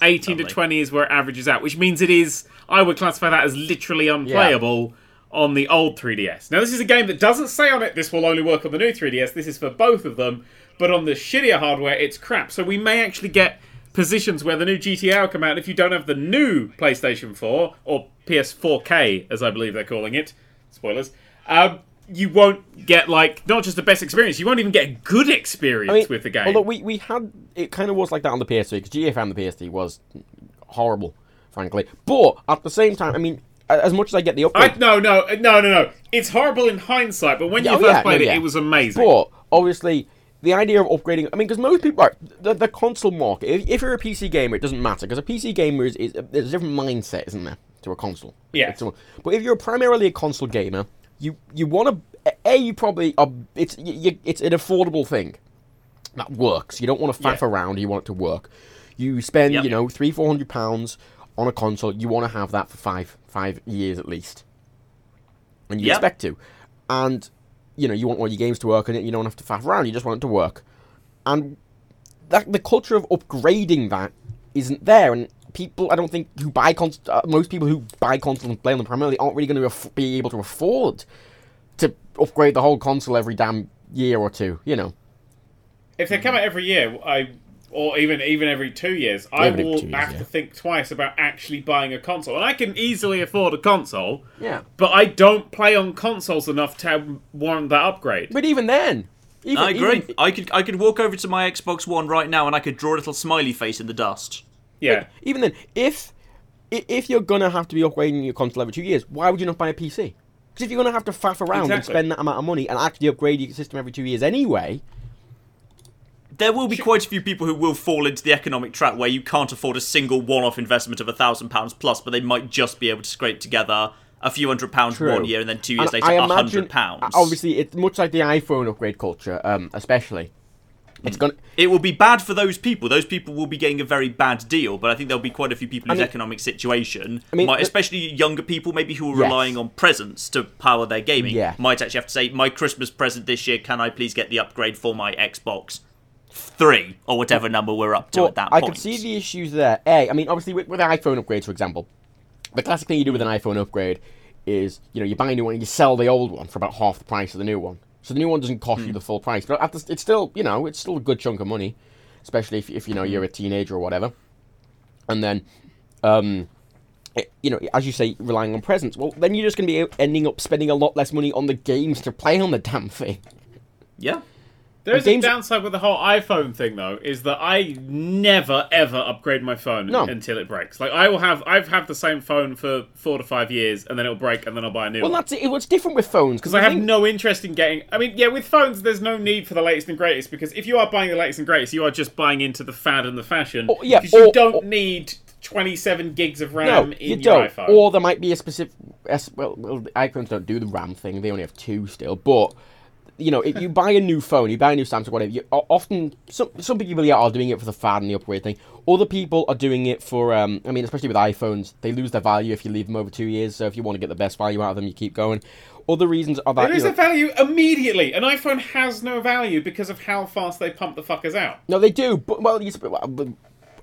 eighteen Lovely. to twenty is where it averages out, which means it is I would classify that as literally unplayable yeah. on the old three D S. Now, this is a game that doesn't say on it, this will only work on the new three D S. This is for both of them. But on the shittier hardware, it's crap. So we may actually get positions where the new G T A will come out. If you don't have the new PlayStation four, or P S four K, as I believe they're calling it, spoilers, um, you won't get, like, not just the best experience, you won't even get a good experience I mean, with the game. Although we, we had, it kind of was like that on the P S three, because G T A on the P S three was horrible, frankly. But at the same time, I mean, as much as I get the upgrade... I, no, no, no, no, no. It's horrible in hindsight, but when you oh, first yeah, played no, it, yeah. it was amazing. But, obviously... the idea of upgrading... I mean, because most people... Right, the, the console market... If, if you're a P C gamer, it doesn't matter. Because a P C gamer is... is there's a different mindset, isn't there? To a console. Yeah. It's, but if you're primarily a console gamer, you, you want to... A, you probably... Are, it's you, it's an affordable thing. That works. You don't want to faff yeah. around. You want it to work. You spend, yep. you know, three, four hundred pounds on a console. You want to have that for five five years at least. And you yep. expect to. And... you know, you want all your games to work and you don't have to faff around, you just want it to work. And that the culture of upgrading that isn't there, and people, I don't think, who buy cons- uh, most people who buy consoles and play on them primarily aren't really going to af- be able to afford to upgrade the whole console every damn year or two, you know. If they come out every year, I or even even every two years, yeah, I will years, have yeah. to think twice about actually buying a console. And I can easily afford a console, yeah. but I don't play on consoles enough to warrant that upgrade. But even then... Even, I agree. Even, I could I could walk over to my Xbox One right now and I could draw a little smiley face in the dust. Yeah. But even then, if if you're going to have to be upgrading your console every two years, why would you not buy a P C? Because if you're going to have to faff around exactly. and spend that amount of money and actually upgrade your system every two years anyway... There will be quite a few people who will fall into the economic trap where you can't afford a single one-off investment of one thousand pounds plus, but they might just be able to scrape together a few hundred pounds True. one year and then two years and later, a hundred pounds. Obviously, it's much like the iPhone upgrade culture, um, especially. It's gonna... It will be bad for those people. Those people will be getting a very bad deal, but I think there'll be quite a few people I whose mean, economic situation, I mean, might, especially younger people maybe who are yes. relying on presents to power their gaming, yeah. might actually have to say, my Christmas present this year, can I please get the upgrade for my Xbox three or whatever number we're up to well, at that point. I could see the issues there. A, I mean, obviously with, with iPhone upgrades, for example, the classic thing you do with an iPhone upgrade is, you know, you buy a new one and you sell the old one for about half the price of the new one. So the new one doesn't cost mm. you the full price, but after, it's still, you know, it's still a good chunk of money, especially if, if you know, you're a teenager or whatever. And then, um, it, you know, as you say, relying on presents. Well, then you're just going to be ending up spending a lot less money on the games to play on the damn thing. Yeah. There is a downside with the whole iPhone thing, though, is that I never, ever upgrade my phone no. until it breaks. Like, I will have, I've had the same phone for four to five years, and then it'll break, and then I'll buy a new well, one. Well, that's it. What's different with phones? Because I, I have think... no interest in getting... I mean, yeah, with phones, there's no need for the latest and greatest, because if you are buying the latest and greatest, you are just buying into the fad and the fashion. Or, yeah, because or, you don't or... need... twenty-seven gigs of RAM no, in you your don't. iPhone. Or there might be a specific... Well, well, iPhones don't do the RAM thing. They only have two still, but... You know, if you buy a new phone, you buy a new Samsung, whatever, you often, some, some people really are doing it for the fad and the upgrade thing. Other people are doing it for, um, I mean, especially with iPhones, they lose their value if you leave them over two years, so if you want to get the best value out of them, you keep going. Other reasons are that... They lose you know, their value immediately! An iPhone has no value because of how fast they pump the fuckers out. No, they do, but, well, you,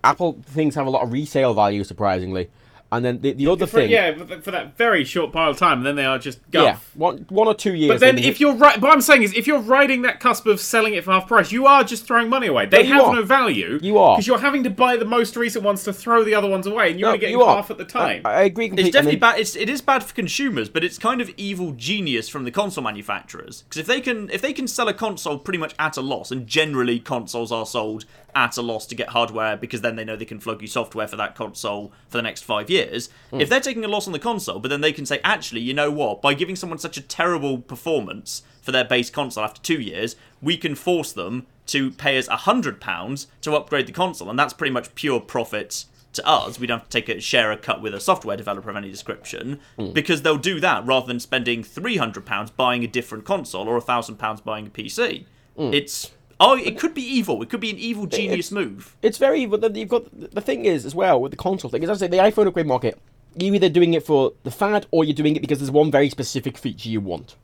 Apple things have a lot of resale value, surprisingly. And then the, the other for, thing... Yeah, for that very short pile of time, and then they are just guff. Yeah, one, one or two years. But then if you're... right, what I'm saying is, if you're riding that cusp of selling it for half price, you are just throwing money away. They no, have are. no value. You are. Because you're having to buy the most recent ones to throw the other ones away, and you're no, only getting you half at the time. I, I agree completely. It's definitely bad. It's, it is bad for consumers, but it's kind of evil genius from the console manufacturers. Because if they can if they can sell a console pretty much at a loss, and generally consoles are sold at a loss to get hardware, because then they know they can flog you software for that console for the next five years. Is, mm. If they're taking a loss on the console, but then they can say, actually, you know what? By giving someone such a terrible performance for their base console after two years, we can force them to pay us one hundred pounds to upgrade the console, and that's pretty much pure profit to us. We don't have to take a share a cut with a software developer of any description, mm. because they'll do that rather than spending three hundred pounds buying a different console or one thousand pounds buying a P C. Mm. It's... Oh, it could be evil. It could be an evil genius it's, move. It's very evil. You've got the thing is as well with the console thing. Is I say the iPhone upgrade market. You're either doing it for the fad, or you're doing it because there's one very specific feature you want.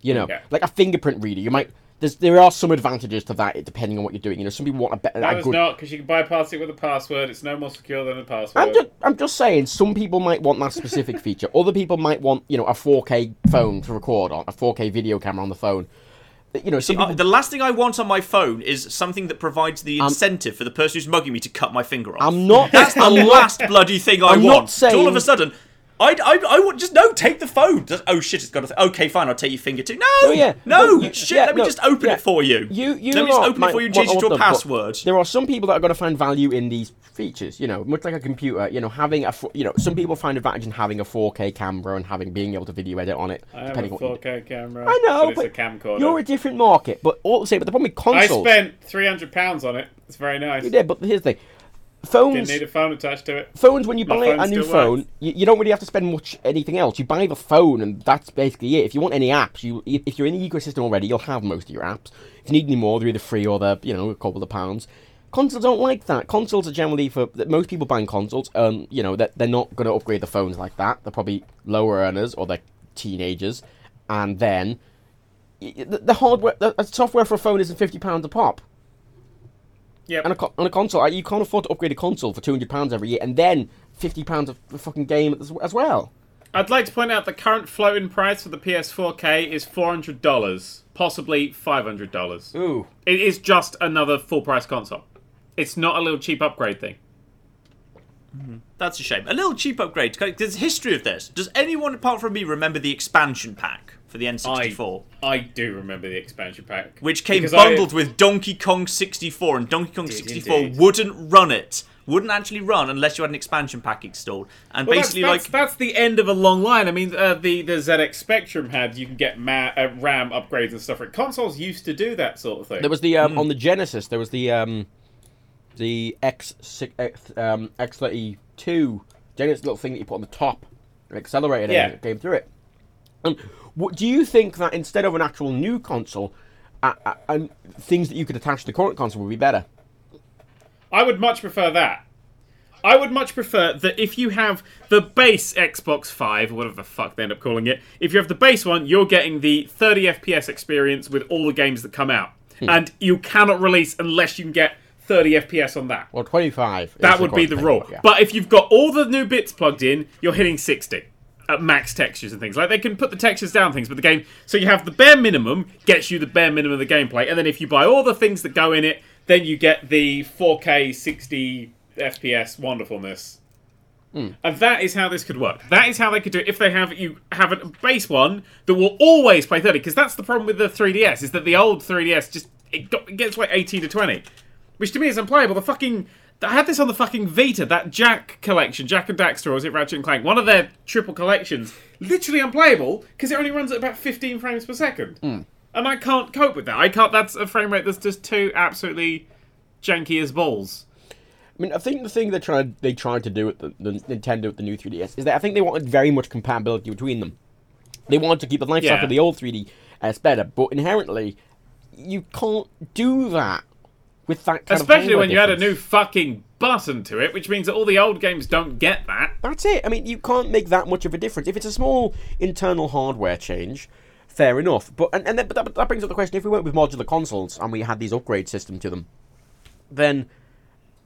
You know, yeah. like a fingerprint reader. You might There's, there are some advantages to that, depending on what you're doing. You know, some people want a better... No, a it's good... not, because you can bypass it with a password. It's no more secure than a password. I'm just, I'm just saying, some people might want that specific feature. Other people might want, you know, a four K phone to record on, a four K video camera on the phone. You know, some See, people... uh, the last thing I want on my phone is something that provides the incentive um, for the person who's mugging me to cut my finger off. I'm not... That's the last bloody thing I I'm want. Not saying... All of a sudden... I, I, I would just, no, take the phone. Just, oh, shit, it's got a... Th okay, fine, I'll take your finger too. No, oh, yeah. no, you, shit, yeah, let me no, just open yeah. it for you. you, you let me just open might, it for you and change it to a password. There are some people that are going to find value in these features, you know, much like a computer, you know, having a, you know, some people find advantage in having a four K camera and having, being able to video edit on it. I have a four K camera. I know, but, but it's a camcorder. You're a different market, but all the same, but the problem with consoles... I spent three hundred pounds on it. It's very nice. You did, but here's the thing. Phones, Didn't need a phone attached to it. Phones, when you My buy a new phone, you, you don't really have to spend much anything else. You buy the phone, and that's basically it. If you want any apps, you if you're in the ecosystem already, you'll have most of your apps. If you need any more, they're either free or they're, you know, a couple of pounds. Consoles don't like that. Consoles are generally for... Most people buying consoles, um, you know, they're, they're not going to upgrade the phones like that. They're probably lower earners, or they're teenagers. And then, the, the hardware... The, the software for a phone isn't fifty pounds a pop. Yeah, and a, and a console, you can't afford to upgrade a console for two hundred pounds every year, and then fifty pounds of a fucking game as well. I'd like to point out the current floating price for the P S four K is four hundred dollars, possibly five hundred dollars. Ooh. It is just another full-price console. It's not a little cheap upgrade thing. Mm-hmm. That's a shame. A little cheap upgrade. There's a history of this. Does anyone apart from me remember the expansion pack for the N sixty-four? I, I do remember the expansion pack. Which came because bundled I... with Donkey Kong sixty-four, and Donkey Kong Indeed, sixty-four indeed. wouldn't run it. Wouldn't actually run unless you had an expansion pack installed. And well, basically, that's, that's, like... That's the end of a long line. I mean, uh, the, the Z X Spectrum had... You can get ma uh, RAM upgrades and stuff. Consoles used to do that sort of thing. There was the... Um, mm. On the Genesis, there was the... Um... The X, X um, X thirty-two, Genesis little thing that you put on the top, and accelerated yeah. it, and it came through it. Um, what, do you think that instead of an actual new console, uh, uh, um, things that you could attach to the current console would be better? I would much prefer that. I would much prefer that if you have the base Xbox five, or whatever the fuck they end up calling it, if you have the base one, you're getting the thirty F P S experience with all the games that come out. Hmm. And you cannot release unless you can get thirty F P S on that. Or twenty-five. That would be the rule. Yeah. But if you've got all the new bits plugged in, you're hitting sixty at max textures and things. Like, they can put the textures down things, but the game... So you have the bare minimum, gets you the bare minimum of the gameplay, and then if you buy all the things that go in it, then you get the four K sixty F P S wonderfulness. Mm. And that is how this could work. That is how they could do it if they have you have a base one that will always play thirty, because that's the problem with the three D S, is that the old three D S just... It, got, it gets like eighteen to twenty. Which to me is unplayable. The fucking... I had this on the fucking Vita, that Jack collection, Jack and Daxter, or was it Ratchet and Clank? One of their triple collections. Literally unplayable, because it only runs at about fifteen frames per second. Mm. And I can't cope with that. I can't... That's a frame rate that's just too absolutely janky as balls. I mean, I think the thing they tried, they tried to do with the, the Nintendo with the new three D S is that I think they wanted very much compatibility between them. They wanted to keep the life cycle yeah. of the old three D S better, but inherently, you can't do that. With that kind Especially of when difference. You add a new fucking button to it, which means that all the old games don't get that. That's it. I mean, you can't make that much of a difference. If it's a small internal hardware change, fair enough. But and, and then, but that, that brings up the question, if we went with modular consoles and we had these upgrade system to them, then,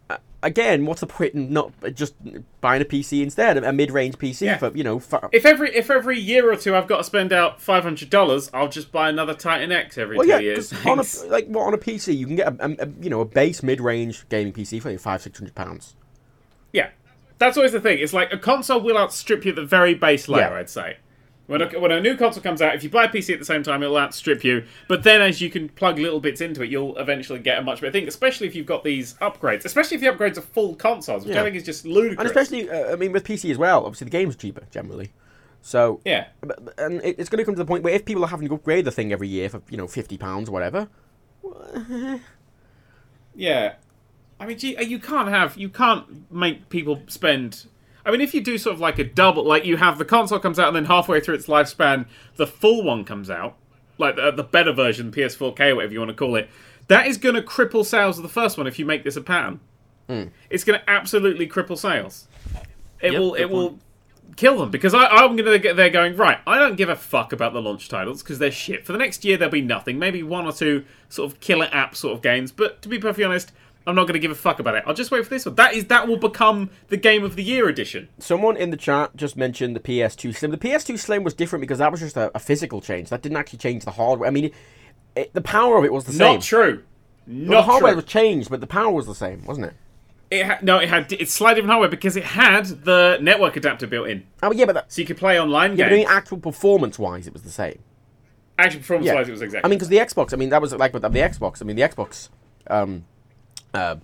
uh, again, what's the point in not just buying a P C instead? A mid-range P C yeah. for, you know... For... If every if every year or two I've got to spend out five hundred dollars, I'll just buy another Titan X every well, two yeah, years. On a, like, what, on a P C, you can get a, a, you know, a base mid-range gaming P C for like five hundred, six hundred pounds. Yeah. That's always the thing. It's like a console will outstrip you at the very base layer, yeah. I'd say. When a, when a new console comes out, if you buy a P C at the same time, it'll outstrip you. But then as you can plug little bits into it, you'll eventually get a much better thing, especially if you've got these upgrades. Especially if the upgrades are full consoles, which yeah. I think is just ludicrous. And especially, uh, I mean, with P C as well, obviously the game's cheaper, generally. So, yeah. And it's going to come to the point where if people are having to upgrade the thing every year for, you know, fifty pounds or whatever. yeah. I mean, gee, you can't have, you can't make people spend... I mean, if you do sort of like a double, like you have the console comes out and then halfway through its lifespan, the full one comes out, like the, the better version, P S four K, whatever you want to call it, that is going to cripple sales of the first one if you make this a pattern. Mm. It's going to absolutely cripple sales. It yep, will, it point. will kill them, because I, I'm gonna get there going, right, I don't give a fuck about the launch titles, because they're shit. For the next year, there'll be nothing. Maybe one or two sort of killer app sort of games, but to be perfectly honest, I'm not going to give a fuck about it. I'll just wait for this one. That is, that will become the Game of the Year edition. Someone in the chat just mentioned the P S two Slim. The P S two Slim was different because that was just a, a physical change. That didn't actually change the hardware. I mean, it, it, the power of it was the same. Not true. Not well, the hardware true. was changed, but the power was the same, wasn't it? It ha- no, it had it's slightly different hardware because it had the network adapter built in. Oh yeah, but that, so you could play online yeah, games. But doing actual performance-wise, it was the same. Actual performance-wise, yeah. it was exactly. I mean, because the Xbox. I mean, that was like with the Xbox. I mean, the Xbox. Um, Uh,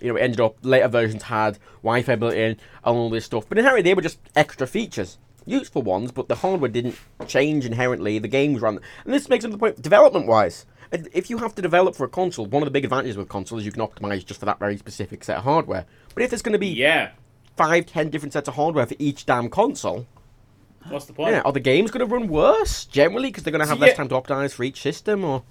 you know, it ended up later versions had Wi-Fi built in and all this stuff, but inherently they were just extra features, useful ones, but the hardware didn't change inherently. The games ran, and this makes another point development-wise. If you have to develop for a console, one of the big advantages with consoles is you can optimize just for that very specific set of hardware. But if there's going to be yeah five, ten different sets of hardware for each damn console, what's the point? Yeah, are the games going to run worse generally because they're going to have so, less yeah. time to optimize for each system, or?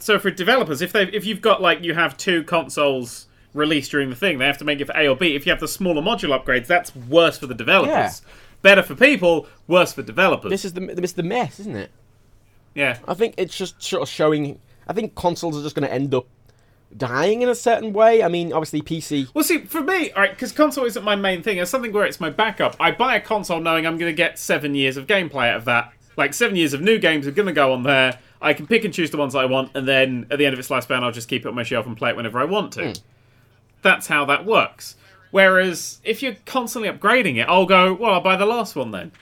So for developers, if they if you've got like you have two consoles released during the thing, they have to make it for A or B. If you have the smaller module upgrades, that's worse for the developers. Yeah. Better for people, worse for developers. This is the this is the mess, isn't it? Yeah. I think it's just sort of showing. I think consoles are just going to end up dying in a certain way. I mean, obviously P C. Well, see, for me, all right, because console isn't my main thing. It's something where it's my backup. I buy a console knowing I'm going to get seven years of gameplay out of that. Like seven years of new games are going to go on there. I can pick and choose the ones that I want, and then at the end of its lifespan, I'll just keep it on my shelf and play it whenever I want to. Mm. That's how that works. Whereas, if you're constantly upgrading it, I'll go, well, I'll buy the last one then.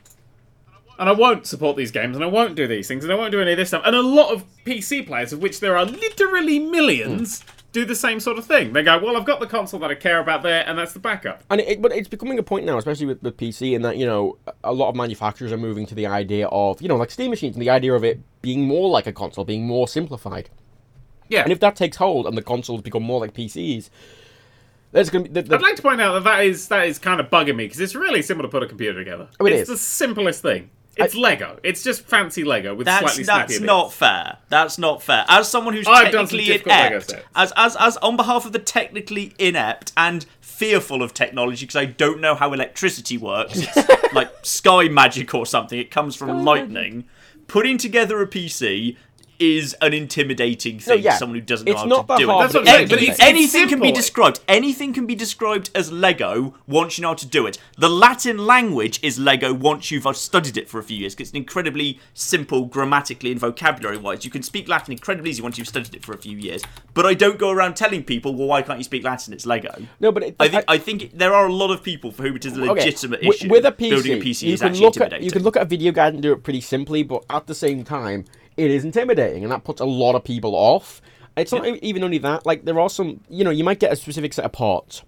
And I won't support these games, and I won't do these things, and I won't do any of this stuff. And a lot of P C players, of which there are literally millions, mm. do the same sort of thing. They go, well, I've got the console that I care about there, and that's the backup. And it, But it's becoming a point now, especially with, with P C, in that, you know, a lot of manufacturers are moving to the idea of, you know, like Steam machines, and the idea of it being more like a console, being more simplified. Yeah. And if that takes hold and the consoles become more like P Cs, there's going to be... The, the... I'd like to point out that that is, that is kind of bugging me, because it's really simple to put a computer together. Oh, it it's is. the simplest thing. It's I, Lego. It's just fancy Lego with that's, slightly snappy. That's not fair. That's not fair. As someone who's I've technically inept, as as as on behalf of the technically inept and fearful of technology, because I don't know how electricity works, it's like sky magic or something. It comes from sky lightning. Magic. Putting together a P C is an intimidating thing. No, yeah. Someone who doesn't know it's how not to do hard, it. But Any, but it's, anything it's can be described. Anything can be described as Lego once you know how to do it. The Latin language is Lego once you've studied it for a few years, because it's incredibly simple grammatically and vocabulary-wise. You can speak Latin incredibly easy once you've studied it for a few years. But I don't go around telling people, well, why can't you speak Latin? It's Lego. No, but it, I think I, I think it, there are a lot of people for whom it is a legitimate okay. issue. With a P C, building a P C is actually look intimidating. At, you can look at a video guide and do it pretty simply, but at the same time, it is intimidating, and that puts a lot of people off. It's not yeah. even only that. Like, there are some, you know, you might get a specific set of parts.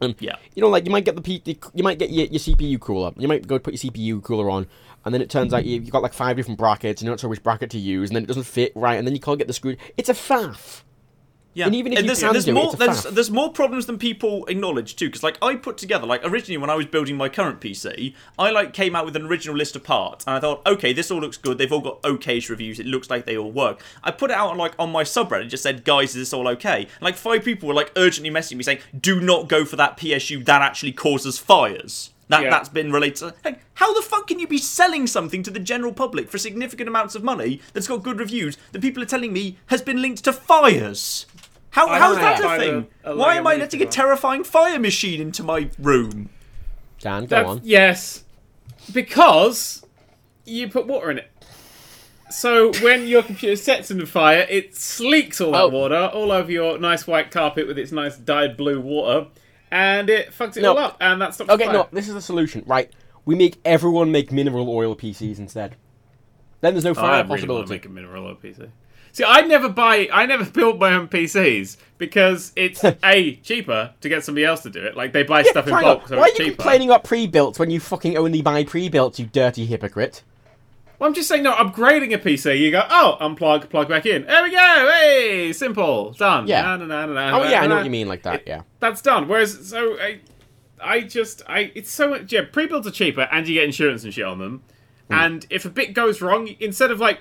Um, yeah. You know, like, you might get the, P- the you might get your, your C P U cooler. You might go put your C P U cooler on, and then it turns out you've got, like, five different brackets, and you're not sure which bracket to use, and then it doesn't fit right, and then you can't get the screw. It's a faff. Yeah, and even if and there's, you can there's do more, it, it's a there's, faff. There's more problems than people acknowledge, too, because, like, I put together, like, originally when I was building my current P C, I, like, came out with an original list of parts, and I thought, okay, this all looks good, they've all got okayish reviews, it looks like they all work. I put it out, like, on my subreddit, it just said, guys, is this all okay? And, like, five people were, like, urgently messaging me saying, do not go for that P S U, that actually causes fires. That, yeah. That's been related to... Like, how the fuck can you be selling something to the general public for significant amounts of money that's got good reviews that people are telling me has been linked to fires? How How's that a thing? A, a Why am I letting a terrifying fire machine into my room? Dan, go That's, on. Yes. Because you put water in it. So when your computer sets into fire, it sleeks all that oh. water all over your nice white carpet with its nice dyed blue water, and it fucks it no. all up, and that stops okay, fire. Okay, no, this is the solution. Right, we make everyone make mineral oil P Cs instead. Then there's no fire oh, I really possibility. I make a mineral oil P C. See, I never buy, I never build my own P Cs because it's a cheaper to get somebody else to do it. Like they buy yeah, stuff in bulk, so Why it's cheaper. Why are you complaining about pre-built when you fucking only buy pre-built, you dirty hypocrite? Well, I'm just saying, no, upgrading a P C, you go, oh, unplug, plug back in. There we go, hey, simple, done. Yeah. Na, na, na, na, oh na, yeah, na, I know na. what you mean, like that. It, yeah, that's done. Whereas, so I, I just, I, it's so yeah, pre-builds are cheaper, and you get insurance and shit on them. And if a bit goes wrong, instead of like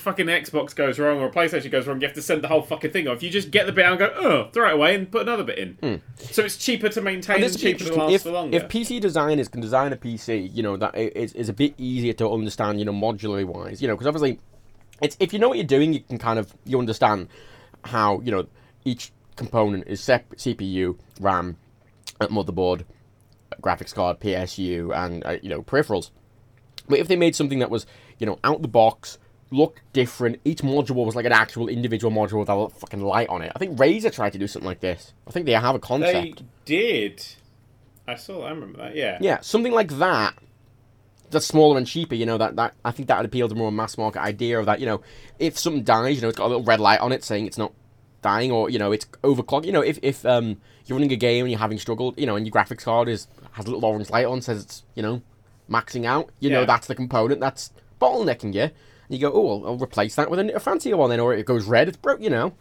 fucking Xbox goes wrong or a PlayStation goes wrong, you have to send the whole fucking thing off. You just get the bit out and go, oh, throw it away and put another bit in. Mm. So it's cheaper to maintain and, and cheaper to last if, for longer. If P C designers can design a P C, you know, that is, is a bit easier to understand, you know, modularly wise, you know, because obviously it's if you know what you're doing, you can kind of, you understand how, you know, each component is sep- C P U, RAM, motherboard, graphics card, P S U, and, uh, you know, peripherals. But if they made something that was, you know, out the box, looked different, each module was like an actual individual module with a fucking light on it. I think Razer tried to do something like this. I think they have a concept. They did. I saw. I remember that. Yeah. Yeah, something like that. That's smaller and cheaper. You know that, that I think that would appeal to more mass market idea of that. You know, if something dies, you know, it's got a little red light on it saying it's not dying, or you know, it's overclocked. You know, if if um you're running a game and you're having struggled, you know, and your graphics card is has a little orange light on, says it's, you know, maxing out, you yeah. know, that's the component that's bottlenecking you. And you go, oh, I'll, I'll replace that with a fancier one then, or it goes red, it's broke, you know.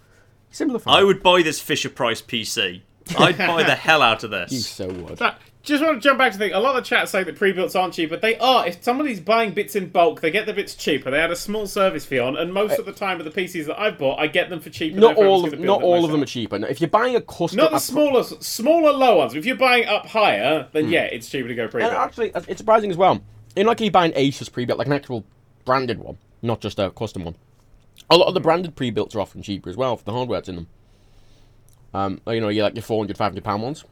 Simplify. I would buy this Fisher-Price P C. I'd buy the hell out of this. You so would. That, just want to jump back to the thing. A lot of the chat say that pre-builts aren't cheap, but they are. If somebody's buying bits in bulk, they get the bits cheaper. They had a small service fee on, and most uh, of the time with the P Cs that I've bought, I get them for cheaper. Not all of, not all of them are cheaper. If you're buying a custom... Not the smaller, pro- smaller, low ones. If you're buying up higher, then mm. yeah, it's cheaper to go pre-built. And actually, it's surprising as well. In like you buy an Asus pre-built, like an actual branded one, not just a custom one. A lot of the branded pre-builts are often cheaper as well for the hardware that's in them. Um, you know, you like your four hundred, five hundred pound ones.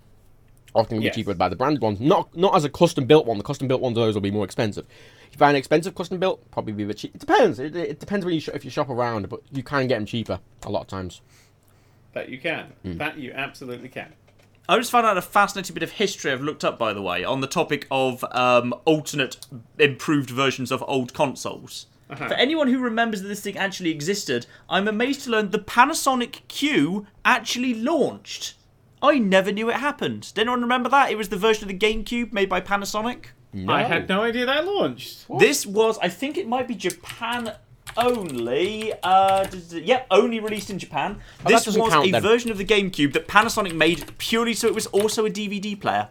Often will yes. be cheaper by the branded ones. Not not as a custom built one. The custom built ones of those will be more expensive. If you buy an expensive custom built, probably be a bit cheap. It depends. It, it depends when you sh- if you shop around, but you can get them cheaper a lot of times. That you can. Mm. That you absolutely can. I just found out a fascinating bit of history I've looked up, by the way, on the topic of um, alternate improved versions of old consoles. Uh-huh. For anyone who remembers that this thing actually existed, I'm amazed to learn the Panasonic Q actually launched. I never knew it happened. Did anyone remember that? It was the version of the GameCube made by Panasonic. No. I had no idea that launched. What? This was, I think it might be Japan only. Uh, d- d- yeah, only released in Japan. Oh, this was count, a then. version of the GameCube that Panasonic made purely so it was also a D V D player.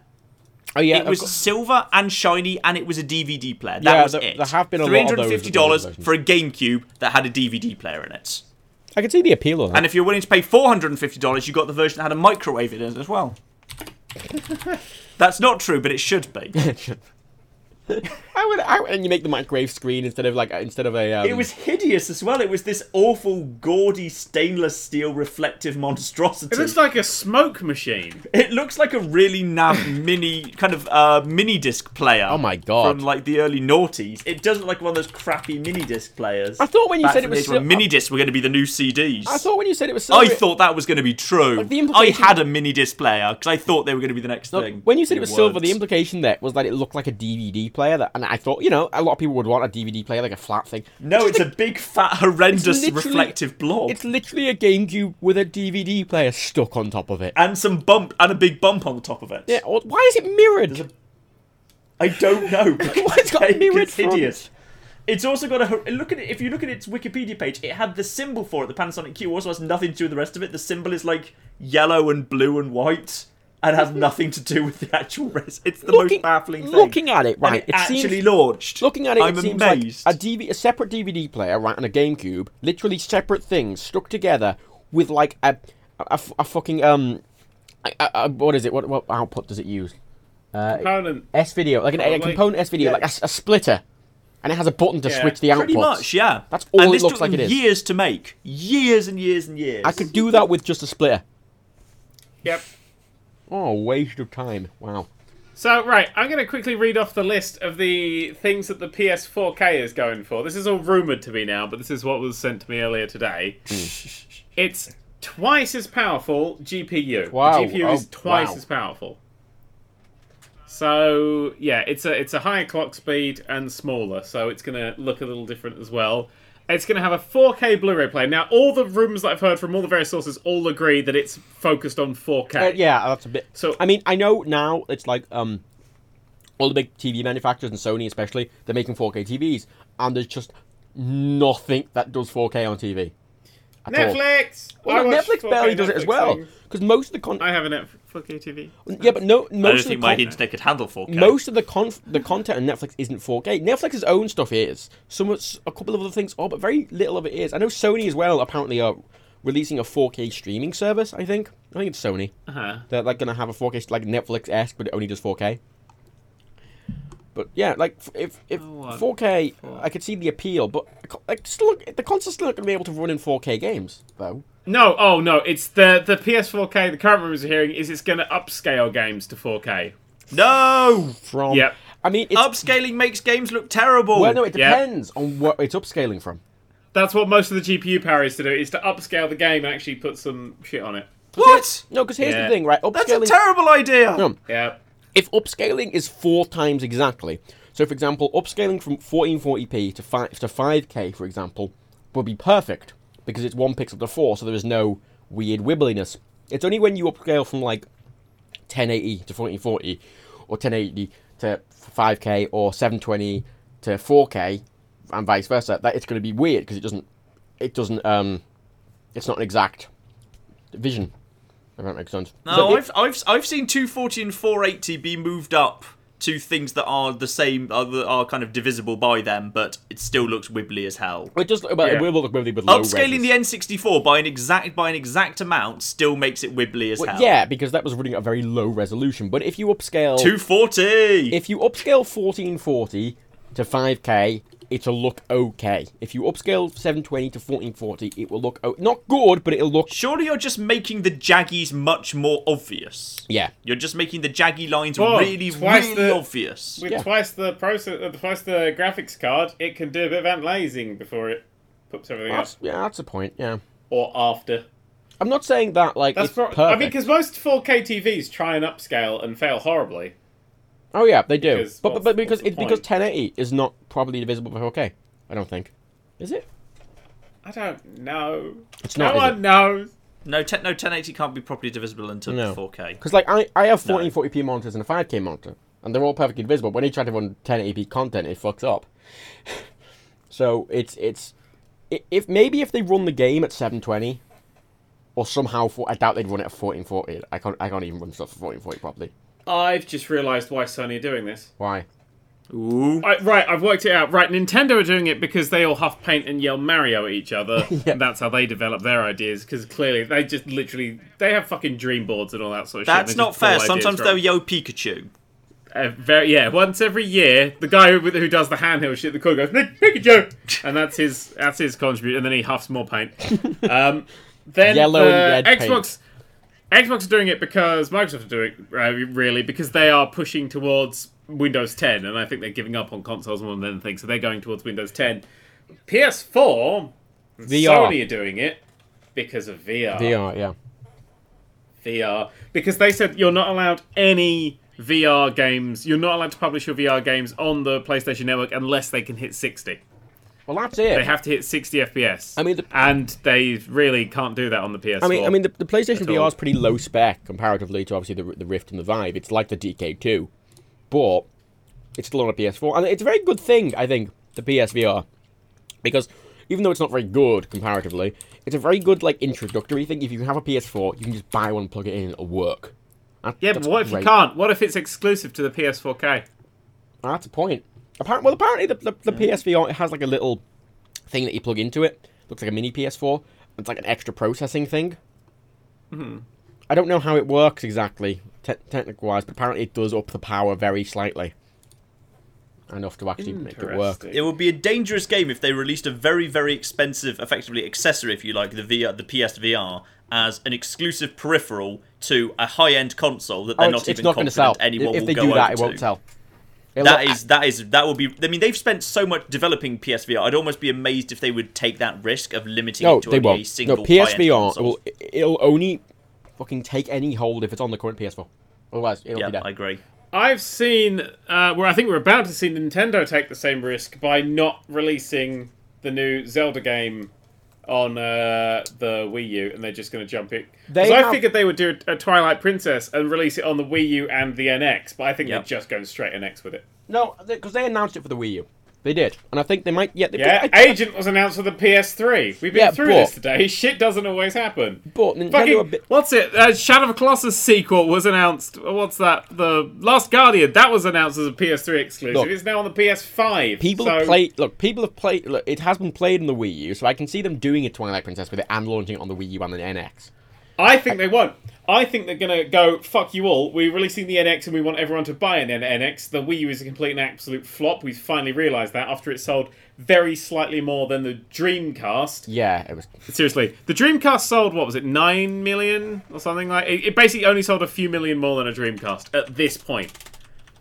Oh yeah, it was got... silver and shiny, and it was a D V D player. That yeah, was there, it. There have been a lot of those. three hundred fifty dollars for a GameCube that had a D V D player in it. I can see the appeal of that. And if you're willing to pay four hundred fifty dollars, you got the version that had a microwave in it as well. That's not true, but it should be. It should. I would, I, and you make the microwave screen instead of like instead of a. Um... It was hideous as well. It was this awful, gaudy stainless steel reflective monstrosity. It looks like a smoke machine. It looks like a really naff mini kind of uh, mini disc player. Oh my god! From like the early noughties. It doesn't look like one of those crappy mini disc players. I thought when you said it was sil- mini discs were going to be the new C Ds. I thought when you said it was. Silver, I thought that was going to be true. Like implication... I had a mini disc player because I thought they were going to be the next Look, thing. When you said it was words. silver, the implication there was that it looked like a D V D player, that, and I thought, you know, a lot of people would want a D V D player, like a flat thing. No, just it's like, a big, fat, horrendous, reflective blob. It's literally a GameCube with a D V D player stuck on top of it. And some bump, and a big bump on the top of it. Yeah, or, why is it mirrored? A, I don't know. Why it's got a mirrored front? Hideous. It's also got a... Look at it. If you look at its Wikipedia page, it had the symbol for it. The Panasonic Q also has nothing to do with the rest of it. The symbol is, like, yellow and blue and white. And has nothing to do with the actual rest. It's the looking, most baffling thing. Looking at it, right? And it, it actually seems, launched. Looking at it, I'm it seems amazed. Like a, D V, a separate D V D player, right, and a GameCube, literally separate things stuck together with like a a, a fucking um, a, a, what is it? What, what output does it use? Uh, component S video, like an, a, a component S video, yeah. like a, a splitter, and it has a button to yeah. switch the outputs. Pretty much, yeah. That's all and it looks like it is. And this took years to make, years and years and years. I could do that with just a splitter. Yep. Oh, waste of time. Wow. So, right, I'm going to quickly read off the list of the things that the P S four K is going for. This is all rumoured to be now, but this is what was sent to me earlier today. Mm. It's twice as powerful G P U. Wow. The G P U oh, is twice wow. as powerful. So, yeah, it's a it's a higher clock speed and smaller, so it's going to look a little different as well. It's going to have a four K Blu-ray player. Now, all the rumours that I've heard from all the various sources all agree that it's focused on four K. Uh, yeah, that's a bit... So I mean, I know now it's like um, all the big T V manufacturers, and Sony especially, they're making four K T Vs, and there's just nothing that does four K on T V. Netflix! Well, no, Netflix barely Netflix does it as well. Because most of the con- I have a Netflix T V. Yeah, but no, most I don't of think the my con- internet could handle four K. Most of the con- the content on Netflix isn't four K. Netflix's own stuff is. Some a couple of other things are, but very little of it is. I know Sony as well apparently are releasing a four K streaming service, I think. I think it's Sony. Uh-huh. They're like going to have a four K, like Netflix-esque, but it only does four K. But yeah, like if if oh, four K, four. I could see the appeal, but like still the console's still not going to be able to run in four K games though. No, oh no, it's the the P S four K. The current rumors are hearing is it's going to upscale games to four K. No, from yep. I mean, it's, upscaling makes games look terrible. Well, no, it depends yep. on what it's upscaling from. That's what most of the G P U powers to do is to upscale the game and actually put some shit on it. What? No, because here's yeah. the thing, right? Upscaling, that's a terrible idea. No. Yeah. If upscaling is four times exactly, so for example, upscaling from fourteen forty p to five to five K, for example, would be perfect because it's one pixel to four, so there is no weird wibbliness. It's only when you upscale from like ten eighty to fourteen forty, or ten eighty to five K, or seven twenty to four K, and vice versa, that it's going to be weird because it doesn't, it doesn't, um, it's not an exact vision. If that makes sense. No, so I've, I've I've seen two forty and four eighty be moved up to things that are the same, are, are kind of divisible by them, but it still looks wibbly as hell. It does look, well, yeah. it will look wibbly, but low upscaling reds. The N sixty-four by an exact by an exact amount still makes it wibbly as well, hell. Yeah, because that was running at a very low resolution. But if you upscale two forty, if you upscale fourteen forty to five K, it'll look okay. If you upscale seven twenty to fourteen forty, it will look... O- not good, but it'll look... Surely you're just making the jaggies much more obvious. Yeah. You're just making the jaggy lines well, really, really the, obvious. With yeah. twice the process, uh, twice the graphics card, it can do a bit of anti-aliasing before it puts everything that's, up. Yeah, that's a point, yeah. Or after. I'm not saying that, like, that's it's pro- perfect. I mean, because most four K T Vs try and upscale and fail horribly. Oh yeah, they do. Because, but, but but because it, because ten eighty is not probably divisible by four K. I don't think. Is it? I don't know. It's not, no one it? knows. No, te- no, ten eighty can't be properly divisible into no. four K. Because like I, I have fourteen forty p no. monitors and a five K monitor, and they're all perfectly divisible. When you try to run ten eighty p content, it fucks up. So it's it's if maybe if they run the game at seven twenty, or somehow for, I doubt they'd run it at fourteen forty. I can't I can't even run stuff at fourteen forty properly. I've just realised why Sony are doing this. Why? Ooh. I, right, I've worked it out. Right, Nintendo are doing it because they all huff paint and yell Mario at each other. Yeah. And that's how they develop their ideas, because clearly they just literally... They have fucking dream boards and all that sort of that's shit. That's not fair. Sometimes they'll yell Pikachu. Uh, very, yeah, once every year, the guy who, who does the handheld shit, the cool goes, Pikachu! And that's his that's his contribute, and then he huffs more paint. Um, then Yellow the and red Xbox... Paint. Xbox are doing it because Microsoft are doing it, uh, really, because they are pushing towards Windows ten, and I think they're giving up on consoles more than anything, so they're going towards Windows ten. P S four, V R. Sony are doing it because of V R. V R, yeah. V R. Because they said you're not allowed any V R games, you're not allowed to publish your V R games on the PlayStation Network unless they can hit sixty. Well, that's it. They have to hit sixty F P S. I mean, the, and they really can't do that on the P S four. I mean, I mean, the, the PlayStation V R is pretty low spec comparatively to obviously the, the Rift and the Vive. It's like the D K two, but it's still on a P S four, and it's a very good thing, I think, the P S V R, because even though it's not very good comparatively, it's a very good like introductory thing. If you have a P S four, you can just buy one, plug it in, and it'll work. That, yeah, but what great. if you can't? What if it's exclusive to the P S four K? Well, that's a point. Apparently, well, apparently the, the, the yeah. P S V R, it has like a little thing that you plug into it. Looks like a mini P S four. It's like an extra processing thing. Mm-hmm. I don't know how it works exactly, te- technical-wise, but apparently it does up the power very slightly. Enough to actually make it work. It would be a dangerous game if they released a very, very expensive, effectively accessory, if you like, the V R, the P S V R, as an exclusive peripheral to a high-end console that they're oh, not it's, even it's not confident sell. anyone if will go over to. If they do that, it won't sell. That is, that is, that would be, I mean, they've spent so much developing P S V R, I'd almost be amazed if they would take that risk of limiting no, it to they only won't. a single no, P S V R, will, it'll only fucking take any hold if it's on the current P S four. Otherwise, it'll yeah, be dead. I agree. I've seen, uh, where I think we're about to see Nintendo take the same risk by not releasing the new Zelda game on uh, the Wii U, and they're just going to jump it. Because have... I figured they would do a Twilight Princess and release it on the Wii U and the N X, but I think yep. they're just going straight N X with it. No, because they, they announced it for the Wii U. They did. And I think they might... Yeah, they yeah did, I, Agent was announced for the P S three. We've been yeah, through but, this today. Shit doesn't always happen. But Fucking, bit... What's it? Uh, Shadow of the Colossus sequel was announced... What's that? The Last Guardian. That was announced as a P S three exclusive. Look, it's now on the P S five. People so... have played... Look, people have played... Look, it has been played on the Wii U, so I can see them doing a Twilight Princess with it and launching it on the Wii U and the N X. I think I... they won't. I think they're going to go, fuck you all, we're releasing the N X and we want everyone to buy an N X. The Wii U is a complete and absolute flop. We've finally realised that after it sold very slightly more than the Dreamcast. Yeah, it was... Seriously, the Dreamcast sold, what was it, nine million or something like that? It basically only sold a few million more than a Dreamcast at this point.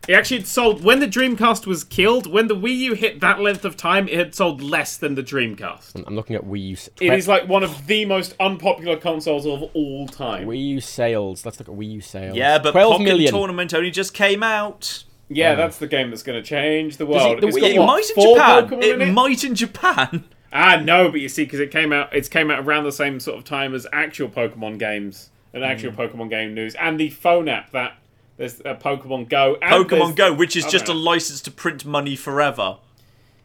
It actually had sold, when the Dreamcast was killed, when the Wii U hit that length of time, it had sold less than the Dreamcast. I'm looking at Wii U... It is like one of the most unpopular consoles of all time. Wii U sales. Let's look at Wii U sales. Yeah, but Pocket Tournament only just came out. Yeah, um, that's the game that's going to change the world. It, the it's Wii, got, it what, might in Japan. Pokemon it in might in Japan. Ah, no, but you see, because it came out, it's came out around the same sort of time as actual Pokemon games, and actual mm. Pokemon game news, and the phone app that... There's a Pokemon Go. And Pokemon Go, which is just know. a license to print money forever.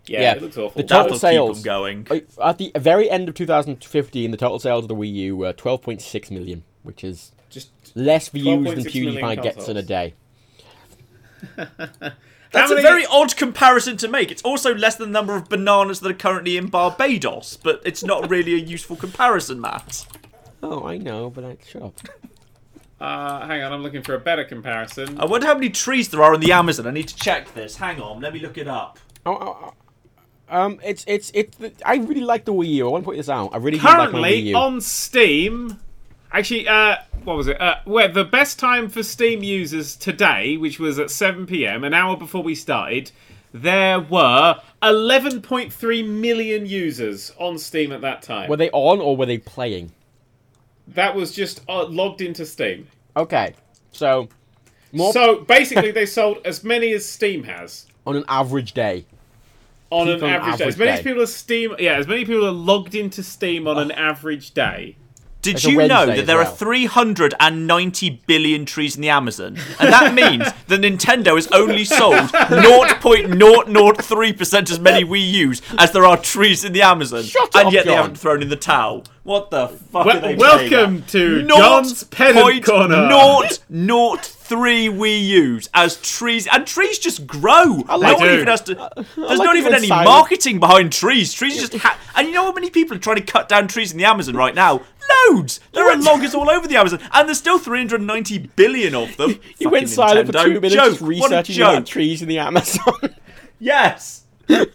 Yeah, yeah. It looks awful. The total That'll sales, keep them going. At the very end of two thousand fifteen, the total sales of the Wii U were twelve point six million, which is just less views than PewDiePie gets in a day. That's a very odd comparison to make. It's also less than the number of bananas that are currently in Barbados, but it's not really a useful comparison, Matt. Oh, I know, but I... Shut up. Uh, hang on, I'm looking for a better comparison. I wonder how many trees there are in the Amazon. I need to check this. Hang on, let me look it up. Oh, oh, oh. Um, it's, it's, it's, I really like the Wii U. I want to put this out. I really do like the Wii U. Currently, on Steam, actually, uh, what was it? Uh, where the best time for Steam users today, which was at seven p.m, an hour before we started, there were eleven point three million users on Steam at that time. Were they on or were they playing? That was just uh, logged into Steam. Okay, so... More... So, basically, they sold as many as Steam has. On an average day. On an, on an average, average day. As many day. people as Steam... Yeah, as many people are logged into Steam on oh. an average day. Did There's you know that there well. are three hundred ninety billion trees in the Amazon? And that means that Nintendo has only sold zero point zero zero three percent as many Wii U's as there are trees in the Amazon. Shut and up, yet John. They haven't thrown in the towel. What the fuck well, are they Welcome to Not John's Pedant Corner. zero point zero three Wii U's as trees. And trees just grow. I like no one even has to, I there's like not even any silent. marketing behind trees. Trees just... Ha- and you know how many people are trying to cut down trees in the Amazon right now? Loads! There are loggers all over the Amazon, and there's still three hundred ninety billion of them. You went silent Nintendo. for two minutes joke. researching about trees in the Amazon. Yes! The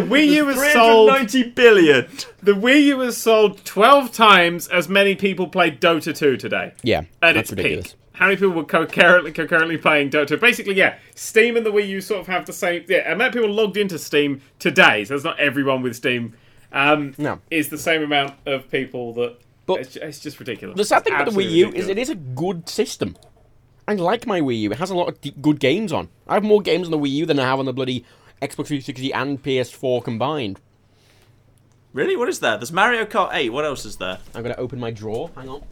Wii U was sold... three hundred ninety billion! The Wii U was sold twelve times as many people played Dota two today. Yeah, at that's its ridiculous. Peak. How many people were concurrently, concurrently playing Dota? Basically, yeah, Steam and the Wii U sort of have the same... Yeah, amount of people logged into Steam today, so that's not everyone with Steam. Um, no. Is the same amount of people that... But it's, it's just ridiculous. The sad thing about the Wii U ridiculous. is it is a good system. I like my Wii U. It has a lot of d- good games on. I have more games on the Wii U than I have on the bloody Xbox three sixty and P S four combined. Really? What is there? There's Mario Kart eight. What else is there? I'm going to open my drawer. Hang on.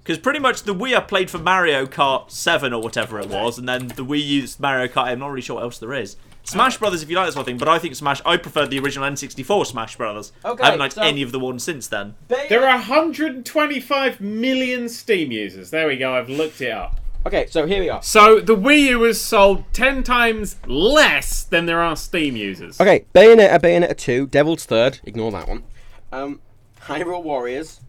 Because pretty much the Wii I played for Mario Kart seven or whatever it was, and then the Wii U's Mario Kart eight. I'm not really sure what else there is. Smash Brothers, if you like this one thing, but I think Smash. I preferred the original N sixty-four Smash Brothers. Okay, I haven't liked so any of the ones since then. There are one hundred twenty-five million Steam users. There we go. I've looked it up. Okay, so here we are. So the Wii U has sold ten times less than there are Steam users. Okay, Bayonetta, Bayonetta two, Devil's Third. Ignore that one. Um, Hyrule Warriors,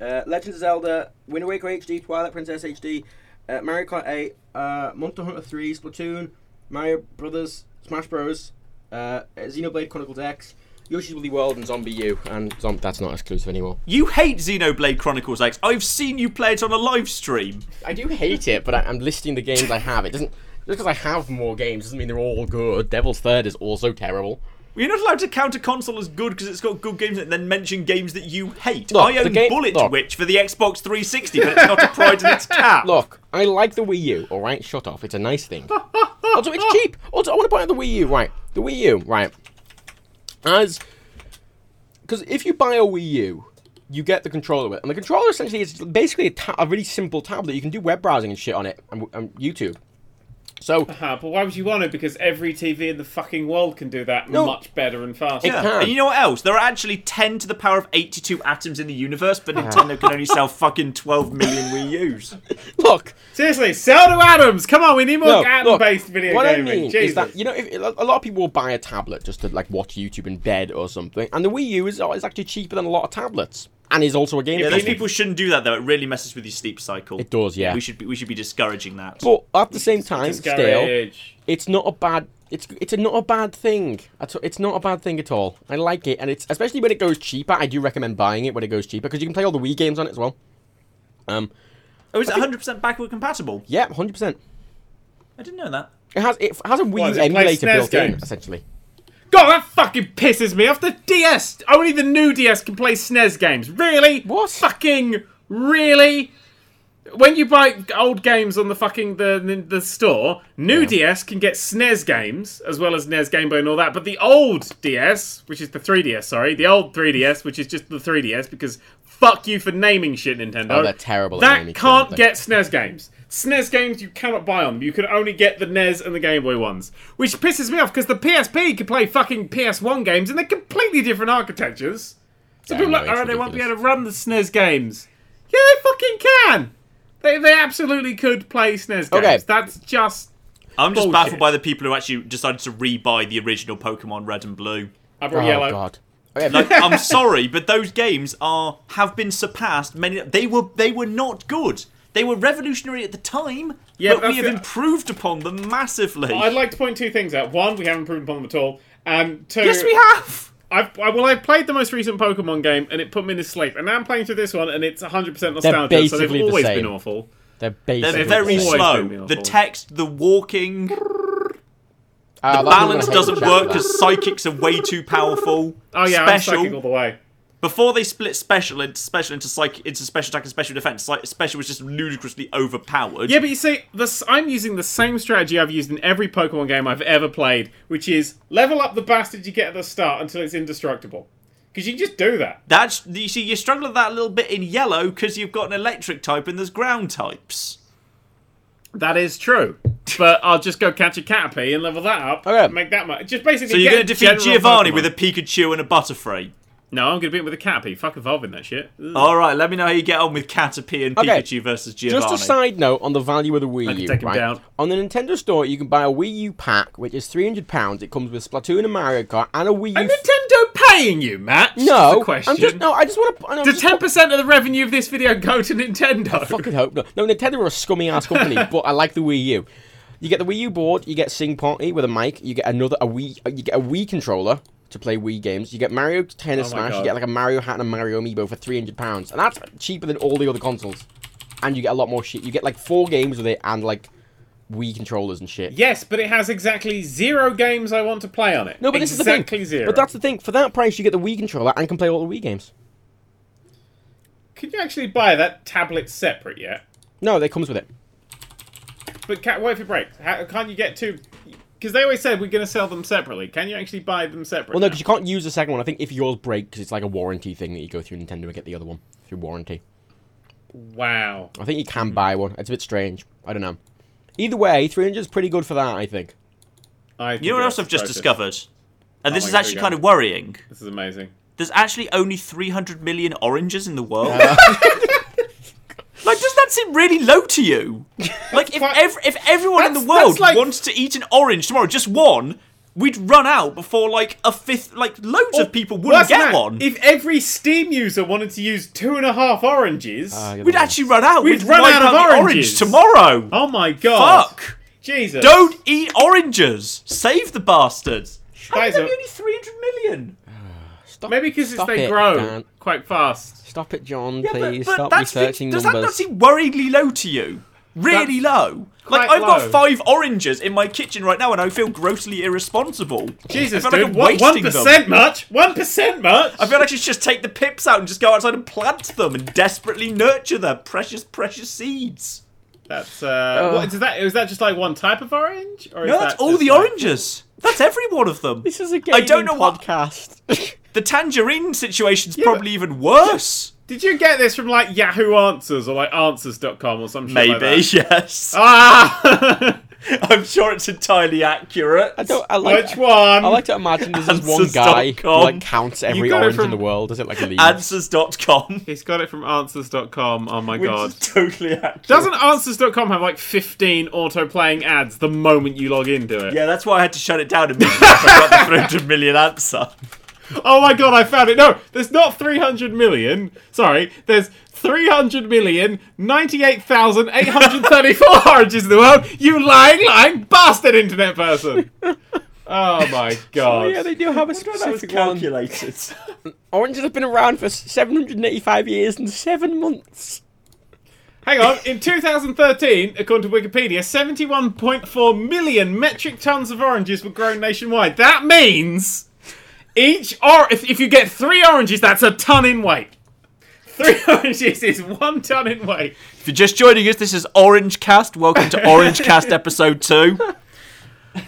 uh, Legend of Zelda, Wind Waker H D, Twilight Princess H D, uh, Mario Kart eight, uh, Monster Hunter three, Splatoon, Mario Brothers. Smash Bros, uh, Xenoblade Chronicles X, Yoshi's Woolly World, and Zombie U. And Zom- that's not exclusive anymore. You hate Xenoblade Chronicles X. I've seen you play it on a live stream. I do hate it, but I- I'm listing the games I have. It doesn't just because I have more games doesn't mean they're all good. Devil's Third is also terrible. Well, you're not allowed to count a console as good because it's got good games and then mention games that you hate. Look, I own ga- Bullet look. Witch for the Xbox three sixty, but it's not a pride in its cap. Look, I like the Wii U, all right? Shut off. It's a nice thing. Also, it's cheap. Also, I want to point out the Wii U, right? The Wii U, right? As because if you buy a Wii U, you get the controller with it, and the controller essentially is basically a, ta- a really simple tablet. You can do web browsing and shit on it, and, and YouTube. So, uh-huh, but why would you want it? Because every T V in the fucking world can do that no, much better and faster. It can. And you know what else? There are actually ten to the power of eighty-two atoms in the universe, but Nintendo can only sell fucking twelve million Wii U's. Look. Seriously, sell to atoms. Come on, we need more no, atom-based video what gaming. What I mean Jesus. is that, you know, if, a lot of people will buy a tablet just to, like, watch YouTube in bed or something, and the Wii U is, is actually cheaper than a lot of tablets. And is also a game. Yeah, those people shouldn't do that though. It really messes with your sleep cycle. It does, yeah. We should be, we should be discouraging that. But at the same time, Discourage. still, it's not a bad. It's it's a, not a bad thing. It's not a bad thing at all. I like it, and it's especially when it goes cheaper. I do recommend buying it when it goes cheaper because you can play all the Wii games on it as well. Um, oh, is it one hundred percent backward compatible? Yeah, one hundred percent. I didn't know that. It has it has a Wii what, emulator built in, essentially. God, that fucking pisses me off. The D S, only the new D S can play S N E S games. Really? What? Fucking really? When you buy old games on the fucking the the, the store, new yeah. D S can get S N E S games as well as N E S Game Boy and all that. But the old D S, which is the three D S, sorry, the old three D S, which is just the three D S, because fuck you for naming shit, Nintendo. Oh, they're terrible. That at naming can't things. get S N E S games. S N E S games you cannot buy on. You can only get the N E S and the Game Boy ones. Which pisses me off, because the P S P can play fucking P S one games, and they're completely different architectures. So yeah, people no, are like, oh, ridiculous. They won't be able to run the S N E S games. Yeah, they fucking can! They they absolutely could play S N E S games. Okay. That's just I'm bullshit. just baffled by the people who actually decided to re-buy the original Pokemon Red and Blue. I brought oh, Yellow. God. Like, I'm sorry, but those games are have been surpassed many... They were They were not good. They were revolutionary at the time, yeah, but we have improved upon them massively. Well, I'd like to point two things out. One, we haven't improved upon them at all. And two... Yes, we have! I've, I, well, I played the most recent Pokemon game, and it put me in a sleep. And now I'm playing through this one, and it's one hundred percent nostalgia, so they've the always same. been awful. They're basically They're very the same. slow. The text, the walking... Uh, the balance doesn't work because psychics are way too powerful. Oh, yeah, Special. I'm psychic all the way. Before they split special into special into psych into special attack and special defense, special was just ludicrously overpowered. Yeah, but you see, this, I'm using the same strategy I've used in every Pokemon game I've ever played, which is level up the bastard you get at the start until it's indestructible. Because you just do that. That's you see, you struggle with that a little bit in Yellow because you've got an electric type and there's ground types. That is true. But I'll just go catch a Caterpie and level that up. Okay. And make that much. Just basically. So you're going to defeat Giovanni Pokemon. with a Pikachu and a Butterfree. No, I'm going to beat him with a Caterpie. Fuck evolving that shit. Ugh. All right, let me know how you get on with Caterpie and okay. Pikachu versus Giovanni. Just a side note on the value of the Wii U. I can take him right? down. On the Nintendo store, you can buy a Wii U pack, which is three hundred pounds. It comes with Splatoon and Mario Kart and a Wii U... Are Nintendo paying you, Matt? No. Question. I'm just... No, I just want to... Does ten percent po- of the revenue of this video go to Nintendo? I fucking hope not. No, Nintendo are a scummy-ass company, but I like the Wii U. You get the Wii U board, you get Sing Party with a mic, you get another a Wii... You get a Wii controller... to play Wii games. You get Mario Tennis oh Smash, God. you get like a Mario hat and a Mario Amiibo for three hundred pounds. And that's cheaper than all the other consoles. And you get a lot more shit. You get like four games with it and like Wii controllers and shit. Yes, but it has exactly zero games I want to play on it. No, but exactly this is the thing. Exactly zero. But that's the thing. For that price, you get the Wii controller and can play all the Wii games. Can you actually buy that tablet separate yet? No, it comes with it. But can, what if it breaks? How, can't you get two... Because they always said we're going to sell them separately. Can you actually buy them separately? Well, no, because you can't use the second one. I think if yours breaks, because it's like a warranty thing that you go through Nintendo and get the other one through warranty. Wow. I think you can buy one. It's a bit strange. I don't know. Either way, three hundred is pretty good for that, I think. I think you know what else I've just discovered? And this oh is God, actually kind of worrying. This is amazing. There's actually only three hundred million oranges in the world. Yeah. Like, does that seem really low to you? Like, if ev- if everyone in the world like... wants to eat an orange tomorrow, just one, we'd run out before, like, a fifth... Like, loads or, of people wouldn't get that, one. If every Steam user wanted to use two and a half oranges... Uh, we'd actually run out. We'd, we'd run out, out of out oranges. Orange tomorrow. Oh, my God. Fuck. Jesus. Don't eat oranges. Save the bastards. How are they only three hundred million? Stop, Maybe because they it, grow Dan. quite fast. Stop it, John, yeah, please. But, but stop researching numbers. Does that not seem worryingly low to you? Really that's low? Like, I've low. got five oranges in my kitchen right now and I feel grossly irresponsible. Jesus, I feel dude. Like I'm wasting them. much? one percent much? I feel like you should just take the pips out and just go outside and plant them and desperately nurture their precious, precious seeds. That's, uh... What, is, that, is that just, like, one type of orange? Or is no, that's that all the like... oranges. That's every one of them. This is a gaming I don't know podcast. What... The tangerine situation's yeah, probably even worse. Did you get this from, like, Yahoo Answers or, like, answers dot com or some shit Maybe, like that? yes. Ah! I'm sure it's entirely accurate. I don't, I like, Which one? I like to imagine there's this one guy who like counts every orange in the world. Does it like leaves? Answers dot com. He's got it from Answers dot com. Oh my Which god. Is totally accurate. Doesn't Answers dot com have like fifteen auto-playing ads the moment you log into it? Yeah, that's why I had to shut it down immediately after I got the three hundred million answer. Oh my god, I found it. No, there's not three hundred million. Sorry, there's three hundred million ninety-eight thousand eight hundred thirty-four oranges in the world. You lying, lying bastard internet person. Oh my god. So yeah, they do have a specific one. Oranges have been around for seven hundred eighty-five years and seven months. Hang on, in two thousand thirteen, according to Wikipedia, seventy-one point four million metric tons of oranges were grown nationwide. That means... Each or if, if you get three oranges, that's a ton in weight. Three oranges is one ton in weight. If you're just joining us, this is Orange Cast. Welcome to Orange Cast episode two.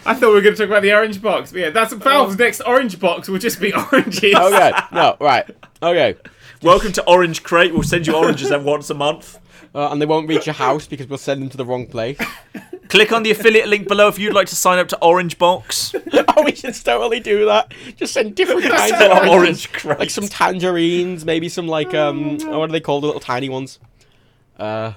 I thought we were going to talk about the orange box, but yeah, that's Valve's oh. next orange box will just be oranges. Okay, no, right, okay. Welcome to Orange Crate. We'll send you oranges then once a month. Uh, and they won't reach your house because we'll send them to the wrong place. Click on the affiliate link below if you'd like to sign up to Orange Box. Oh, we should totally do that. Just send different kinds of oranges. Orange crate. Like some tangerines, maybe some like, um, oh, what are they called? The little tiny ones. Uh,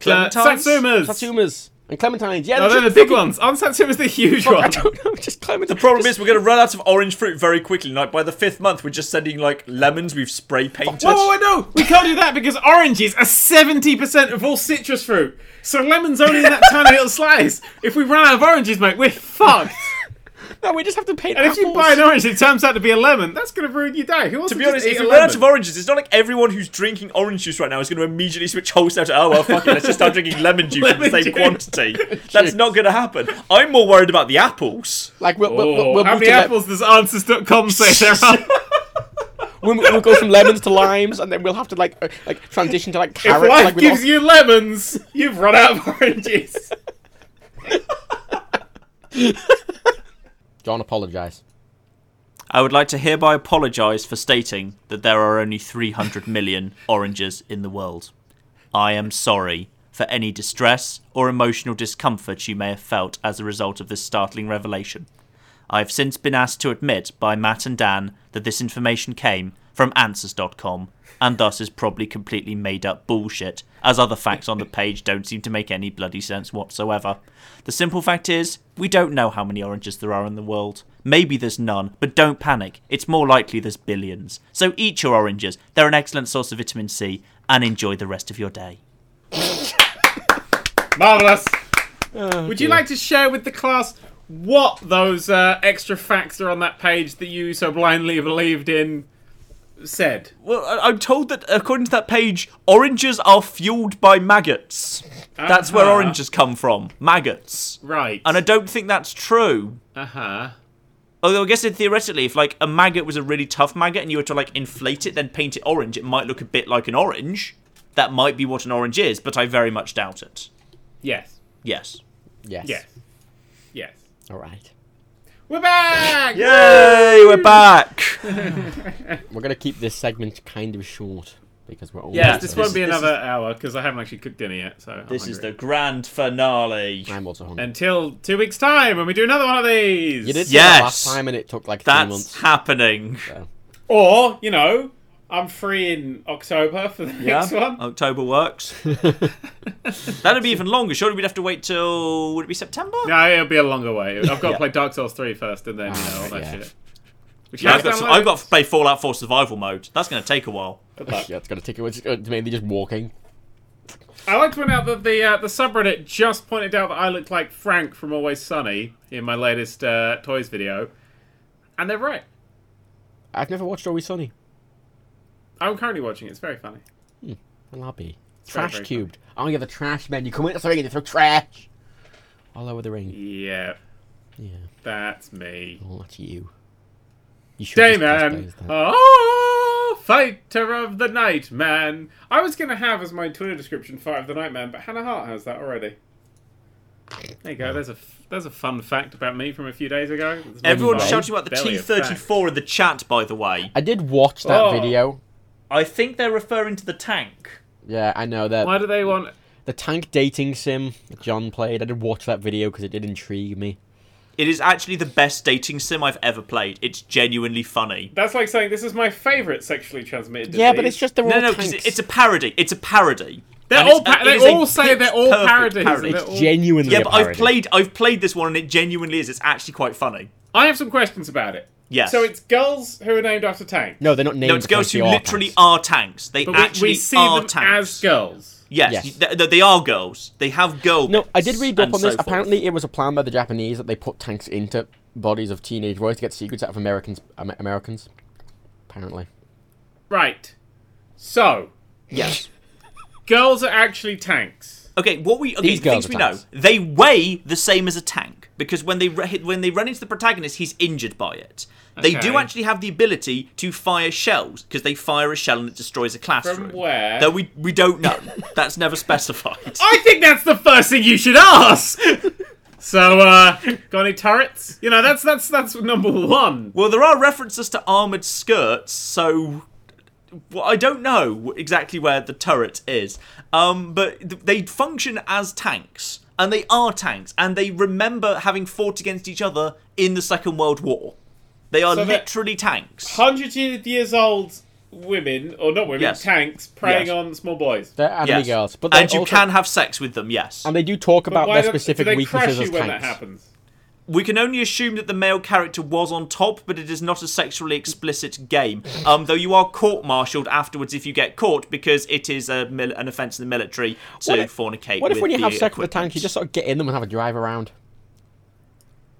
Clementines? Uh, satsumas. Satsumas. And clementines. Yeah, no, they're the big ones. Aren't satsumas the huge ones? I don't know, just clementines. The problem just... is we're going to run out of orange fruit very quickly. Like, by the fifth month, we're just sending, like, lemons we've spray painted. Whoa, whoa, whoa, no! We can't do that because oranges are seventy percent of all citrus fruit. So lemon's only in that tiny little slice. If we run out of oranges, mate, we're fucked. No, we just have to paint and apples. And if you buy an orange and it turns out to be a lemon, that's going to ruin your day. Who wants to, to be honest, if you run out of oranges, it's not like everyone who's drinking orange juice right now is going to immediately switch wholesale to, oh, well, fuck it, let's just start drinking lemon juice in the same juice. Quantity. That's not going to happen. I'm more worried about the apples. Like, we'll, we'll, we'll, we'll How many apples le- does Answers dot com say there are? We'll, we'll go from lemons to limes, and then we'll have to like uh, like transition to like carrots. If life like, gives all... you lemons, you've run out of oranges. John, apologise. I would like to hereby apologise for stating that there are only three hundred million oranges in the world. I am sorry for any distress or emotional discomfort you may have felt as a result of this startling revelation. I have since been asked to admit by Matt and Dan that this information came from Answers dot com and thus is probably completely made-up bullshit, as other facts on the page don't seem to make any bloody sense whatsoever. The simple fact is, we don't know how many oranges there are in the world. Maybe there's none, but don't panic. It's more likely there's billions. So eat your oranges. They're an excellent source of vitamin C, and enjoy the rest of your day. Marvellous. Oh, Would dear. you like to share with the class... what those uh, extra facts are on that page that you so blindly believed in said? Well, I- I'm told that according to that page, oranges are fueled by maggots. Uh-huh. That's where oranges come from. Maggots. Right. And I don't think that's true. Uh-huh. Although I guess theoretically, if like a maggot was a really tough maggot and you were to like inflate it, then paint it orange, it might look a bit like an orange. That might be what an orange is, but I very much doubt it. Yes. Yes. Yes. Yes. Yes. All right. We're back! Yay, we're back! We're going to keep this segment kind of short because we're all... Yes, this won't be another is... hour because I haven't actually cooked dinner yet. So I'm This hungry. Is the grand finale. I'm also hungry. Until two weeks' time when we do another one of these. You did yes. last time and it took like That's three months. That's happening. So. Or, you know, I'm free in October for the yeah, next one. October works. That'd be even longer. Surely we'd have to wait till... Would it be September? No, it'll be a longer way. I've got yeah. to play Dark Souls three first and then you know, all that yeah. shit. Yeah, I've, got to, I've got to play Fallout four Survival Mode. That's going to take a while. Yeah, it's going to take a while. It's mainly just walking. I like to point out that the uh, the subreddit just pointed out that I looked like Frank from Always Sunny in my latest uh, Toys video. And they're right. I've never watched Always Sunny. I'm currently watching it. It's very funny. Hmm. Well, I'll be. It's trash very, very cubed. Funny. Oh, yeah, the trash men. You come into the ring and you throw trash. All over the ring. Yeah. Yeah. That's me. Oh, that's you. You should Day man. Oh, fighter of the night man. I was going to have as my Twitter description fighter of the night man, but Hannah Hart has that already. There you go. There's a there's a fun fact about me from a few days ago. Everyone shouting about the T thirty-four in the chat, by the way. I did watch that oh. video. I think they're referring to the tank. Yeah, I know that. Why do they want... The tank dating sim that John played, I did watch that video because it did intrigue me. It is actually the best dating sim I've ever played. It's genuinely funny. That's like saying this is my favourite sexually transmitted disease. Yeah, but it's just the no, no, because it's a parody. It's a parody. They're all pa- they all say they're all parodies. Parody. It's all... genuinely. Yeah, but a I've played I've played this one and it genuinely is. It's actually quite funny. I have some questions about it. Yes. So it's girls who are named after tanks. No, they're not named. No, it's girls who are literally tanks. are tanks. They but actually we, we see are them tanks as girls. Yes, yes. They, they are girls. They have girls. No, I did read up on so this. Forth. Apparently, it was a plan by the Japanese that they put tanks into bodies of teenage boys to get secrets out of Americans. Um, Americans, apparently. Right. So. Yes. Girls are actually tanks. Okay, what we okay, These the things we tanks. know, they weigh the same as a tank because when they re- when they run into the protagonist, he's injured by it. Okay. They do actually have the ability to fire shells because they fire a shell and it destroys a classroom. From where? Though we we don't know. That's never specified. I think that's the first thing you should ask. So, uh, got any turrets? You know, that's that's that's number one. Well, there are references to armoured skirts, so. Well, I don't know exactly where the turret is, um, but th- they function as tanks, and they are tanks, and they remember having fought against each other in the Second World War. They are so literally tanks. Hundreds of years old women, or not women, yes. tanks, preying yes. on small boys. They're anime yes. girls. But they're and you also... can have sex with them, yes. And they do talk but about their specific weaknesses as tanks. When that happens? We can only assume that the male character was on top, but it is not a sexually explicit game. Um, though you are court-martialed afterwards if you get caught, because it is a mil- an offence in the military to what fornicate. If, what if when you have sex with a tank, you just sort of get in them and have a drive around?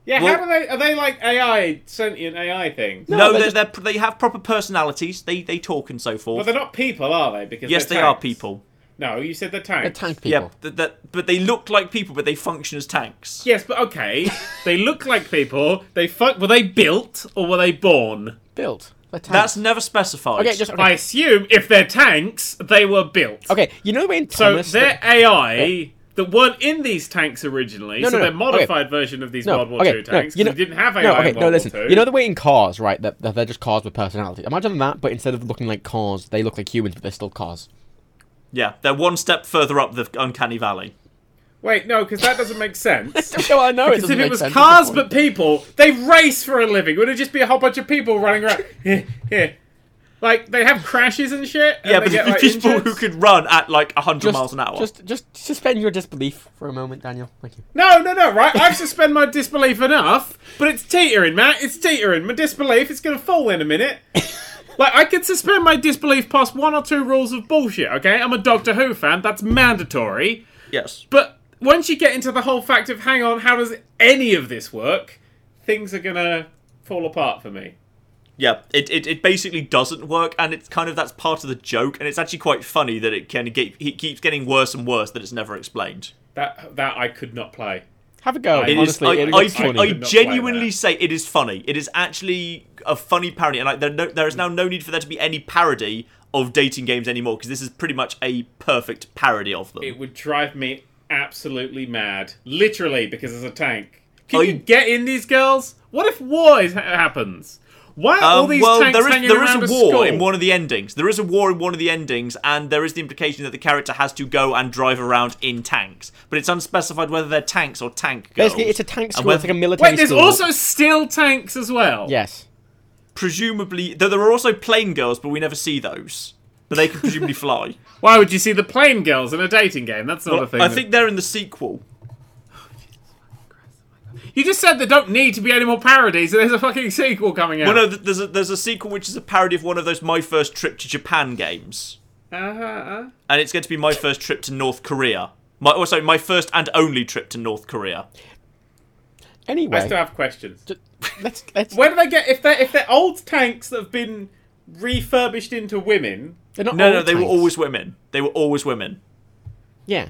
Yeah, well, how do they? Are they like A I, sentient A I things? No, no they're they're, just... they're, they have proper personalities. They they talk and so forth. But they're not people, are they? Because yes, they are people. No, you said they're tanks. They're tank people. Yeah, th- th- but they look like people, but they function as tanks. Yes, but okay. They look like people. They fun- Were they built or were they born? Built. They're tanks. That's never specified. Okay, just, okay. I assume if they're tanks, they were built. Okay, you know when Thomas... So they're A I... Yeah. That weren't in these tanks originally, no, so no, they're a modified okay. version of these no, World War okay, Two tanks, because no, you know, they didn't have A I no, okay, in World no, listen. War Two. You know the way in cars, right, that, that they're just cars with personality? Imagine that, but instead of looking like cars, they look like humans, but they're still cars. Yeah, they're one step further up the uncanny valley. Wait, no, because that doesn't make sense. No, I know it doesn't make sense. Because if it was sense, cars but people, they race for a living. Would it just be a whole bunch of people running around? Here, here. Like, they have crashes and shit. And yeah, but get, like, people injured. Who could run at, like, one hundred just, miles an hour. Just just suspend your disbelief for a moment, Daniel. Thank you. No, no, no, right? I've suspended my disbelief enough, but it's teetering, Matt. It's teetering. My disbelief is going to fall in a minute. Like, I could suspend my disbelief past one or two rules of bullshit, okay? I'm a Doctor Who fan. That's mandatory. Yes. But once you get into the whole fact of, hang on, how does any of this work? Things are going to fall apart for me. Yeah, it, it it basically doesn't work, and it's kind of that's part of the joke, and it's actually quite funny that it can get it keeps getting worse and worse that it's never explained. That that I could not play. Have a go. It honestly, is, I, it I, is I, funny. I, I genuinely say it is funny. It is actually a funny parody, and I, there no, there is now no need for there to be any parody of dating games anymore because this is pretty much a perfect parody of them. It would drive me absolutely mad, literally, because as a tank, can I, you get in these girls? What if war is, happens? Why are um, all these well, tanks there is, hanging there around is a war school? in one of the endings. There is a war in one of the endings, and there is the implication that the character has to go and drive around in tanks. But it's unspecified whether they're tanks or tank girls. Basically, it's a tank school. Whether... It's like a military Wait, there's school. also still tanks as well? Yes. Presumably... Though there are also plane girls, but we never see those. But they can presumably fly. Why would you see the plane girls in a dating game? That's not well, a thing. I that... think they're in the sequel. You just said there don't need to be any more parodies, and there's a fucking sequel coming out. Well, no, there's a, there's a sequel which is a parody of one of those My First Trip to Japan games. Uh-huh. And it's going to be My First Trip to North Korea. My, oh, sorry, My First and Only Trip to North Korea. Anyway. I still have questions. Just, let's, let's... Where do they get... If they're, if they're old tanks that have been refurbished into women... They're not no, no, they tanks. were always women. They were always women. Yeah.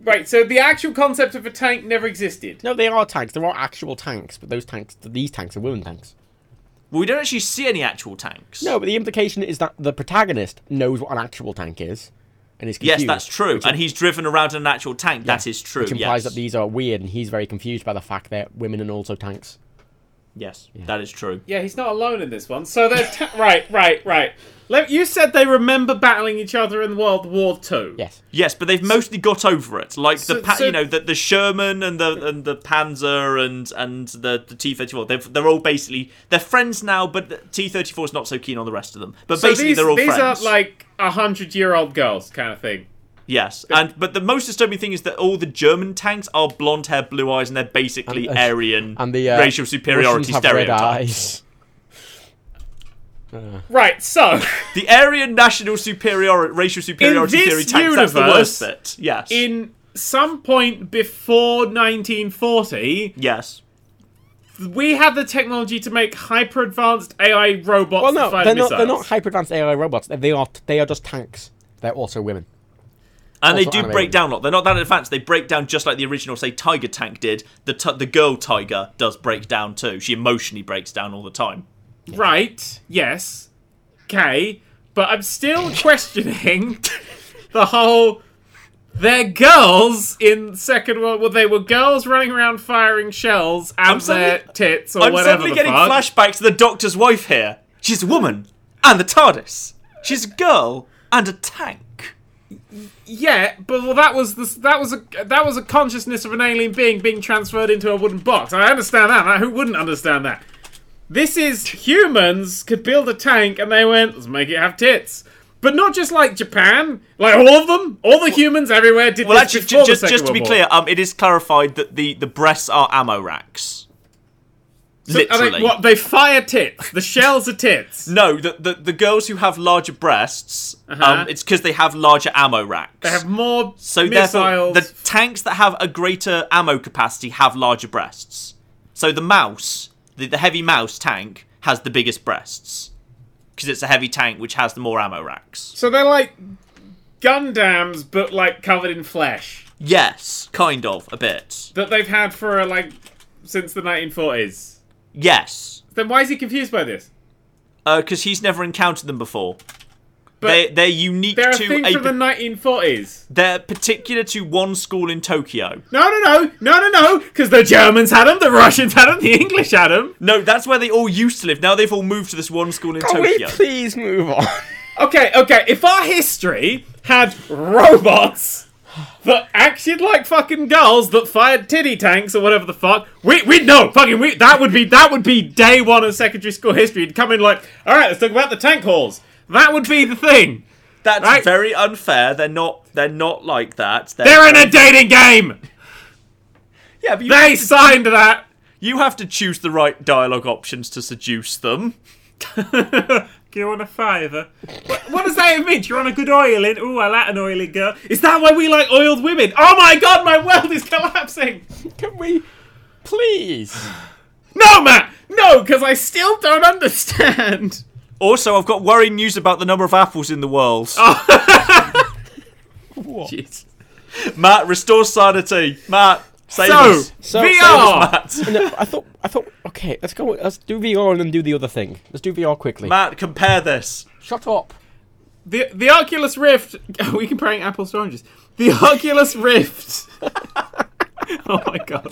Right, so the actual concept of a tank never existed. No, they are tanks. There are actual tanks, but those tanks, these tanks are women tanks. Well, we don't actually see any actual tanks. No, but the implication is that the protagonist knows what an actual tank is, and is confused. Yes, that's true. And he's driven around in an actual tank. Yeah, that is true. Which implies yes. that these are weird, and he's very confused by the fact that women are also tanks. Yes, yeah. That is true. Yeah, he's not alone in this one. So they're... Ta- right, right, right. Let, you said they remember battling each other in World War Two. Yes. Yes, but they've mostly got over it. Like, so, the pa- so, you know, the, the Sherman and the and the Panzer and, and the, the T thirty-four. They're, they're all basically... They're friends now, but T thirty-four is not so keen on the rest of them. But so basically, these, they're all these friends. These are, like, hundred-year-old girls kind of thing. Yes, and but the most disturbing thing is that all the German tanks are blonde hair, blue eyes, and they're basically and, uh, Aryan and the, uh, racial superiority stereotypes. Uh. Right, so the Aryan national superiority, racial superiority theory tanks. That's the worst bit. Yes, in some point before nineteen forty. Yes. We have the technology to make hyper-advanced A I robots. Well, no, they're not, they're not hyper-advanced A I robots. They are they are just tanks. They're also women. And also they do animated. break down a lot. They're not that advanced. They break down just like the original, say, Tiger Tank did. The t- the girl Tiger does break down too. She emotionally breaks down all the time. Yeah. Right. Yes. Okay. But I'm still questioning the whole... They're girls in Second World War. Well, they were girls running around firing shells at their tits or I'm whatever I'm suddenly getting fuck. flashbacks to the Doctor's wife here. She's a woman. And the TARDIS. She's a girl and a tank. Yeah, but well, that was the, that was a that was a consciousness of an alien being being transferred into a wooden box. I understand that. Right? Who wouldn't understand that? This is humans could build a tank, and they went, let's make it have tits. But not just like Japan, like all of them, all the humans everywhere did well, this actually, before just, the Second World War. Just to be clear, um, it is clarified that the, the breasts are ammo racks. So literally. They, what, they fire tits. The shells are tits. No, the, the, the girls who have larger breasts, uh-huh. um, it's because they have larger ammo racks. They have more so missiles. The tanks that have a greater ammo capacity have larger breasts. So the mouse, the, the heavy mouse tank, has the biggest breasts. Because it's a heavy tank which has the more ammo racks. So they're like Gundams, but like covered in flesh. Yes, kind of, a bit. That they've had for uh, like since the nineteen forties. Yes. Then why is he confused by this? Uh, because he's never encountered them before. But they, they're unique they're a to... They're a thing from the nineteen forties. They're particular to one school in Tokyo. No, no, no. No, no, no. Because the Germans had them, the Russians had them, the English had them. No, that's where they all used to live. Now they've all moved to this one school in Can Tokyo. Can we please move on? Okay, okay. If our history had robots... that acted like fucking girls that fired titty tanks or whatever the fuck. We we no fucking we that would be that would be day one of secondary school history. You'd come in like, all right, let's talk about the tank halls. That would be the thing. That's right? Very unfair. They're not. They're not like that. They're, they're in a dating game. Yeah, but you they signed to, that. You have to choose the right dialogue options to seduce them. You're on a fiver. What, what does that even mean? You're on a good oiling. Ooh, I like an oily girl. Is that why we like oiled women? Oh my god, my world is collapsing. Can we... Please. No, Matt! No, because I still don't understand. Also, I've got worrying news about the number of apples in the world. Oh. What? Jeez. Matt, restore sanity. Matt, save so, us. So, V R! Save us, Matt. No, I thought... I thought... Okay, let's go. Let's do V R and then do the other thing. Let's do V R quickly. Matt, compare this. Shut up. The the Oculus Rift. Are we comparing apples to oranges? The Oculus Rift. Oh my god.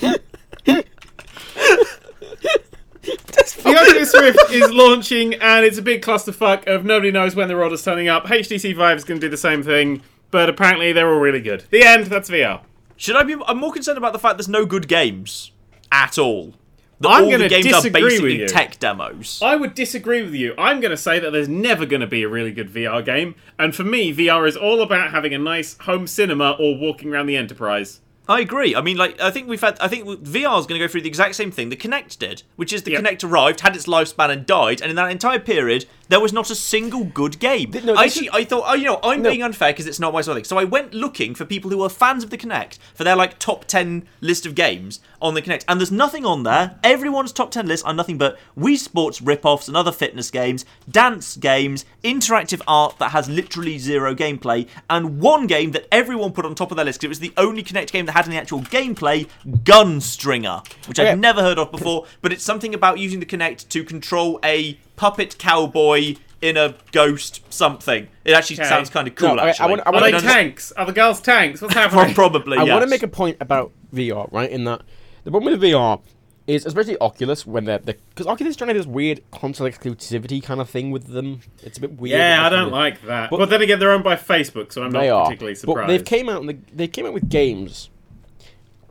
The Oculus Rift is launching, and it's a big clusterfuck of nobody knows when the world is turning up. H T C Vive is going to do the same thing, but apparently they're all really good. The end. That's V R. Should I be? I'm more concerned about the fact there's no good games at all. That I'm all gonna the games disagree are basically with you. Tech demos. I would disagree with you. I'm going to say that there's never going to be a really good V R game. And for me, V R is all about having a nice home cinema or walking around the Enterprise. I agree. I mean, like, I think we've had. I think V R is going to go through the exact same thing the Kinect did, which is the yep. Kinect arrived, had its lifespan, and died. And in that entire period, there was not a single good game. No, I actually, is... I thought, oh, you know, I'm no. being unfair because it's not my sort of thing. So I went looking for people who were fans of the Kinect for their like top ten list of games on the Kinect, and there's nothing on there. Everyone's top ten lists are nothing but Wii Sports ripoffs and other fitness games, dance games, interactive art that has literally zero gameplay, and one game that everyone put on top of their list because it was the only Kinect game that had any actual gameplay, Gunstringer, which I've yeah. never heard of before, but it's something about using the Kinect to control a puppet cowboy in a ghost something. It actually okay. sounds kind of cool, no, actually. I, I wanna, I wanna, Are they tanks? Are the girls tanks? What's happening? Probably, yes. I want to make a point about V R, right, in that the problem with V R is especially Oculus, when they're, because Oculus is trying to do this weird console exclusivity kind of thing with them. It's a bit weird. Yeah, I don't it. like that. But, but then again, they're owned by Facebook, so I'm not are. particularly surprised. But they've came out and they, they came out with games.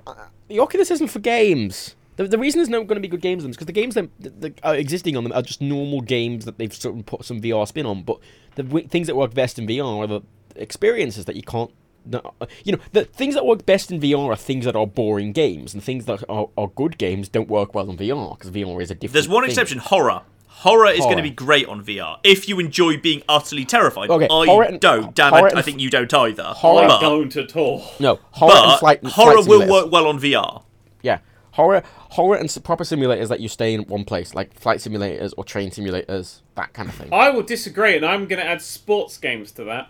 Uh, the Oculus isn't for games. The, the reason there's not going to be good games on them is because the games that, that are existing on them are just normal games that they've sort of put some V R spin on. But the w- things that work best in V R are the experiences that you can't. No, you know, the things that work best in V R are things that are boring games, and things that are, are good games don't work well on V R, because V R is a different There's one thing. exception, horror. Horror, horror. is going to be great on V R, if you enjoy being utterly terrified. Okay, I and, don't, damn it, and, I think you don't either. Horror, but, don't at all. No, horror but and flight, horror flight will work well on V R. Yeah, horror horror and proper simulators that you stay in one place, like flight simulators or train simulators, that kind of thing. I will disagree, and I'm going to add sports games to that.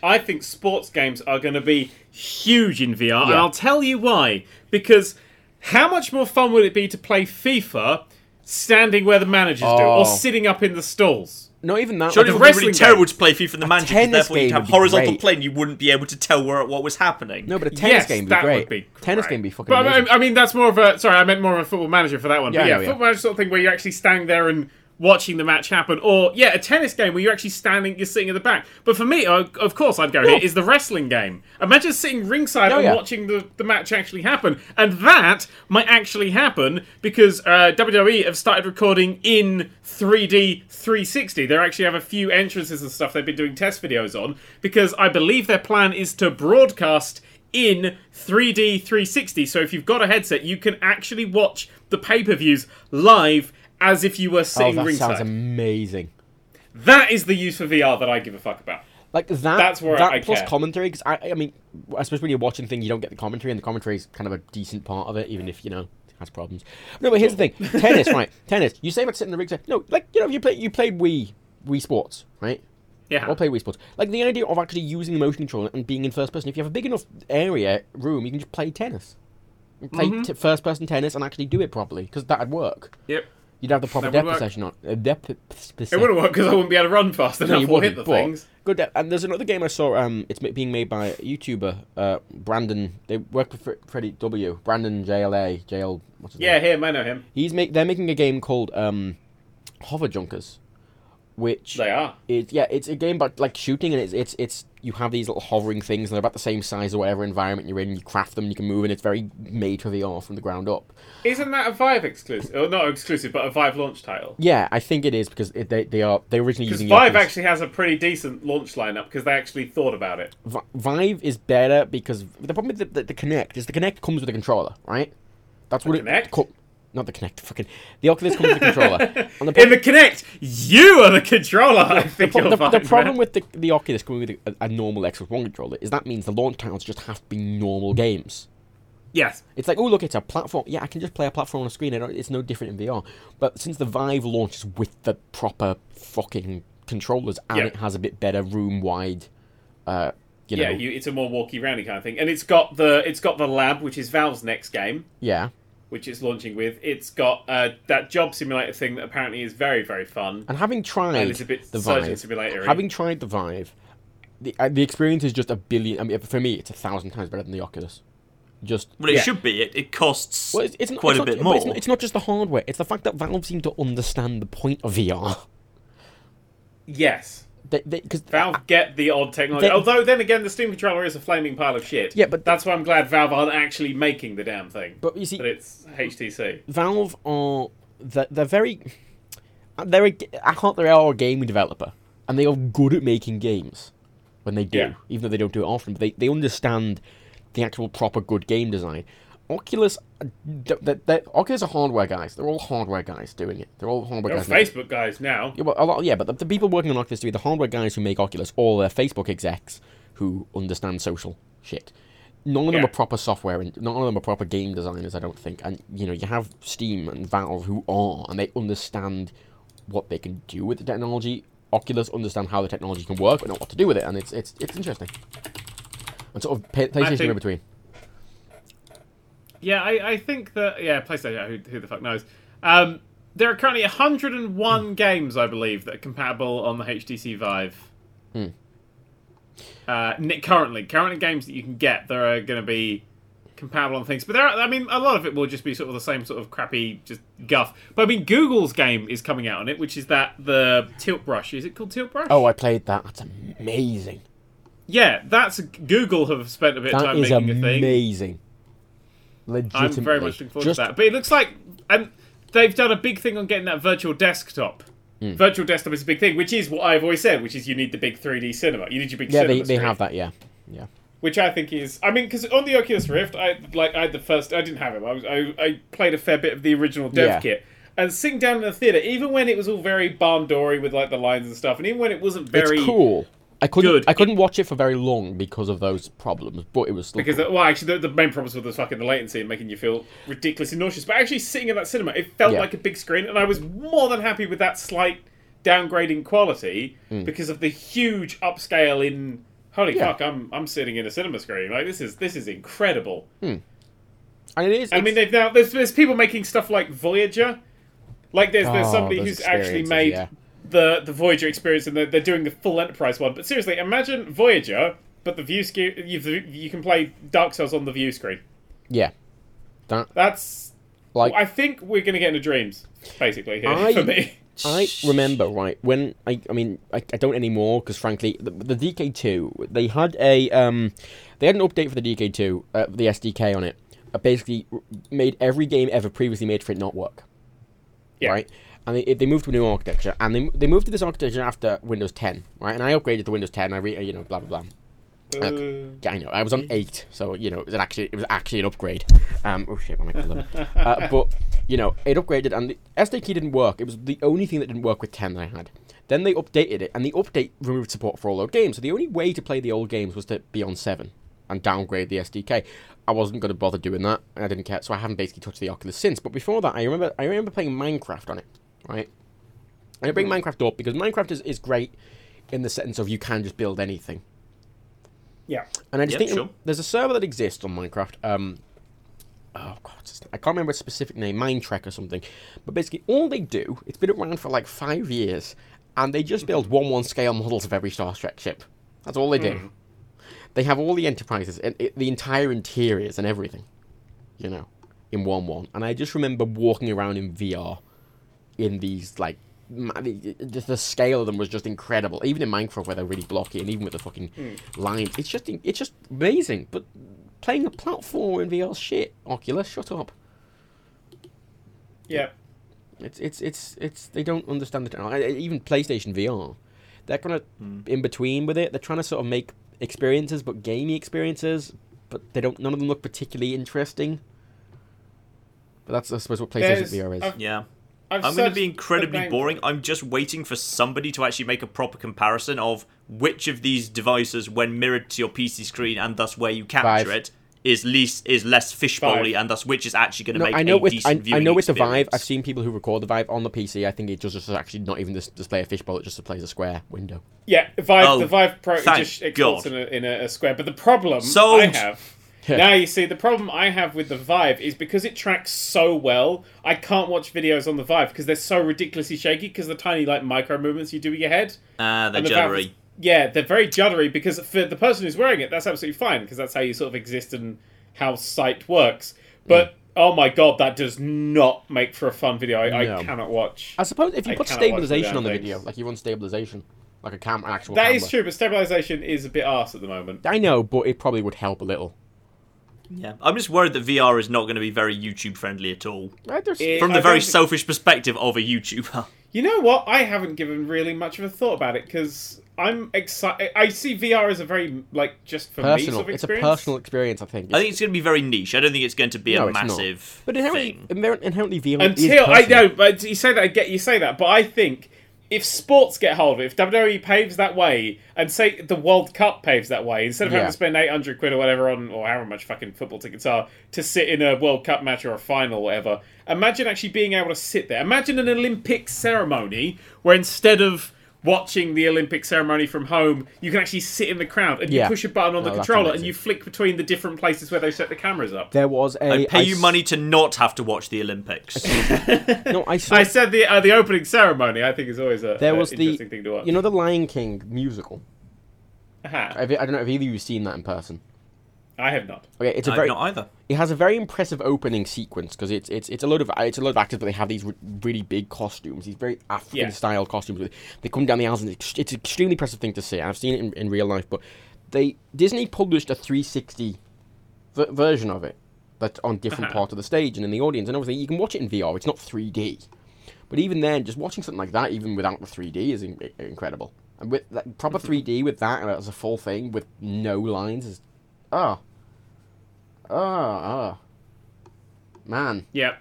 I think sports games are going to be huge in V R, yeah. and I'll tell you why. Because how much more fun would it be to play FIFA standing where the managers oh. do, or sitting up in the stalls? Not even that. Surely it would be really terrible to play FIFA and the managers, because therefore you'd have horizontal play and you wouldn't be able to tell where what was happening. No, but a tennis yes, game would be great. Would be great. Tennis game would be fucking but amazing. I mean, that's more of a... Sorry, I meant more of a football manager for that one. Yeah, but yeah, no, yeah, football manager sort of thing where you're actually standing there and... watching the match happen, or yeah, a tennis game where you're actually standing, you're sitting at the back. But for me, uh, of course, I'd go here, is the wrestling game. Imagine sitting ringside oh, and yeah. watching the, the match actually happen, and that might actually happen because uh, W W E have started recording in three D three sixty. They actually have a few entrances and stuff they've been doing test videos on, because I believe their plan is to broadcast in three D three sixty. So if you've got a headset, you can actually watch the pay-per-views live. As if you were sitting ringside. Oh, that ringside. sounds amazing. That is the use for V R that I give a fuck about. Like that. That's where that I, I plus care. commentary, because I, I mean, especially when you're watching things, you don't get the commentary, and the commentary is kind of a decent part of it, even if you know it has problems. No, but here's the thing: tennis, right? Tennis. You say about sitting in the ringside. No, like you know, you play, you played Wii, Wii Sports, right? Yeah. Or play Wii Sports. Like the idea of actually using the motion controller and being in first person. If you have a big enough area room, you can just play tennis, you play mm-hmm. t- first person tennis, and actually do it properly, because that'd work. Yep. You'd have the proper depth perception on uh, depth. Perception. It wouldn't work because I wouldn't be able to run fast enough no, or hit the things. Good depth. And there's another game I saw. Um, it's being made by a YouTuber, uh, Brandon. They work with Fre- Freddie W. Brandon J L A. J L. What's his yeah, name? him. I know him. He's make. They're making a game called um, Hover Junkers, which they are. It's yeah. It's a game about like shooting, and it's it's it's you have these little hovering things, and they're about the same size or whatever environment you're in. You craft them, you can move, and it's very made for V R from the ground up. Isn't that a Vive exclusive? Or not exclusive, but a Vive launch title. Yeah, I think it is, because it, they they are they originally using. Because Vive Oculus. actually has a pretty decent launch lineup, because they actually thought about it. V- Vive is better because the problem with the, the, the Kinect is the Kinect comes with a controller, right? That's what the it. Kinect? Co- Not the Kinect, fucking... The Oculus comes with the controller. And the pro- In the Kinect, you are the controller, yeah, I think the, pro- the, the problem with the, the Oculus coming with a, a normal Xbox One controller is that means the launch titles just have to be normal games. Yes. It's like, oh, look, it's a platform. Yeah, I can just play a platform on a screen. It's no different in V R. But since the Vive launches with the proper fucking controllers, and yep. it has a bit better room-wide... Uh, you know, yeah, you, it's a more walkie-roundy kind of thing. And it's got the it's got the Lab, which is Valve's next game. Yeah. Which it's launching with. It's got uh, that job simulator thing that apparently is very, very fun. And having tried and it's a bit the Vive, having tried the Vive, the uh, the experience is just a billion. I mean, for me, it's a thousand times better than the Oculus. Just well, it yeah. should be. It it costs well, it's, it's not, quite it's not, a bit more. It's not, it's not just the hardware. It's the fact that Valve seem to understand the point of V R. Yes. They, they, cause Valve I, get the odd technology. They, Although, then again, the Steam controller is a flaming pile of shit. Yeah, but that's why I'm glad Valve aren't actually making the damn thing. But you see, but it's H T C. Valve are they're, they're very they're a, I can't they are a game developer, and they are good at making games when they do, yeah. even though they don't do it often. But they they understand the actual proper good game design. Oculus, they're, they're, Oculus are hardware guys. They're all hardware guys doing it. They're all hardware they're guys. They're Facebook guys now. Yeah, well, a lot, yeah but the, the people working on Oculus three, the hardware guys who make Oculus, all their Facebook execs who understand social shit. None of yeah. them are proper software, and none of them are proper game designers, I don't think. And, you know, you have Steam and Valve who are, and they understand what they can do with the technology. Oculus understand how the technology can work, but not what to do with it. And it's it's it's interesting. And sort of PlayStation think- in between. Yeah, I, I think that... Yeah, PlayStation, who, who the fuck knows. Um, there are currently one hundred one games, I believe, that are compatible on the H T C Vive. Mm. Uh, currently. Currently games that you can get, there are going to be comparable on things. But there are, I mean, a lot of it will just be sort of the same sort of crappy just guff. But I mean, Google's game is coming out on it, which is that the Tilt Brush. Is it called Tilt Brush? Oh, I played that. That's amazing. Yeah, that's Google have spent a bit of time making amazing. a thing. That is amazing. Legitimately. I'm very much looking forward just... to that. But it looks like and they've done a big thing on getting that virtual desktop. Mm. Virtual desktop is a big thing, which is what I've always said, which is you need the big three D cinema. You need your big yeah, cinema Yeah, they, they have that, yeah. Yeah. Which I think is... I mean, because on the Oculus Rift, I like I had the first... I didn't have it. I, was, I, I played a fair bit of the original dev yeah. kit. And sitting down in the theatre, even when it was all very barn-doory with like the lines and stuff, and even when it wasn't very... It's cool. I couldn't good. I couldn't it, watch it for very long because of those problems, but it was still... Because, cool. well, actually, the, the main problems were the fucking the latency and making you feel ridiculously nauseous. But actually, sitting in that cinema, it felt yeah. like a big screen, and I was more than happy with that slight downgrading quality mm. because of the huge upscale in... Holy yeah. fuck! I'm I'm sitting in a cinema screen. Like this is this is incredible. Hmm. And it is. I mean, they've now there's there's people making stuff like Voyager. Like there's oh, there's somebody who's actually made yeah. the the Voyager experience, and they're, they're doing the full Enterprise one. But seriously, imagine Voyager, but the view sc- you you can play Dark Souls on the view screen. Yeah, that that's like I think we're gonna get into dreams basically here I... for me. I remember, right, when... I I mean, I, I don't anymore, because frankly, the, the D K two, they had a... um, they had an update for the D K two, uh, the S D K on it, uh, basically made every game ever previously made for it not work. Yeah. Right? And they, they moved to a new architecture, and they they moved to this architecture after Windows ten, right? And I upgraded to Windows ten, I re, you know, blah, blah, blah. Uh, yeah, I know. I was on eight, so you know it was actually it was actually an upgrade. Um, oh shit, my God. Uh, but you know it upgraded, and the S D K didn't work. It was the only thing that didn't work with ten that I had. Then they updated it, and the update removed support for all old games. So the only way to play the old games was to be on seven and downgrade the S D K. I wasn't going to bother doing that, and I didn't care. So I haven't basically touched the Oculus since. But before that, I remember I remember playing Minecraft on it, right? And I bring Minecraft up because Minecraft is, is great in the sense of you can just build anything. Yeah, and I just yep, think sure. there's a server that exists on Minecraft. Um, oh god, I can't remember its specific name, Mindtrek or something. But basically, all they do, it's been around for like five years, and they just build one-one scale models of every Star Trek ship. That's all they do. Mm. They have all the Enterprises, and it, the entire interiors and everything, you know, in one-one. And I just remember walking around in V R, in these like. The scale of them was just incredible. Even in Minecraft, where they're really blocky, and even with the fucking mm. lines, it's just it's just amazing. But playing a platform in V R, shit, Oculus, shut up. Yeah, it's it's it's it's they don't understand the technology. Even PlayStation V R, they're kind of mm. in between with it. They're trying to sort of make experiences, but gamey experiences, but they don't. None of them look particularly interesting. But that's I suppose what PlayStation There's, V R is. Uh, yeah. I've I'm going to be incredibly boring. I'm just waiting for somebody to actually make a proper comparison of which of these devices, when mirrored to your P C screen and thus where you capture Vive. it, is least is less fishbowl-y, and thus which is actually going to no, make I know a with, decent I, viewing I know with experience. The Vive, I've seen people who record the Vive on the P C. I think it does just actually not even display a fishbowl; it just displays a square window. Yeah, the Vive, oh, the Vive Pro just exports in, a, in a, a square. But the problem so, I have. Yeah. Now, you see, the problem I have with the Vive is because it tracks so well, I can't watch videos on the Vive because they're so ridiculously shaky because the tiny, like, micro-movements you do with your head. Ah, uh, they're the juddery. Valve, yeah, they're very juddery because for the person who's wearing it, that's absolutely fine because that's how you sort of exist and how sight works. But, mm. oh my god, that does not make for a fun video. I, no. I cannot watch. I suppose if you I put stabilization on the things. video, like you run stabilization... Like a cam- actual That camera. is true, but stabilization is a bit arse at the moment. I know, but it probably would help a little. Yeah, I'm just worried that V R is not going to be very YouTube friendly at all. It, From the I very selfish perspective of a YouTuber. You know what? I haven't given really much of a thought about it because I'm excited. I see V R as a very like just for personal. me sort of experience. It's a personal experience, I think. I think it's going to be very niche. I don't think it's going to be no, a massive. Not. But inherently, thing. inherently V R until is I know, but you say that I get you say that, but I think. If sports get hold of it, if W W E paves that way, and say the World Cup paves that way, instead of yeah. having to spend eight hundred quid or whatever on, or however much fucking football tickets are, to sit in a World Cup match or a final or whatever, imagine actually being able to sit there. Imagine an Olympic ceremony where instead of watching the Olympic ceremony from home, you can actually sit in the crowd and yeah. you push a button on no, the controller and you flick between the different places where they set the cameras up. There was a... I pay I you s- money to not have to watch the Olympics. no, I, saw... I said the uh, the opening ceremony, I think, is always a there was uh, interesting the, thing to watch. You know the Lion King musical? Uh-huh. I don't know if either of you have seen that in person. I have not. Okay, it's a very. I have not either. It has a very impressive opening sequence because it's it's it's a load of it's a load of actors, but they have these re- really big costumes, these very African-style yeah. costumes. They come down the aisles, and it's, it's an extremely impressive thing to see. I've seen it in, in real life, but they Disney published a three sixty v- version of it that's on different uh-huh. parts of the stage and in the audience, and obviously you can watch it in V R. It's not three D, but even then, just watching something like that, even without the three D, is in- incredible. And with that, proper three D with that as a full thing with no lines is ah. Oh. Oh, oh, man. Yep.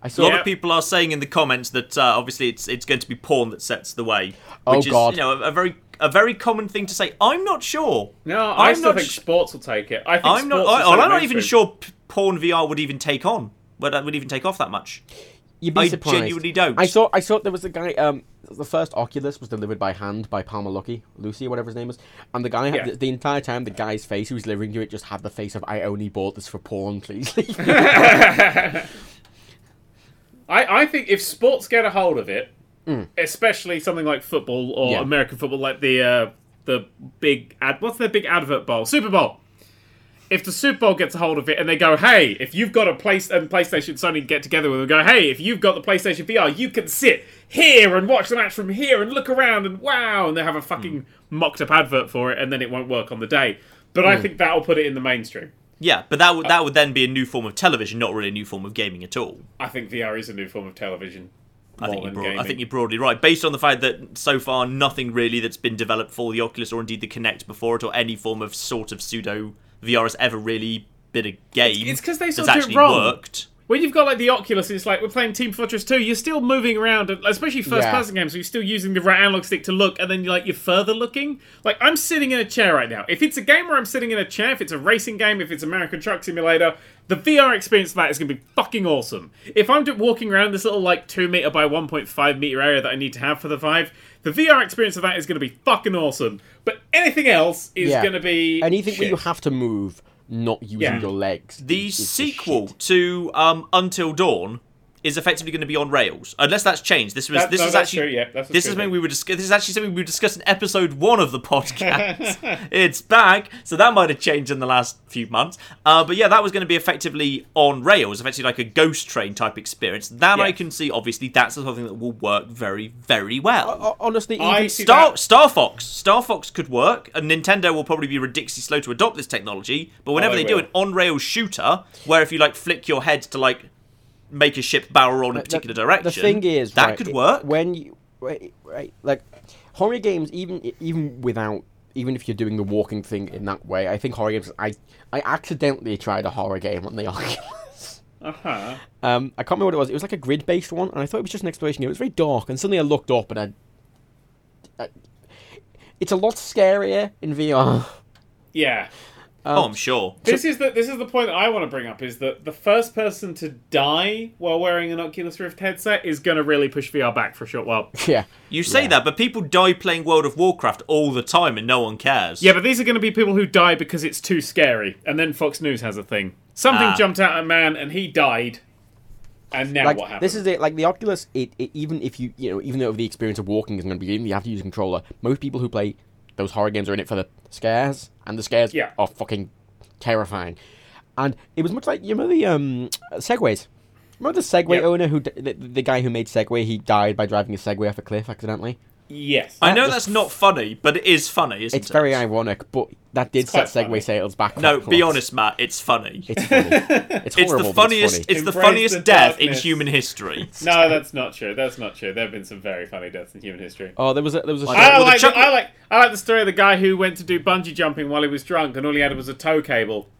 I saw a lot yep. of people are saying in the comments that uh, obviously it's it's going to be porn that sets the way. Which oh, God. Is, you know, a, a very a very common thing to say. I'm not sure. No, I I'm still not think sh- sports will take it. I think I'm not. I, I'm not even sure p- porn V R would even take on. Would, would even take off that much. You'd be I surprised. I genuinely don't. I saw. I saw there was a guy. Um, the first Oculus was delivered by hand by Palmer Lucky, Lucy, or whatever his name is. And the guy, yeah. the, the entire time, the guy's face who was delivering to it just had the face of "I only bought this for porn, please." I I think if sports get a hold of it, mm. especially something like football or yeah. American football, like the uh, the big ad. What's their big advert bowl? Super Bowl. If the Super Bowl gets a hold of it and they go, hey, if you've got a place and PlayStation, Sony get together with them and go, hey, if you've got the PlayStation V R, you can sit here and watch the match from here and look around and wow, and they have a fucking mm. mocked up advert for it, and then it won't work on the day. But mm. I think that'll put it in the mainstream. Yeah, but that would that would then be a new form of television, not really a new form of gaming at all. I think V R is a new form of television. I think, you're broad, I think you're broadly right, based on the fact that so far nothing really that's been developed for the Oculus or indeed the Kinect before it or any form of sort of pseudo V R has ever really been a game. It's because they sort of do it wrong. Worked. When you've got like the Oculus, it's like we're playing Team Fortress two. You're still moving around, especially first-person yeah. games. Where you're still using the right analog stick to look, and then you're like you're further looking. Like I'm sitting in a chair right now. If it's a game where I'm sitting in a chair, if it's a racing game, if it's American Truck Simulator, the V R experience of that is going to be fucking awesome. If I'm just walking around this little like two meter by one point five meter area that I need to have for the Vive, the V R experience of that is going to be fucking awesome. But anything else is yeah. going to be anything shit. Where you have to move. Not using yeah. your legs. The sequel to um, Until Dawn is effectively going to be on rails, unless that's changed. This was that, this no, is actually true, yeah. that's this is something we were dis- This is actually something we discussed in episode one of the podcast. It's back, so that might have changed in the last few months. Uh, but yeah, that was going to be effectively on rails, effectively like a ghost train type experience. That yeah. I can see. Obviously, that's something that will work very, very well. Uh, honestly, even Star that. Star Fox, Star Fox could work, and Nintendo will probably be ridiculously slow to adopt this technology. But whenever oh, they, they do an on rails shooter, where if you like flick your head to like. Make a ship barrel roll in a particular the, direction. The thing is, that right, could work. It, when you, right, right, like horror games, even even without, even if you're doing the walking thing in that way, I think horror games. I I accidentally tried a horror game on the Oculus. Uh huh. Um, I can't remember what it was. It was like a grid-based one, and I thought it was just an exploration game. It was very dark, and suddenly I looked up, and I. I it's a lot scarier in V R. Yeah. Um, oh, I'm sure. This is the this is the point that I want to bring up, is that the first person to die while wearing an Oculus Rift headset is going to really push V R back for a short while. Yeah. You say yeah. that, but people die playing World of Warcraft all the time and no one cares. Yeah, but these are going to be people who die because it's too scary. And then Fox News has a thing. Something ah. jumped out at a man and he died. And now like, what happens? This is it. Like the Oculus, it, it even if you, you know, even though the experience of walking isn't going to be, you have to use a controller. Most people who play those horror games are in it for the scares, and the scares yeah. are fucking terrifying. And it was much like, you remember the um, Segways? Remember the Segway yep. owner, who the, the guy who made Segway, he died by driving a Segway off a cliff accidentally? Yes. That I know just, that's not funny, but it is funny, isn't it's it? It's very ironic, but that did it's set Segway funny. Sales back. No, be honest, Matt, it's funny. It's funny. It's horrible, it's the funniest, it's funny. It's the funniest the death darkness. In human history. No, that's not true. That's not true. There have been some very funny deaths in human history. Oh, there was a... There was a I, like, well, the the, chuck- I, like, I like the story of the guy who went to do bungee jumping while he was drunk, and all he had was a tow cable.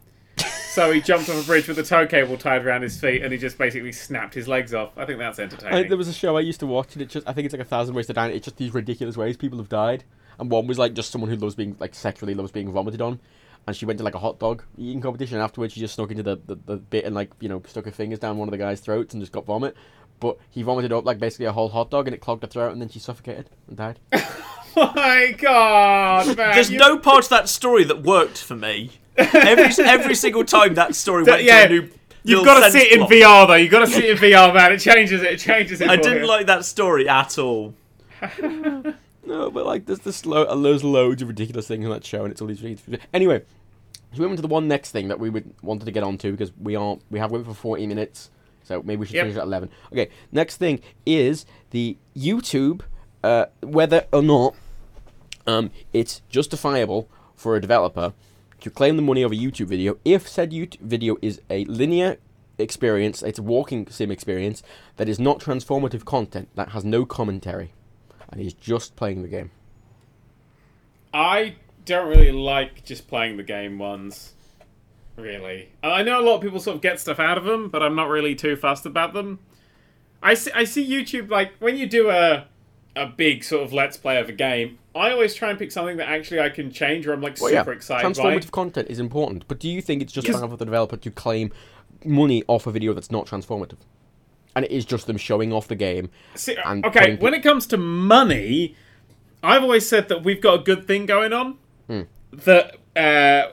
So he jumped off a bridge with a tow cable tied around his feet, and he just basically snapped his legs off. I think that's entertaining. I think there was a show I used to watch, and it just—I think it's like a thousand ways to die. And it's just these ridiculous ways people have died, and one was like just someone who loves being like sexually loves being vomited on, and she went to like a hot dog eating competition. And afterwards, she just snuck into the, the, the bit and like you know stuck her fingers down one of the guy's throats and just got vomit. But he vomited up like basically a whole hot dog, and it clogged her throat, and then she suffocated and died. My God, man! There's you... no part of that story that worked for me. every every single time that story went yeah. to a new you've got to see it in plot. V R though you've got to see it in V R man it changes it it changes it I didn't you. Like that story at all. No, but like there's this lo- there's loads of ridiculous things on that show, and it's all these anyway So we went to the one next thing that we would wanted to get onto because we aren't we have went for forty minutes, so maybe we should yep. finish at eleven. Okay, next thing is the YouTube. Uh, whether or not um, it's justifiable for a developer to claim the money of a YouTube video if said YouTube video is a linear experience, it's a walking sim experience that is not transformative content that has no commentary and is just playing the game. I don't really like just playing the game ones, really. I know a lot of people sort of get stuff out of them, but I'm not really too fussed about them. I see, I see YouTube, like, when you do a a big sort of let's play of a game, I always try and pick something that actually I can change or I'm, like, well, super yeah. excited by. Transformative content is important, but do you think it's just yes. fine for the developer to claim money off a video that's not transformative? And it is just them showing off the game. See, and okay, when it comes to money, I've always said that we've got a good thing going on. Hmm. That uh,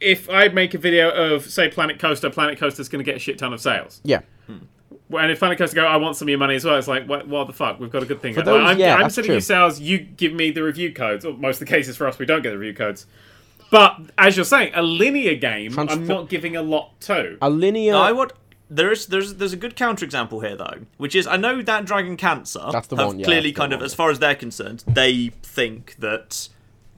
if I make a video of, say, Planet Coaster, Planet Coaster's going to get a shit ton of sales. Yeah. Hmm. And if Planet Coaster go, I want some of your money as well, it's like, what, what the fuck? We've got a good thing. For those, like, I'm, yeah, I'm sending true. you sales, you give me the review codes. Well, most of the cases for us, we don't get the review codes. But, as you're saying, a linear game, Transform- I'm not giving a lot to. A linear... No, I would... There is there's there's a good counterexample here though, which is I know that Dragon Cancer have one, yeah, clearly kind one. of, as far as they're concerned, they think that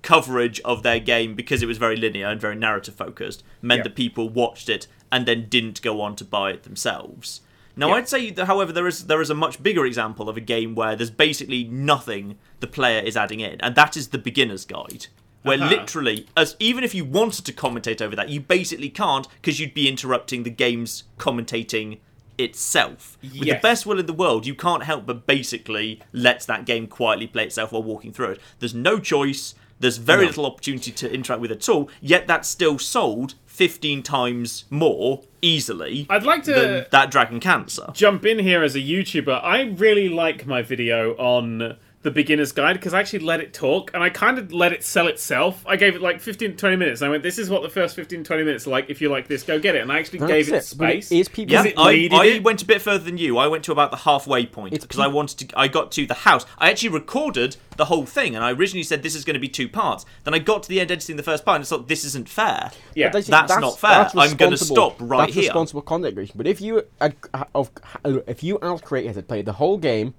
coverage of their game, because it was very linear and very narrative focused, meant yeah. that people watched it and then didn't go on to buy it themselves. Now yeah. I'd say that, however, there is there is a much bigger example of a game where there's basically nothing the player is adding in, and that is the Beginner's Guide. Where uh-huh. literally, as even if you wanted to commentate over that, you basically can't because you'd be interrupting the game's commentating itself. Yes. With the best will in the world, you can't help but basically let that game quietly play itself while walking through it. There's no choice, there's very no. little opportunity to interact with it at all, yet that's still sold fifteen times more easily I'd like to than that Dragon Cancer. Jump in here as a YouTuber. I really like my video on... The Beginner's Guide, because I actually let it talk, and I kind of let it sell itself. I gave it like fifteen to twenty minutes, and I went, this is what the first fifteen to twenty minutes are like. If you like this, go get it. And I actually That's gave it, it space. It is people yeah, it I, I it. went a bit further than you. I went to about the halfway point, because people- I wanted to. I got to the house. I actually recorded the whole thing, and I originally said this is going to be two parts. Then I got to the end editing the first part, and I thought, this isn't fair. Yeah, that's, that's not fair. That's I'm going to stop right that's here. That's responsible content creation. But if you, uh, if you as creators had played the whole game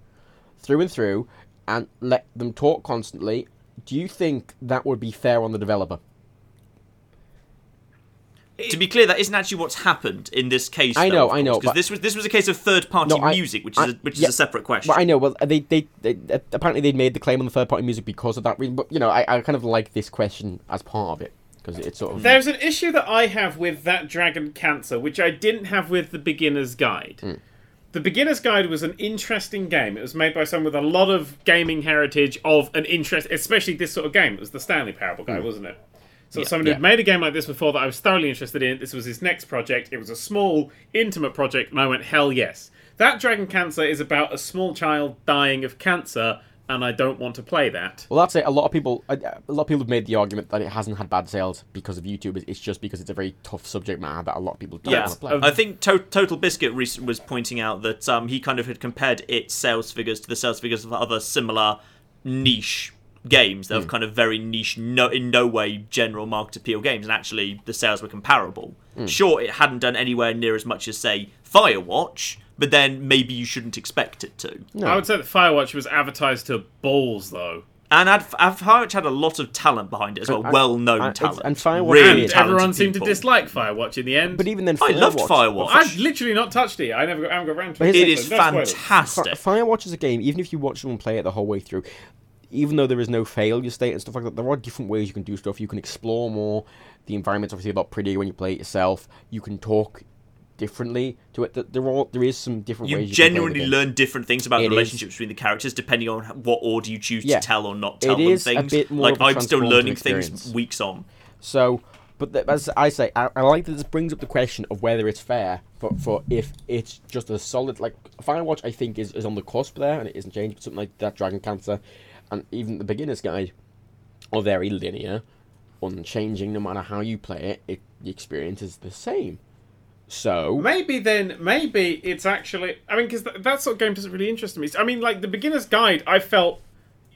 through and through, and let them talk constantly, do you think that would be fair on the developer? To be clear, that isn't actually what's happened in this case. I know, though, I know. Because this was this was a case of third-party no, music, which I, is a, which yeah, is a separate question. Well, I know. Well, they, they they apparently they'd made the claim on the third-party music because of that reason. But you know, I, I kind of like this question as part of it because it's sort of. There's an issue that I have with that Dragon Cancer, which I didn't have with the Beginner's Guide. Mm. The Beginner's Guide was an interesting game. It was made by someone with a lot of gaming heritage of an interest, especially this sort of game. It was the Stanley Parable guy, mm. wasn't it? So yeah, someone yeah. who'd made a game like this before that I was thoroughly interested in. This was his next project. It was a small, intimate project, and I went, hell yes. That Dragon Cancer is about a small child dying of cancer, and I don't want to play that. Well, that's it. A lot of people, a lot of people have made the argument that it hasn't had bad sales because of YouTube. It's just because it's a very tough subject matter that a lot of people don't yeah. want to play. I think to- Total Biscuit was pointing out that um, he kind of had compared its sales figures to the sales figures of other similar niche games that mm. have kind of very niche, no, in no way general market appeal games, and actually the sales were comparable. Mm. Sure, it hadn't done anywhere near as much as, say, Firewatch, but then maybe you shouldn't expect it to. No. I would say that Firewatch was advertised to balls, though. And Ad- Ad- Firewatch had a lot of talent behind it as well, I, well-known I, talent. And, Firewatch really and everyone seemed people. to dislike Firewatch in the end. But even then, Firewatch... I loved Firewatch. Well, I've literally not touched it. I never got, I haven't got around to it. It is fantastic. It. Firewatch is a game, even if you watch someone play it the whole way through, even though there is no failure state and stuff like that, there are different ways you can do stuff. You can explore more. The environment's obviously a lot prettier when you play it yourself. You can talk... differently to it. There are there is some different you ways you genuinely learn different things about it the relationships is. between the characters depending on what order you choose yeah. to tell or not tell it them is things. A bit more like I'm still learning experience. things weeks on. So, but the, as I say, I, I like that this brings up the question of whether it's fair for, for if it's just a solid like Firewatch. I think is, is on the cusp there and it isn't changed. But something like that Dragon Cancer and even the Beginner's Guide are very linear, unchanging no matter how you play it. it the experience is the same. So maybe then, maybe it's actually... I mean, because th- that sort of game doesn't really interest me. I mean, like, the Beginner's Guide I felt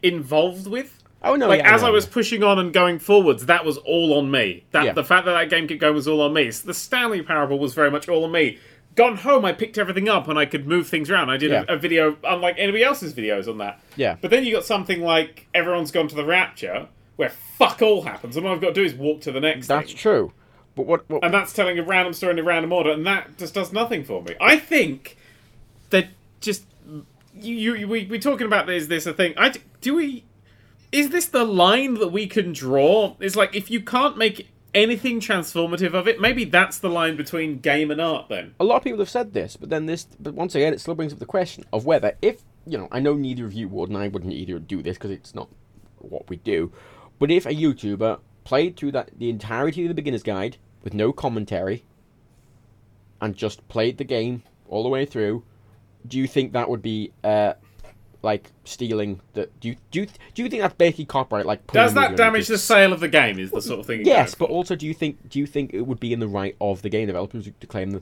involved with. Oh no! Like yeah, as no, I was no. pushing on and going forwards, that was all on me. That yeah. the fact that that game kept going was all on me. So the Stanley Parable was very much all on me. Gone home, I picked everything up and I could move things around. I did yeah. a, a video unlike anybody else's videos on that. Yeah. But then you got something like Everyone's Gone to the Rapture, where fuck all happens, and what I've got to do is walk to the next. That's thing. true. But what, what? And that's telling a random story in a random order, and that just does nothing for me. I think that just you, you we we're talking about is this a thing? I do we. Is this the line that we can draw? It's like, if you can't make anything transformative of it, maybe that's the line between game and art then. A lot of people have said this, but then this, but once again, it still brings up the question of whether, if, you know, I know neither of you would, and I wouldn't either do this because it's not what we do, but if a YouTuber played through that the entirety of the beginner's guide with no commentary and just played the game all the way through, do you think that would be... Uh, like stealing the do you do you, do you think that's basically copyright? Like, does that damage just... the sale of the game? Is the sort of thing. Yes, but also, do you think do you think it would be in the right of the game developers to claim the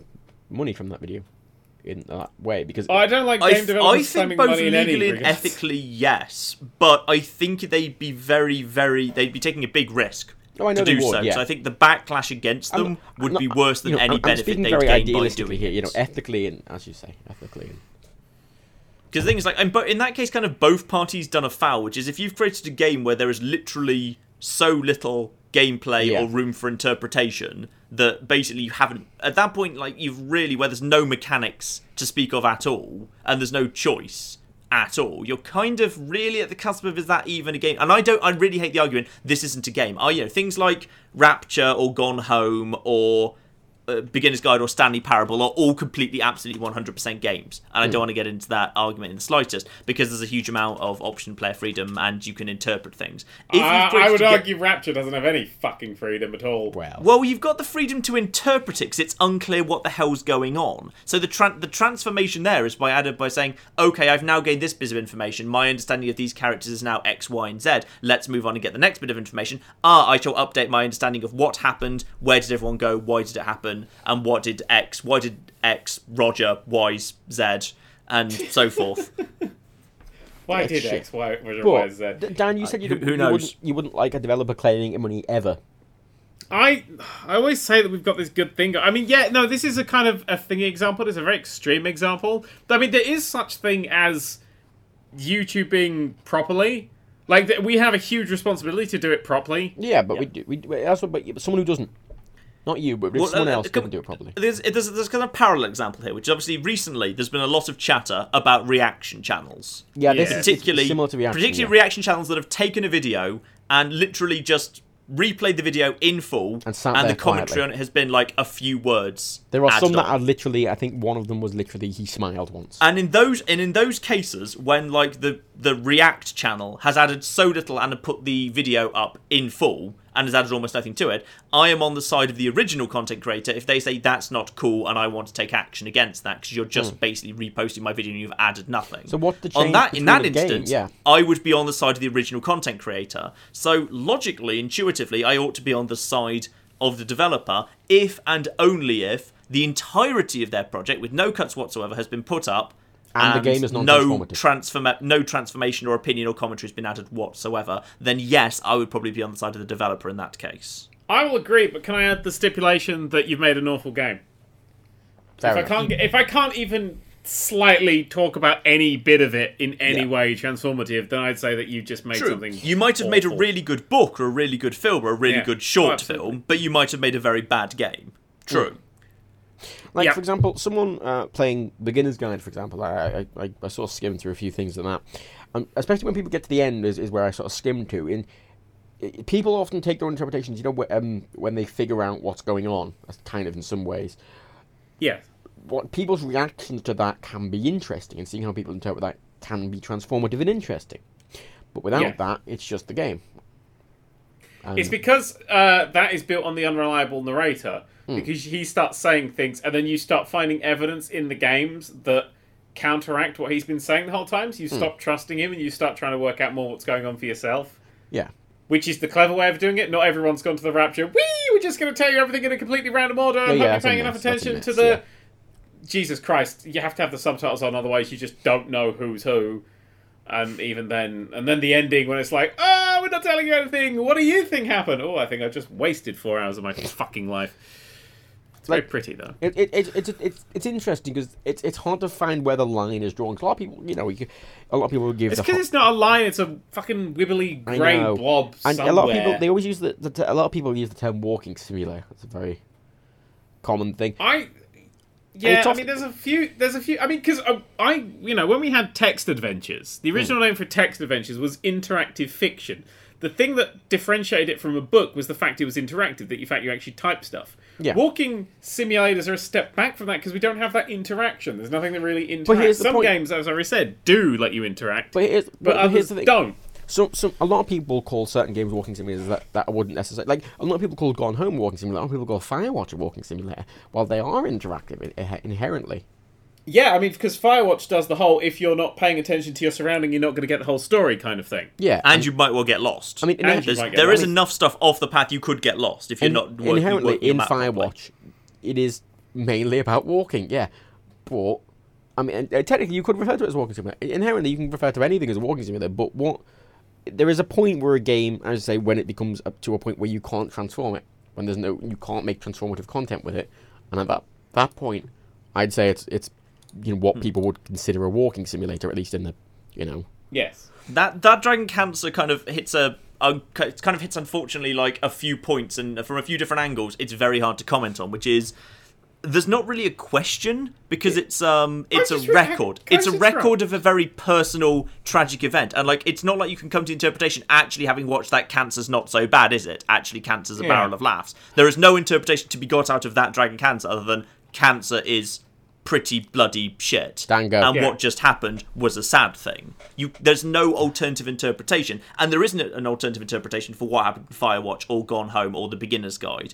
money from that video in that way? Because I don't like game I, developers I claiming money in any. I think both legally and ethically, yes, but I think they'd be very, very they'd be taking a big risk. Oh, I know to do would, so. Yeah. So I think the backlash against them I'm, would I'm not, be worse than you know, any I'm, benefit I'm they'd very gain by doing here, it. You know, ethically and as you say, ethically. And, Because the thing is, like, and but in that case, kind of both parties done a foul, which is if you've created a game where there is literally so little gameplay yeah. or room for interpretation that basically you haven't, at that point, like, you've really, where there's no mechanics to speak of at all, and there's no choice at all, you're kind of really at the cusp of, is that even a game? And I don't, I really hate the argument, this isn't a game. I, you know, things like Rapture or Gone Home or... Beginner's Guide or Stanley Parable are all completely, absolutely one hundred percent games. And I don't mm. want to get into that argument in the slightest, because there's a huge amount of option player freedom and you can interpret things. If uh, I would argue get... Rapture doesn't have any fucking freedom at all. Well, well you've got the freedom to interpret it because it's unclear what the hell's going on. So the tra- the transformation there is by added by saying, okay, I've now gained this bit of information. My understanding of these characters is now X, Y, and Z. Let's move on and get the next bit of information. Ah, I shall update my understanding of what happened. Where did everyone go? Why did it happen? And what did X, why did X, Roger, Y's, Z, and so forth? Why did shit. X, Y, Roger, but, Y's, Z? Dan, you said you, uh, who, who knows? you, wouldn't, you wouldn't like a developer claiming money ever. I I always say that we've got this good thing. I mean, yeah, no, this is a kind of a thingy example. It's a very extreme example. I mean, there is such thing as YouTubing properly. Like, we have a huge responsibility to do it properly. Yeah, but yeah. we do. We, that's what, but someone who doesn't. Not you, but well, someone uh, else can do it properly. There's, there's, there's kind of a parallel example here, which is obviously recently there's been a lot of chatter about reaction channels. Yeah, this yeah. is particularly, similar to reaction. Particularly yeah. reaction channels that have taken a video and literally just replayed the video in full, and, and the commentary quietly. on it has been like a few words. There are some on. that are literally, I think one of them was literally, he smiled once. And in those, and in those cases, when like the the react channel has added so little and put the video up in full, and has added almost nothing to it, I am on the side of the original content creator if they say that's not cool and I want to take action against that because you're just mm. basically reposting my video and you've added nothing. So what the change on that, in that instance, yeah. I would be on the side of the original content creator. So logically, intuitively, I ought to be on the side of the developer if and only if the entirety of their project, with no cuts whatsoever, has been put up And, and the game is not no transformative. No transformation or opinion or commentary has been added whatsoever, then yes, I would probably be on the side of the developer in that case. I will agree, but can I add the stipulation that you've made an awful game? Fair if enough. I can't, if I can't even slightly talk about any bit of it in any yeah. way transformative, then I'd say that you've just made True. something You might have awful. made a really good book or a really good film or a really yeah. good short oh, film, but you might have made a very bad game. True. Mm. Like, yep. for example, someone uh, playing Beginner's Guide, for example, I, I, I, I sort of skimmed through a few things on that. Um, especially when people get to the end is, is where I sort of skim to. And it, people often take their own interpretations, you know, wh- um, when they figure out what's going on, kind of in some ways. Yeah. What people's reactions to that can be interesting, and seeing how people interpret that can be transformative and interesting. But without yeah. that, it's just the game. Um, it's because uh, that is built on the unreliable narrator. Because he starts saying things, and then you start finding evidence in the games that counteract what he's been saying the whole time, so you stop mm. trusting him, and you start trying to work out more what's going on for yourself. Yeah. Which is the clever way of doing it. Not everyone's gone to the Rapture. Whee! We're just going to tell you everything in a completely random order. I'm yeah, yeah, not paying enough attention to the... Yeah. Jesus Christ, you have to have the subtitles on, otherwise you just don't know who's who. And even then... And then the ending, when it's like, oh, we're I'm not telling you anything. What do you think happened? Oh, I think I just wasted four hours of my fucking life. It's like, very pretty, though. It, it, it, it's, it's, it's interesting because it's, it's hard to find where the line is drawn. Cause a lot of people, you know, you, a lot of people give. It's because it's not a line; it's a fucking wibbly grey blob and somewhere. A lot of people, they always use the, the t- a lot of people use the term walking simulator. It's a very common thing. I, yeah, I mean, there's a few, there's a few. I mean, because I, I, you know, when we had text adventures, the original hmm. name for text adventures was interactive fiction. The thing that differentiated it from a book was the fact it was interactive, that in fact you actually type stuff. Yeah. Walking simulators are a step back from that because we don't have that interaction. There's nothing that really interacts. Some point. games, as I said, do let you interact, but, here's, but, but others here's don't. So, so a lot of people call certain games walking simulators that, that I wouldn't necessarily... Like, a lot of people call Gone Home walking simulator, a lot of people call Firewatch a walking simulator, while they are interactive inherently. Yeah, I mean, because Firewatch does the whole, if you're not paying attention to your surrounding, you're not going to get the whole story kind of thing. Yeah. And, and you might well get lost. I mean, inher- there lost. is enough stuff off the path you could get lost if you're in, not working. Inherently, working in Firewatch, it is mainly about walking, yeah. But, I mean, technically you could refer to it as a walking simulator. Inherently, you can refer to anything as a walking simulator, but what... There is a point where a game, as I say, when it becomes up to a point where you can't transform it, when there's no... You can't make transformative content with it. And at that, that point, I'd say it's it's... you know, what people would consider a walking simulator, at least in the, you know. Yes. That that Dragon Cancer kind of hits a, a it kind of hits, unfortunately, like a few points and from a few different angles. It's very hard to comment on, which is there's not really a question because it, it's um it's a record. Re- it's a record of a very personal tragic event, and like it's not like you can come to interpretation. Actually, having watched that, cancer's not so bad, is it? Actually, cancer's a yeah. barrel of laughs. There is no interpretation to be got out of that Dragon Cancer other than cancer is pretty bloody shit, Dango. and yeah. what just happened was a sad thing. You, there's no alternative interpretation, and there isn't an alternative interpretation for what happened in Firewatch or Gone Home or The Beginner's Guide.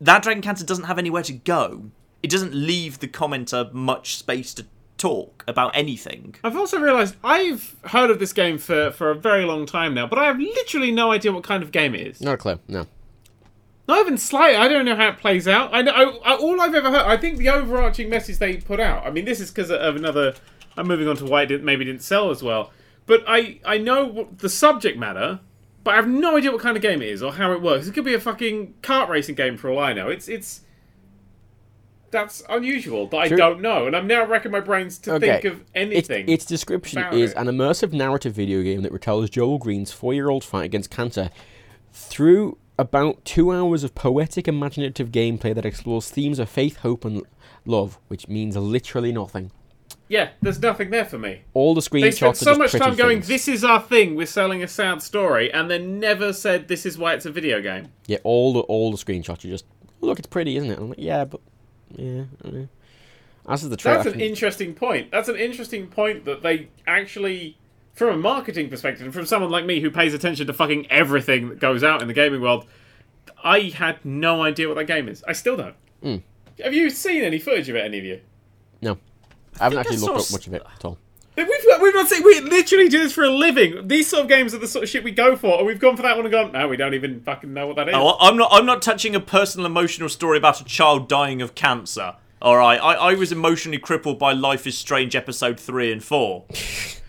That Dragon Cancer doesn't have anywhere to go. It doesn't leave the commenter much space to talk about anything. I've also realised I've heard of this game for, for a very long time now, but I have literally no idea what kind of game it is. Not a clue, no. Not even slightly. I don't know how it plays out. I know I, I, all I've ever heard. I think the overarching message they put out. I mean, this is because of another. I'm moving on to why it didn't, maybe didn't sell as well. But I, I know what the subject matter, but I have no idea what kind of game it is or how it works. It could be a fucking kart racing game for all I know. It's it's. That's unusual, but True. I don't know, and I'm now wrecking my brains to okay. think of anything. Its, its description is it. an immersive narrative video game that retells Joel Green's four-year-old fight against cancer through. About two hours of poetic, imaginative gameplay that explores themes of faith, hope, and love, which means literally nothing. Yeah, there's nothing there for me. All the screenshots are just pretty things. They spent so much time going, this is our thing, we're selling a sad story, and then never said, this is why it's a video game. Yeah, all the all the screenshots, you just, look, it's pretty, isn't it? And I'm like, yeah, but, yeah, I don't know. That's the trailer. That's an interesting point. That's an interesting point that they actually... From a marketing perspective, and from someone like me who pays attention to fucking everything that goes out in the gaming world, I had no idea what that game is. I still don't. Mm. Have you seen any footage of it, any of you? No. I, I haven't actually I looked up st- much of it at all. We've, we've not seen, we literally do this for a living. These sort of games are the sort of shit we go for, and we've gone for that one and gone, no, we don't even fucking know what that is. Oh, I'm not, I'm not touching a personal emotional story about a child dying of cancer. Alright, I, I was emotionally crippled by Life is Strange episode three and four.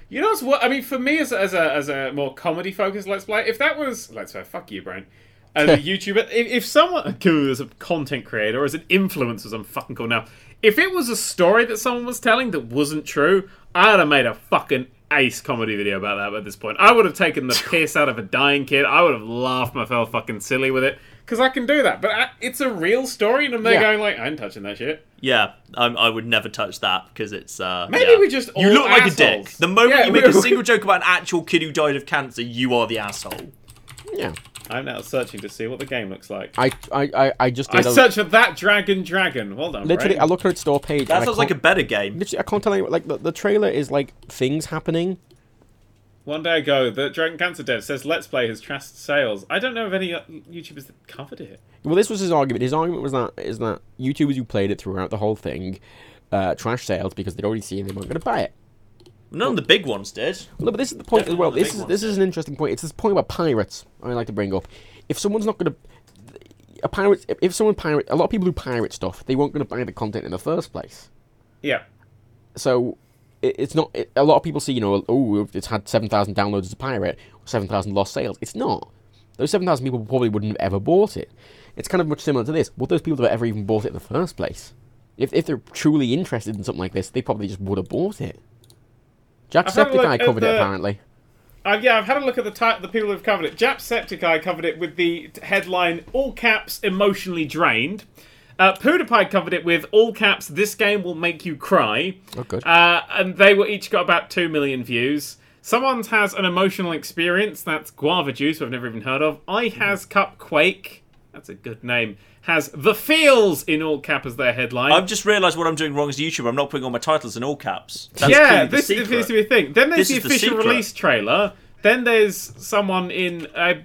You know what's what? I mean, for me, as a, as a as a more comedy-focused Let's Play, if that was... Let's Play, fuck you, Brian. As a YouTuber, if, if someone... As a content creator, or as an influencer, as I'm fucking called now, if it was a story that someone was telling that wasn't true, I'd have made a fucking ace comedy video about that at this point. I would have taken the piss out of a dying kid. I would have laughed myself fucking silly with it. Because I can do that. But I, it's a real story, and I'm there yeah. going like, I ain't touching that shit. Yeah, I'm, I would never touch that because it's... Uh, Maybe yeah. we just all You look assholes. like a dick. The moment yeah, you make a single joke about an actual kid who died of cancer, you are the asshole. Yeah. I'm now searching to see what the game looks like. I I, I, I just... Did I a... searched for that Dragon Dragon. Hold on, Literally, right? I looked at its store page. That sounds like a better game. Literally, I can't tell you... Like, the, the trailer is, like, things happening. One day ago, the Dragon Cancer dev says Let's Play has trashed sales. I don't know of any YouTubers that covered it. Well, this was his argument. His argument was that is that YouTubers who played it throughout the whole thing uh, trashed sales because they'd already seen they weren't going to buy it. None of the big ones did. No, but this is the point Definitely as well. This is this is an interesting point. It's this point about pirates I like to bring up. If someone's not going to... A pirate... If someone pirate... A lot of people who pirate stuff, they weren't going to buy the content in the first place. Yeah. So... it, it's not, it, a lot of people see, you know, oh, it's had seven thousand downloads as a pirate, seven thousand lost sales. It's not. Those seven thousand people probably wouldn't have ever bought it. It's kind of much similar to this. Would those people have ever even bought it in the first place? If, if they're truly interested in something like this, they probably just would have bought it. Jacksepticeye covered the, it, apparently. Uh, yeah, I've had a look at the type, the people who've covered it. Jacksepticeye covered it with the headline, all caps, emotionally drained. Uh, PewDiePie covered it with, all caps, this game will make you cry. Oh, good. Uh, and they were each got about two million views. Someone has an emotional experience. That's Guava Juice, who I've never even heard of. I has Cupquake. That's a good name. Has The Feels in all cap as their headline. I've just realised what I'm doing wrong as a YouTuber. I'm not putting all my titles in all caps. That's yeah, this is the to be a thing. Then there's this the official the release trailer. Then there's someone in... I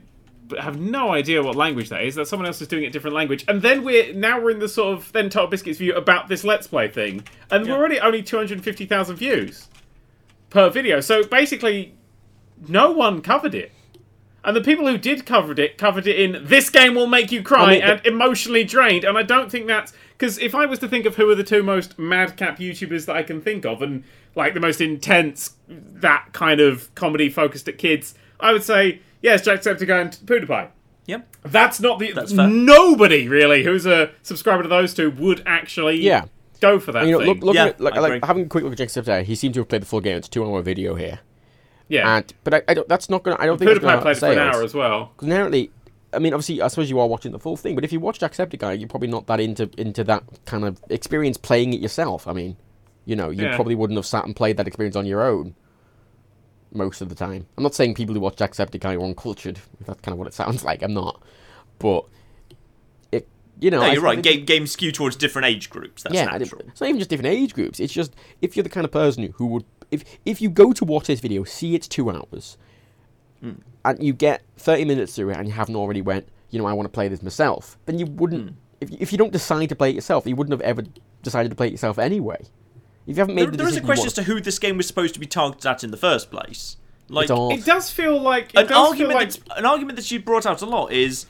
have no idea what language that is. That someone else is doing it in a different language. And then we're now we're in the sort of then Total Biscuits view about this Let's Play thing. And yeah. we're already only two hundred fifty thousand views per video. So basically, no one covered it. And the people who did cover it, covered it in, this game will make you cry I mean, and emotionally drained. And I don't think that's... Because if I was to think of who are the two most madcap YouTubers that I can think of, and like the most intense, that kind of comedy focused at kids, I would say, yes, Jacksepticeye and PewDiePie. Yep. That's not the... That's nobody, really, who's a subscriber to those two would actually... Yeah. Go for that you know, thing. Look, look yeah, at it, look, like, having a quick look at Jacksepticeye, he seemed to have played the full game. It's a two-hour video here. Yeah, and, but I, I don't, that's not going to... I don't think it's going to sales. Played for an hour as well. Because inherently, I mean, obviously, I suppose you are watching the full thing, but if you watch Jacksepticeye, you're probably not that into into that kind of experience playing it yourself. I mean, you know, you yeah. probably wouldn't have sat and played that experience on your own most of the time. I'm not saying people who watch Jacksepticeye are uncultured. That's kind of what it sounds like. I'm not. But... You know, no, you're right. Game, games skew towards different age groups. That's yeah, natural. It's not even just different age groups. It's just if you're the kind of person who would, if if you go to watch this video, see it's two hours, mm. and you get thirty minutes through it, and you haven't already went, you know, I want to play this myself. Then you wouldn't. Mm. If if you don't decide to play it yourself, you wouldn't have ever decided to play it yourself anyway. If you haven't made there, the there is a question as to who this game was supposed to be targeted at in the first place. Like it does feel like it an does argument. Feel like... That's, an argument that you brought out a lot is.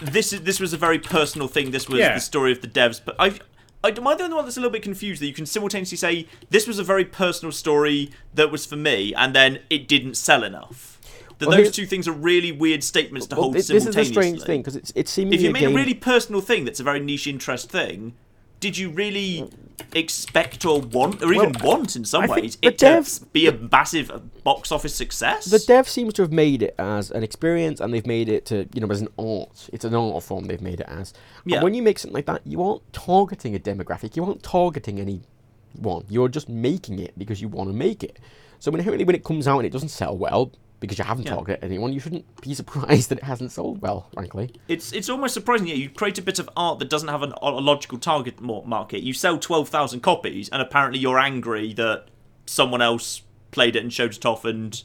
This is this was a very personal thing. This was yeah. the story of the devs. But I, I, am I the only one that's a little bit confused that you can simultaneously say this was a very personal story that was for me, and then it didn't sell enough? That well, those two things are really weird statements to well, hold this simultaneously. This is a strange thing because it's it's seemingly if you made a, game... a really personal thing that's a very niche interest thing. Did you really expect or want, or even well, want in some I ways, it devs, to be a massive box office success? The dev seems to have made it as an experience, and they've made it to, you know, as an art. It's an art form they've made it as. Yeah. And when you make something like that, you aren't targeting a demographic. You aren't targeting anyone. You're just making it because you want to make it. So inherently, when it comes out and it doesn't sell well, because you haven't yeah. targeted anyone, you shouldn't be surprised that it hasn't sold well, frankly. It's it's almost surprising, yeah, you create a bit of art that doesn't have an, a logical target market. You sell twelve thousand copies, and apparently you're angry that someone else played it and showed it off and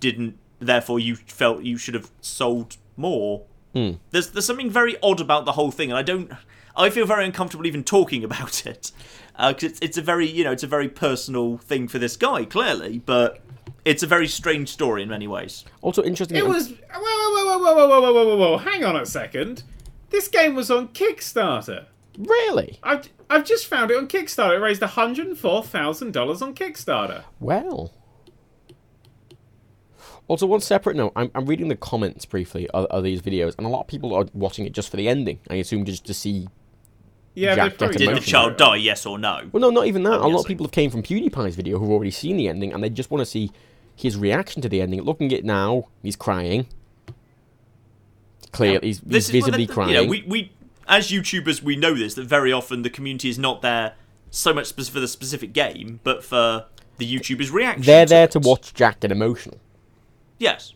didn't, therefore you felt you should have sold more. Hmm. There's there's something very odd about the whole thing, and I don't... I feel very uncomfortable even talking about it. Because uh, it's, it's a very, you know, it's a very personal thing for this guy, clearly, but... It's a very strange story in many ways. Also interesting... It was... Whoa, whoa, whoa, whoa, whoa, whoa, whoa, whoa, whoa, hang on a second. This game was on Kickstarter. Really? I've, I've just found it on Kickstarter. It raised one hundred four thousand dollars on Kickstarter. Well. Also, one separate note. I'm, I'm reading the comments briefly of, of these videos, and a lot of people are watching it just for the ending. I assume just to see... Yeah, Jack, probably did the child die, yes or no? Well, no, not even that. I'm a guessing. lot of people have came from PewDiePie's video who've already seen the ending, and they just want to see... his reaction to the ending. Looking at it now, he's crying. Clearly, he's, he's visibly the, crying. You know, we, we, as YouTubers, we know this, that very often the community is not there so much for the specific game, but for the YouTuber's reaction. They're to there it. to watch Jack get emotional. Yes.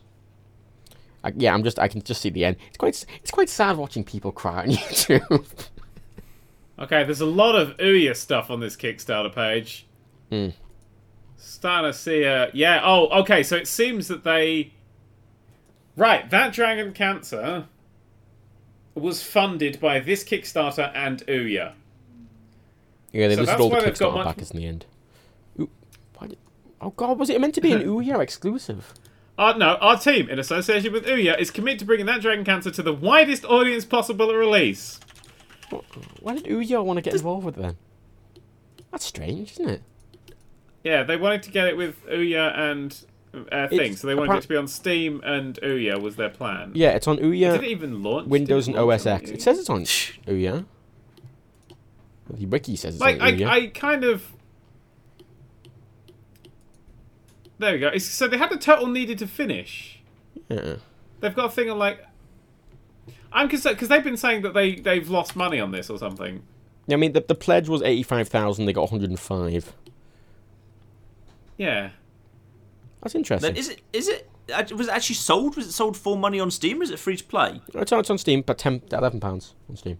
I, yeah, I'm just. I can just see the end. It's quite. It's quite sad watching people cry on YouTube. Okay, there's a lot of Ouya stuff on this Kickstarter page. Hmm. Starting to see a... Yeah, oh, okay, so it seems that they... Right, that Dragon Cancer was funded by this Kickstarter and Ouya. Yeah, they so listed all the Kickstarter much... backers in the end. Ooh, did... Oh, God, was it meant to be an Ouya exclusive? Uh, no, our team, in association with Ouya, is committed to bringing that Dragon Cancer to the widest audience possible at release. What? Why did Ouya want to get Does... involved with them? That's strange, isn't it? Yeah, they wanted to get it with Ouya and uh, thing, it's so they wanted apparent- it to be on Steam and Ouya was their plan. Yeah, it's on Ouya. Did it even launch? Windows and O S X. It says it's on Ouya. The wiki says it's like, on Ouya. I, I kind of... There we go. It's, so they had the Turtle Needed to Finish. Yeah. They've got a thing on like... I'm concerned because they've been saying that they, they've lost money on this or something. Yeah, I mean, the, the pledge was eighty-five thousand, they got one hundred five. Yeah. That's interesting. Then is it, is it, was it actually sold? Was it sold for money on Steam or is it free to play? It's on, it's on Steam, but ten, eleven pounds on Steam.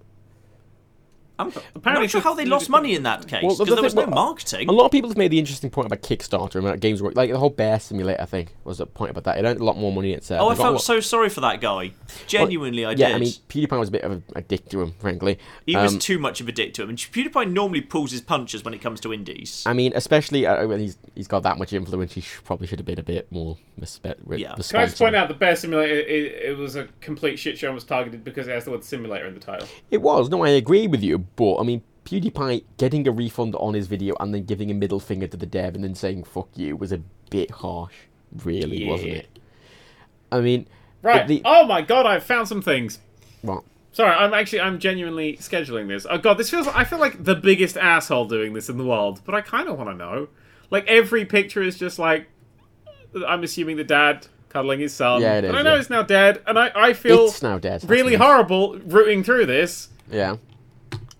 I'm Apparently not sure how they lost money in that case, because well, the there was no well, marketing. A lot of people have made the interesting point about Kickstarter and about games work. Like the whole Bear Simulator thing was the point about that. It earned a lot more money itself. Oh, I felt lot... so sorry for that guy. Genuinely, well, I did. Yeah, I mean, PewDiePie was a bit of a dick to him, frankly. He um, was too much of a dick to him. And PewDiePie normally pulls his punches when it comes to indies. I mean, especially uh, when he's he's got that much influence, he should, probably should have been a bit more respect. Yeah. Can I just point out the Bear Simulator? It, it was a complete shit show and was targeted because it has the word simulator in the title. It was. No, I agree with you. But, I mean, PewDiePie getting a refund on his video and then giving a middle finger to the dev and then saying, fuck you, was a bit harsh, really, yeah. wasn't it? I mean... Right. The... Oh, my God, I've found some things. What? Sorry, I'm actually, I'm genuinely scheduling this. Oh, God, this feels... I feel like the biggest asshole doing this in the world, but I kind of want to know. Like, every picture is just like... I'm assuming the dad... cuddling his son. Yeah, it is. And I know yeah. it's now dead, and I, I feel... It's now dead. That's really nice. Horrible rooting through this. Yeah.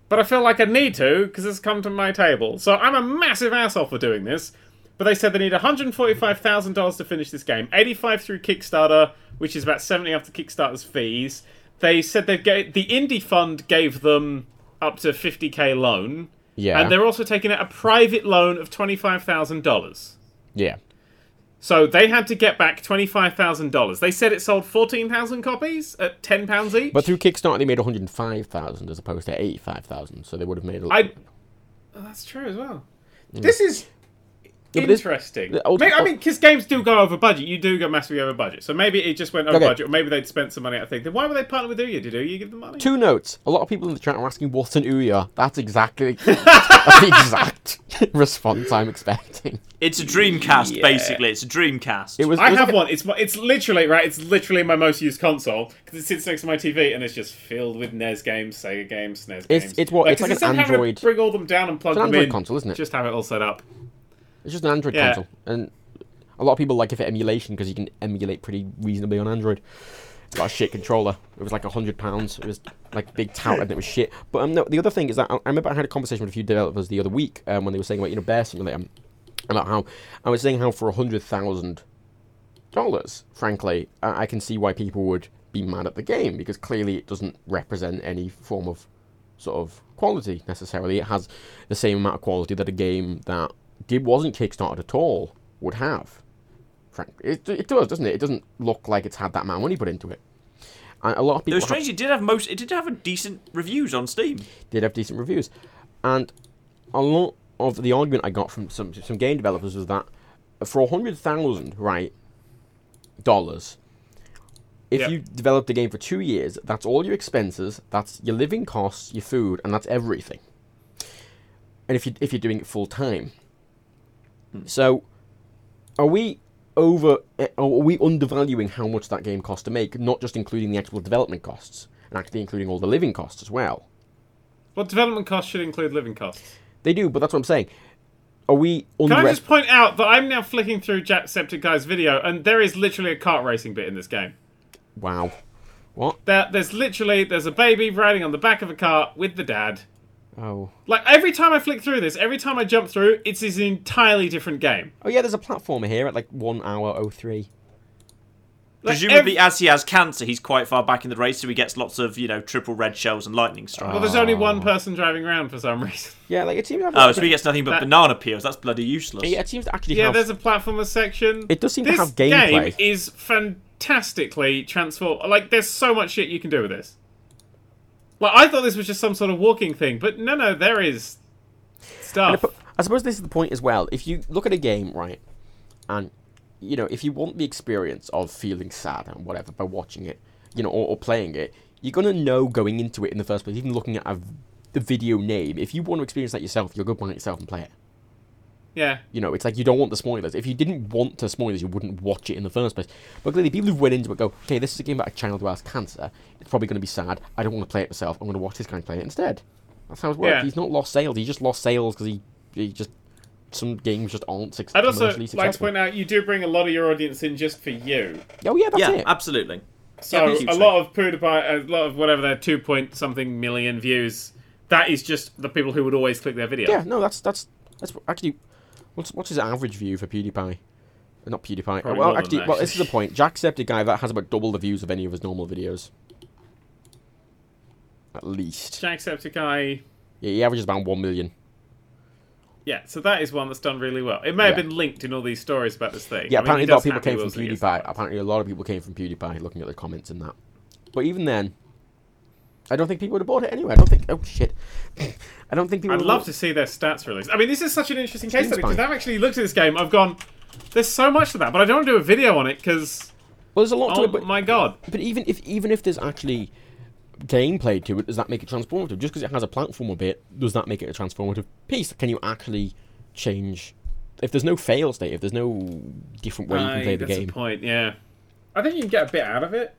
But I feel like I need to, because it's come to my table. So I'm a massive asshole for doing this. But they said they need one hundred forty-five thousand dollars to finish this game. eighty-five through Kickstarter, which is about seventy after Kickstarter's fees. They said they've get, the Indie Fund gave them up to fifty thousand loan. Yeah. And they're also taking out a private loan of twenty-five thousand dollars. Yeah. So they had to get back twenty-five thousand dollars. They said it sold fourteen thousand copies at ten pounds each. But through Kickstarter, they made one hundred five thousand as opposed to eighty-five thousand. So they would have made... A... I... Oh, that's true as well. Yeah. This is yeah, interesting. This... Old... I mean, because games do go over budget. You do go massively over budget. So maybe it just went over okay. budget, or maybe they'd spent some money out of thing. Then why were they partnered with Ouya? Did Ouya give them money? Two notes. A lot of people in the chat are asking, what's an Ouya? That's exactly that's the exact response I'm expecting. It's a Dreamcast, yeah. basically. It's a Dreamcast. It was, I it was have a... one. It's my, it's literally right. It's literally my most used console because it sits next to my T V and it's just filled with N E S games, Sega games, S N E S it's, games. It's what? Like, it's like an Android. To bring all them down and plug it's an them Android in. Console, isn't it? Just have it all set up. It's just an Android yeah. console, and a lot of people like it for emulation because you can emulate pretty reasonably on Android. It's got a shit controller. It was like a hundred pounds. It was like big tout and it was shit. But um, no, the other thing is that I, I remember I had a conversation with a few developers the other week um, when they were saying about you know Bear Simulator. About how I was saying how for a hundred thousand dollars, frankly, I can see why people would be mad at the game because clearly it doesn't represent any form of sort of quality necessarily. It has the same amount of quality that a game that did wasn't Kickstarted at all would have. Frankly, it it does, doesn't it? It doesn't look like it's had that amount of money put into it. And a lot of people. It was strange. Have, it did have most. It did have a decent reviews on Steam. Did have decent reviews, and a lot. Of the argument I got from some some game developers was that for a hundred thousand right dollars, if yep. you develop the game for two years, that's all your expenses, that's your living costs, your food, and that's everything. And if you if you're doing it full time, hmm. so are we over? Are we undervaluing how much that game costs to make? Not just including the actual development costs, and actually including all the living costs as well. Well, development costs should include living costs. They do, but that's what I'm saying. Are we... Under- Can I just point out that I'm now flicking through Jacksepticeye's video, and there is literally a kart racing bit in this game. Wow. What? There, there's literally... There's a baby riding on the back of a cart with the dad. Oh. Like, every time I flick through this, every time I jump through, it's an entirely different game. Oh, yeah, there's a platformer here at, like, one hour oh three. Like Presumably, every- as he has cancer, he's quite far back in the race, so he gets lots of, you know, triple red shells and lightning strikes. Well, there's only one person driving around for some reason. Yeah, like, it seems... Like oh, so he gets nothing but that- banana peels. That's bloody useless. Yeah, it seems to actually yeah, have... Yeah, there's a platformer section. It does seem this to have gameplay. This game is fantastically transformed. Like, there's so much shit you can do with this. Like, I thought this was just some sort of walking thing, but no, no, there is stuff. I, I suppose this is the point as well. If you look at a game, right, and... You know, if you want the experience of feeling sad and whatever by watching it, you know, or, or playing it, you're going to know going into it in the first place, even looking at a, the video name. If you want to experience that yourself, you'll go buy it yourself and play it. Yeah. You know, it's like you don't want the spoilers. If you didn't want the spoilers, you wouldn't watch it in the first place. But clearly, people who went into it go, okay, this is a game about a child who has cancer. It's probably going to be sad. I don't want to play it myself. I'm going to watch this guy play it instead. That's how it works. Yeah. He's not lost sales. He just lost sales because he, he just... some games just aren't successful. I'd also successful. like to point out, you do bring a lot of your audience in just for you. Oh, yeah, that's yeah, it. absolutely. So yeah, a lot of PewDiePie, a lot of whatever their two point something million views, that is just the people who would always click their video. Yeah, no, that's that's that's actually, what's what's his average view for PewDiePie? Not PewDiePie. Probably well, actually, well, this is the point. Jacksepticeye guy that has about double the views of any of his normal videos. At least. Jacksepticeye. Yeah, he averages about one million. Yeah, so that is one that's done really well. It may yeah. have been linked in all these stories about this thing. Yeah, I apparently mean, a lot of people came from PewDiePie. Apparently a lot of people came from PewDiePie looking at the comments and that. But even then, I don't think people would have bought it anyway. I don't think... Oh, shit. I don't think people I'd love to see their stats released. I mean, this is such an interesting case study, because I've actually looked at this game. I've gone, there's so much to that, but I don't want to do a video on it, because... Well, there's a lot oh, to it, but... my God. But even if, even if there's actually gameplay to it, does that make it transformative? Just because it has a platform a bit, does that make it a transformative piece? Can you actually change? If there's no fail state, if there's no different way Aye, you can play the game. That's the point, yeah. I think you can get a bit out of it.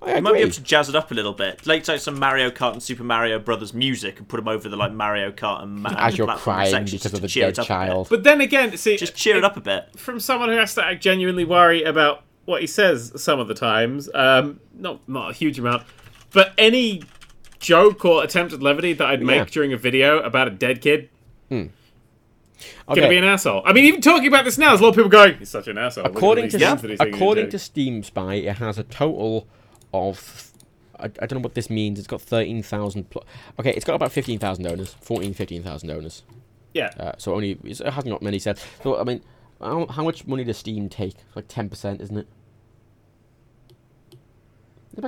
I you might be able to jazz it up a little bit. Like, like some Mario Kart and Super Mario Brothers music and put them over the like Mario Kart and Mario As you're crying because of the dead child. But then again, see... Just cheer it, it up a bit. From someone who has to genuinely worry about what he says some of the times, um, not not a huge amount... But any joke or attempt at levity that I'd make yeah. during a video about a dead kid, mm. okay. gonna be an asshole. I mean, even talking about this now, there's a lot of people going, "He's such an asshole." According to yeah. according to Steam Spy, it has a total of I, I don't know what this means. It's got thirteen thousand. Pl- okay, it's got about fifteen thousand owners, fourteen, fifteen thousand owners. Yeah. Uh, so only it hasn't got many sales. So I mean, how, how much money does Steam take? It's like ten percent, isn't it?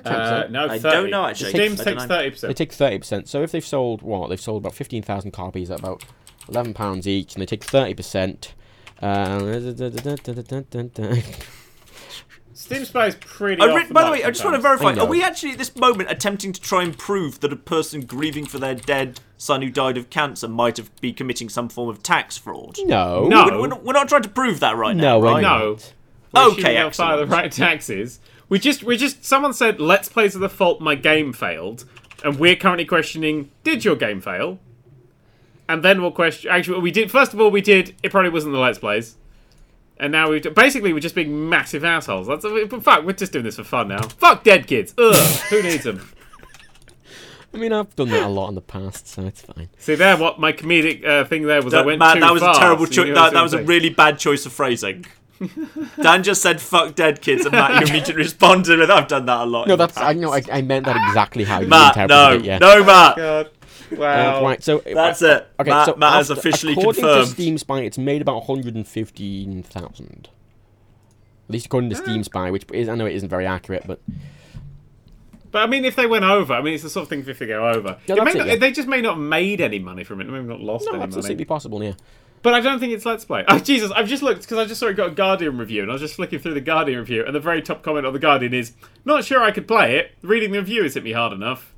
Uh, no, I don't know actually. Steam takes thirty percent. They take thirty percent. So if they've sold what? They've sold about fifteen thousand copies at about eleven pounds each, and they take thirty percent. Steam Spy is pretty. I re- by the way, sometimes. I just want to verify: are we actually at this moment attempting to try and prove that a person grieving for their dead son who died of cancer might have been committing some form of tax fraud? No, no, we're, we're, not, we're not trying to prove that right no, now. Right? No, no. Okay, excellent. File the right taxes. We just, we just. Someone said, "Let's play to the fault. My game failed," and we're currently questioning, "Did your game fail?" And then we'll question. Actually, we did. First of all, we did. It probably wasn't the Let's Plays, and now we basically we're just being massive assholes. That's but fuck. We're just doing this for fun now. Fuck dead kids. Ugh. Who needs them? I mean, I've done that a lot in the past, so it's fine. See there, what my comedic uh, thing there was. That, I went man, too that was far, a terrible. So cho- that, that was a really bad choice of phrasing. Dan just said "fuck dead kids," and Matt, you immediately responded with, "I've done that a lot." No, that's I know I, I meant that exactly how you Matt, interpreted no, it. Yeah. No, Matt. God. Wow. Uh, right, so that's uh, it. Okay, Matt, so Matt has officially according confirmed. According to Steam Spy, it's made about one hundred and fifteen thousand. At least according to Steam Spy, which is I know it isn't very accurate, but. But I mean, if they went over, I mean, it's the sort of thing if they go over, no, it may it, not, yeah. they just may not made any money from it. They may have not lost no, any money. No, that's absolutely possible. Yeah. But I don't think it's Let's Play. Oh, Jesus, I've just looked, because I just saw it got a Guardian review, and I was just flicking through the Guardian review, and the very top comment on the Guardian is, "Not sure I could play it. Reading the review has hit me hard enough."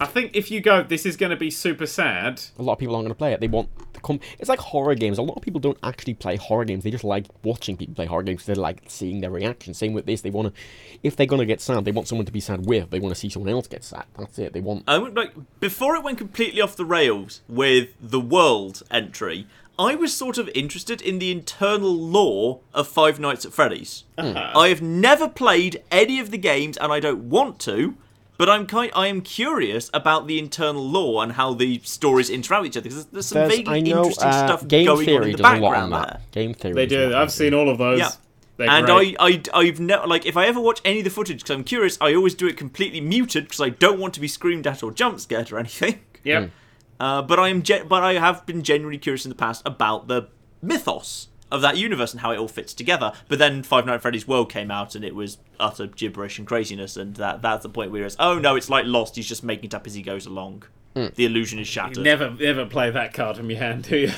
I think if you go, this is going to be super sad. A lot of people aren't going to play it. They want... The com- it's like horror games. A lot of people don't actually play horror games. They just like watching people play horror games. They like seeing their reaction. Same with this. They want to... If they're going to get sad, they want someone to be sad with. They want to see someone else get sad. That's it. They want... I would, like, before it went completely off the rails with the World entry, I was sort of interested in the internal lore of Five Nights at Freddy's. Uh-huh. I have never played any of the games, and I don't want to... But I'm kind. I am curious about the internal lore and how the stories interact with each other. Because there's some there's, vaguely know, interesting uh, stuff going on in the background there. Game theory. They do. I've seen all of those. Yeah. They're and great. I, I, I've never like if I ever watch any of the footage because I'm curious. I always do it completely muted because I don't want to be screamed at or jump scared or anything. Yeah. Mm. Uh, but I am. Ge- but I have been genuinely curious in the past about the mythos of that universe and how it all fits together. But then Five Nights at Freddy's World came out and it was utter gibberish and craziness, and that that's the point where it's, oh no, it's like Lost, he's just making it up as he goes along. Mm. The illusion is shattered. You never, never play that card from your hand, do you?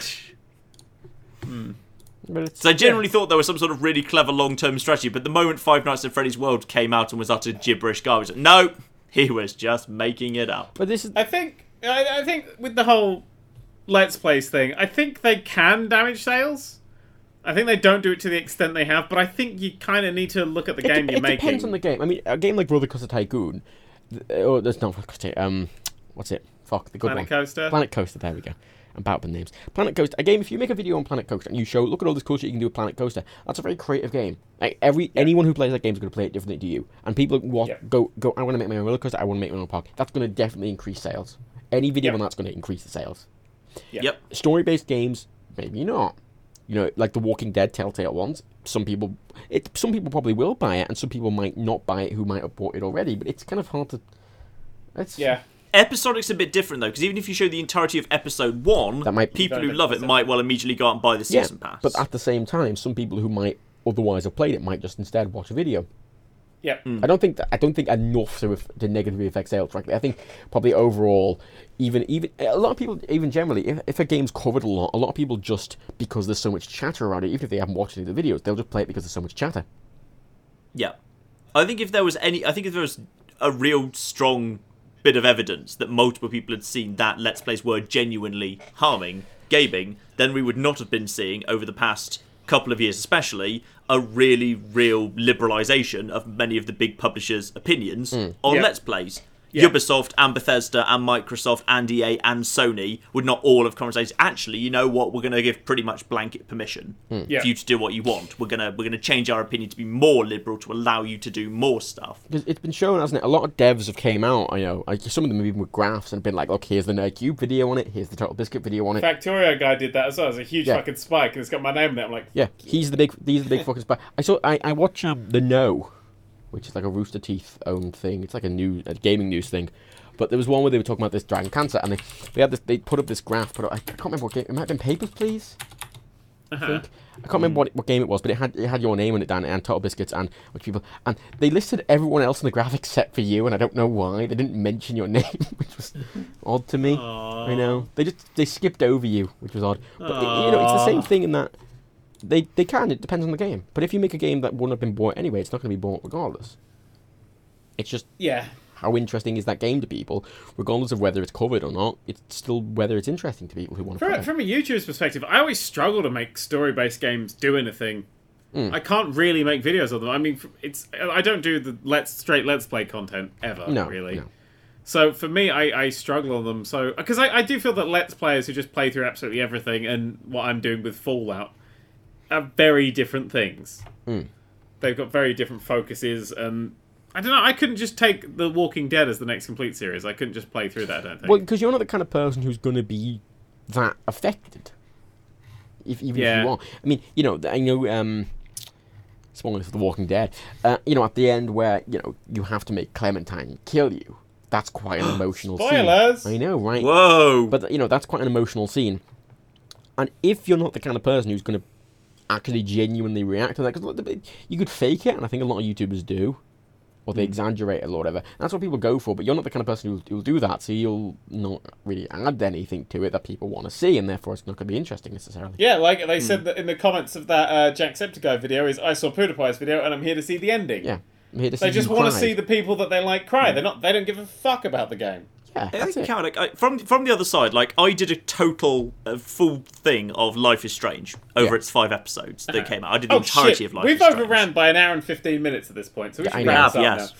mm. So I generally yeah. thought there was some sort of really clever long-term strategy, but the moment Five Nights at Freddy's World came out and was utter gibberish garbage, no, he was just making it up. But this is... I think, I, I think with the whole Let's Plays thing, I think they can damage sales. I think they don't do it to the extent they have, but I think you kind of need to look at the it game de- you're it making. It depends on the game. I mean, a game like Rollercoaster Tycoon, or there's no um, what's it? Fuck the good Planet one. Planet Coaster. Planet Coaster. There we go. I'm bad with names. Planet Coaster. A game. If you make a video on Planet Coaster and you show, look at all this cool shit you can do with Planet Coaster. That's a very creative game. Like every yeah. anyone who plays that game is going to play it differently to you. And people walk, yeah. go go. I want to make my own roller coaster. I want to make my own park. That's going to definitely increase sales. Any video yeah. on that's going to increase the sales. Yeah. Yep. Story-based games, maybe not. You know, like the Walking Dead Telltale ones, some people it some people probably will buy it, and some people might not buy it who might have bought it already, but it's kind of hard to... It's, yeah. Episodic's a bit different, though, because even if you show the entirety of episode one, that might, people who love it might well immediately go out and buy the season yeah, pass. But at the same time, some people who might otherwise have played it might just instead watch a video. Yeah. Mm. I don't think that, I don't think enough to, to negatively affect sales, frankly. I think probably overall, even even a lot of people, even generally, if, if a game's covered a lot, a lot of people just, because there's so much chatter around it, even if they haven't watched any of the videos, they'll just play it because there's so much chatter. Yeah. I think if there was any, I think if there was a real strong bit of evidence that multiple people had seen that Let's Plays were genuinely harming gaming, then we would not have been seeing over the past couple of years especially, a really real liberalisation of many of the big publishers' opinions mm. on yep. Let's Plays. Yep. Ubisoft and Bethesda and Microsoft and E A and Sony would not all have come and say, actually, you know what, we're going to give pretty much blanket permission mm. yep. for you to do what you want. We're going to we're going to change our opinion to be more liberal to allow you to do more stuff. It's been shown, hasn't it? A lot of devs have came out, you know, like some of them have even with graphs and been like, look, here's the Nerd Cube video on it, here's the Total Biscuit video on it. Factorio guy did that as well. It was a huge yeah. fucking spike and it's got my name in it. I'm like... Yeah, he's the big, he's the big fucking spike. I saw, I, I watch um, The No... which is like a Rooster Teeth owned thing. It's like a new a gaming news thing. But there was one where they were talking about this dragon cancer, and they, they had this, they put up this graph. Put up, I can't remember what game. It might have been Papers, Please. Uh-huh. I, think. I can't remember what, what game it was, but it had it had your name on it, Dan, and Total Biscuits, and which people, and they listed everyone else in the graph except for you, and I don't know why they didn't mention your name, which was odd to me. Aww. I know they just they skipped over you, which was odd. But it, you know, it's the same thing in that. They they can, it depends on the game. But if you make a game that wouldn't have been bought anyway, it's not going to be bought regardless. It's just yeah. how interesting is that game to people, regardless of whether it's covered or not, it's still whether it's interesting to people who want to play. From a YouTuber's perspective, I always struggle to make story-based games do anything. Mm. I can't really make videos of them. I mean, it's I don't do the let's straight Let's Play content ever, no, really. No. So for me, I, I struggle on them. So because I, I do feel that Let's Players who just play through absolutely everything and what I'm doing with Fallout are very different things. Mm. They've got very different focuses, and I don't know, I couldn't just take The Walking Dead as the next complete series. I couldn't just play through that, I don't think. Well, because you're not the kind of person who's going to be that affected. If, even yeah. if you are. I mean, you know, I know, um, spoiler for The Walking Dead, uh, you know, at the end where, you know, you have to make Clementine kill you, that's quite an emotional Spoilers! Scene. I know, right? Whoa! But, you know, that's quite an emotional scene. And if you're not the kind of person who's going to actually genuinely react to that, because you could fake it, and I think a lot of YouTubers do, or they mm. exaggerate it or whatever, and that's what people go for, but you're not the kind of person who will do that, so you'll not really add anything to it that people want to see, and therefore it's not going to be interesting necessarily. Yeah, like they mm. said that in the comments of that uh, Jacksepticeye video is, I saw PewDiePie's video and I'm here to see the ending. Yeah, I'm here to see They just want to see the people that they like cry. Yeah. They're not, they don't give a fuck about the game. Yeah, I think count, like, I, from from the other side, like I did a total uh, full thing of Life is Strange over yeah. its five episodes that uh-huh. came out. I did the oh, entirety shit. of Life We've is Strange. We've overran by an hour and fifteen minutes at this point, so we yeah, should wrap up yes.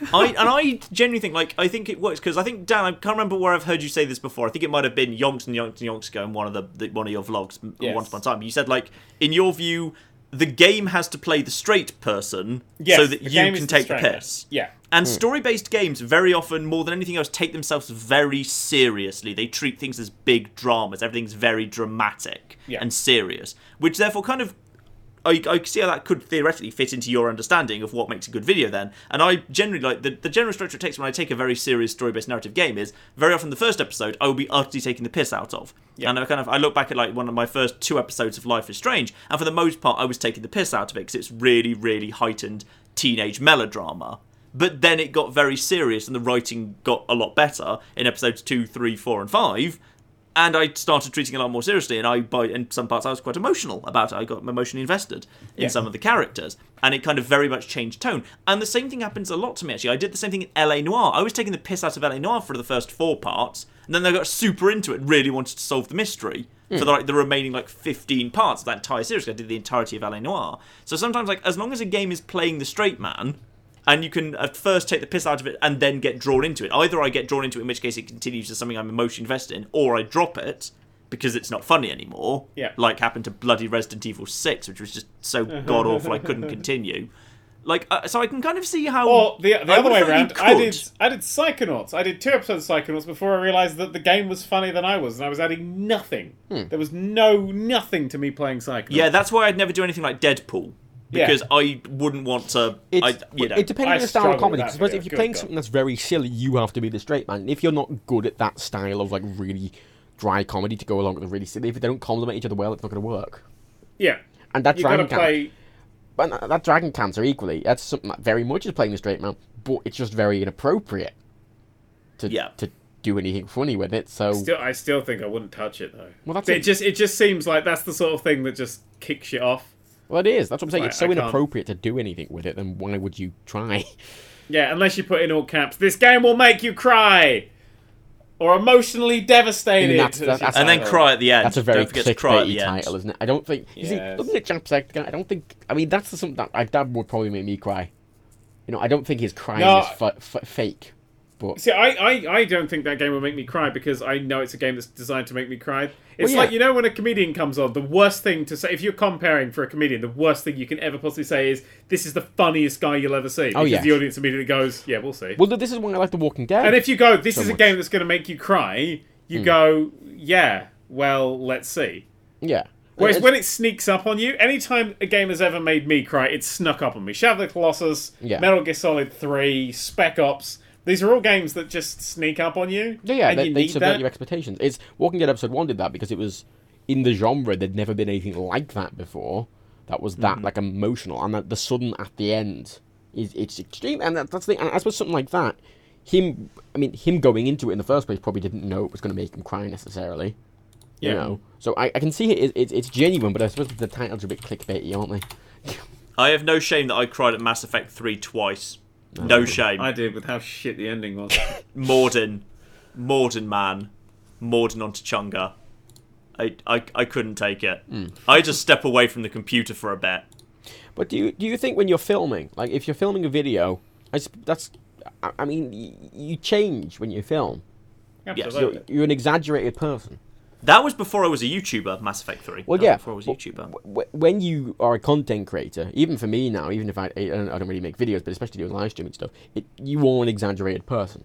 now. I and I genuinely think like I think it works because I think Dan, I can't remember where I've heard you say this before. I think it might have been Yonks and Yonks and Yonks ago in one of the, the one of your vlogs yes. once upon a time. You said like in your view, the game has to play the straight person yes, so that you can take the piss. Yeah. And mm. story-based games very often, more than anything else, take themselves very seriously. They treat things as big dramas. Everything's very dramatic yeah. and serious, which therefore kind of... I, I see how that could theoretically fit into your understanding of what makes a good video then. And I generally, like, the, the general structure it takes when I take a very serious story-based narrative game is, very often the first episode, I will be utterly taking the piss out of. Yeah. And I kind of, I look back at, like, one of my first two episodes of Life is Strange, and for the most part, I was taking the piss out of it, because it's really, really heightened teenage melodrama. But then it got very serious, and the writing got a lot better in episodes two, three, four, and five, And I started treating it a lot more seriously, and I, by, in some parts I was quite emotional about it. I got emotionally invested in yeah. some of the characters, and it kind of very much changed tone. And the same thing happens a lot to me, actually. I did the same thing in L A. Noire. I was taking the piss out of L A. Noire for the first four parts, and then I got super into it, really wanted to solve the mystery mm. for the, like, the remaining like fifteen parts of that entire series. I did the entirety of L A. Noire. So sometimes, like, as long as a game is playing the straight man, and you can at first take the piss out of it and then get drawn into it. Either I get drawn into it, in which case it continues to something I'm emotionally invested in, or I drop it because it's not funny anymore. Yeah. Like happened to bloody Resident Evil six, which was just so god-awful I couldn't continue. Like, uh, so I can kind of see how... Or the, the other way around, I did, I did Psychonauts. I did two episodes of Psychonauts before I realised that the game was funnier than I was, and I was adding nothing. Hmm. There was no nothing to me playing Psychonauts. Yeah, that's why I'd never do anything like Deadpool. Because yeah. I wouldn't want to... I, you know. It depends on the style of comedy. Because if you're good playing God. something that's very silly, you have to be the straight man. And if you're not good at that style of like really dry comedy to go along with the really silly, if they don't complement each other well, it's not going to work. Yeah. And that Dragon Cancer... Play... That Dragon Cancer equally, that's something that very much is playing the straight man, but it's just very inappropriate to... Yeah. to do anything funny with it, so still, I still think I wouldn't touch it, though. Well, that's it, it. Just, it just seems like that's the sort of thing that just kicks you off. Well, it is. That's what I'm saying. Right, it's so inappropriate to do anything with it, then why would you try? Yeah, unless you put in all caps, this game will make you cry! Or emotionally devastated! That's, that's, that's, and then title. Cry at the end. That's a very clickbaity title, end. Isn't it? I don't think... You yes. see, looking at Jump Sector, I don't think... I mean, that's something that... I, that would probably make me cry. You know, I don't think his crying no, is f- f- fake. But... See, I, I, I don't think that game will make me cry because I know it's a game that's designed to make me cry. It's well, yeah. like, you know, when a comedian comes on, the worst thing to say, if you're comparing for a comedian, the worst thing you can ever possibly say is, this is the funniest guy you'll ever see. Because oh, yes. the audience immediately goes, yeah, we'll see. Well, this is why I like The Walking Dead. And if you go, this so is a much. game that's going to make you cry, you mm. go, yeah, well, let's see. Yeah. Whereas it's... when it sneaks up on you, anytime a game has ever made me cry, it's snuck up on me. Shadow of the Colossus, yeah. Metal Gear Solid three, Spec Ops... These are all games that just sneak up on you. Yeah, yeah, and they, you they need subvert that. Your expectations. It's Walking Dead Episode One did that because it was in the genre. There'd never been anything like that before. That was that mm-hmm. like emotional, and that the sudden at the end is it's extreme. And that, that's the thing. And I suppose something like that. Him, I mean, him going into it in the first place probably didn't know it was going to make him cry necessarily. Yeah. You know, so I, I can see it. It's it's genuine, but I suppose the titles are a bit clickbaity, aren't they? I have no shame that I cried at Mass Effect three twice. No shame. I did with how shit the ending was. Morden. Morden, man. Morden on T'Chunga. I, I, I couldn't take it. Mm. I just step away from the computer for a bit. But do you, do you think when you're filming, like if you're filming a video, I, that's, I, I mean, y- you change when you film. Yes. You're, you're an exaggerated person. That was before I was a YouTuber, Mass Effect three. Well, that yeah. before I was a YouTuber. When you are a content creator, even for me now, even if I, I don't really make videos, but especially doing live streaming stuff, it, you are an exaggerated person.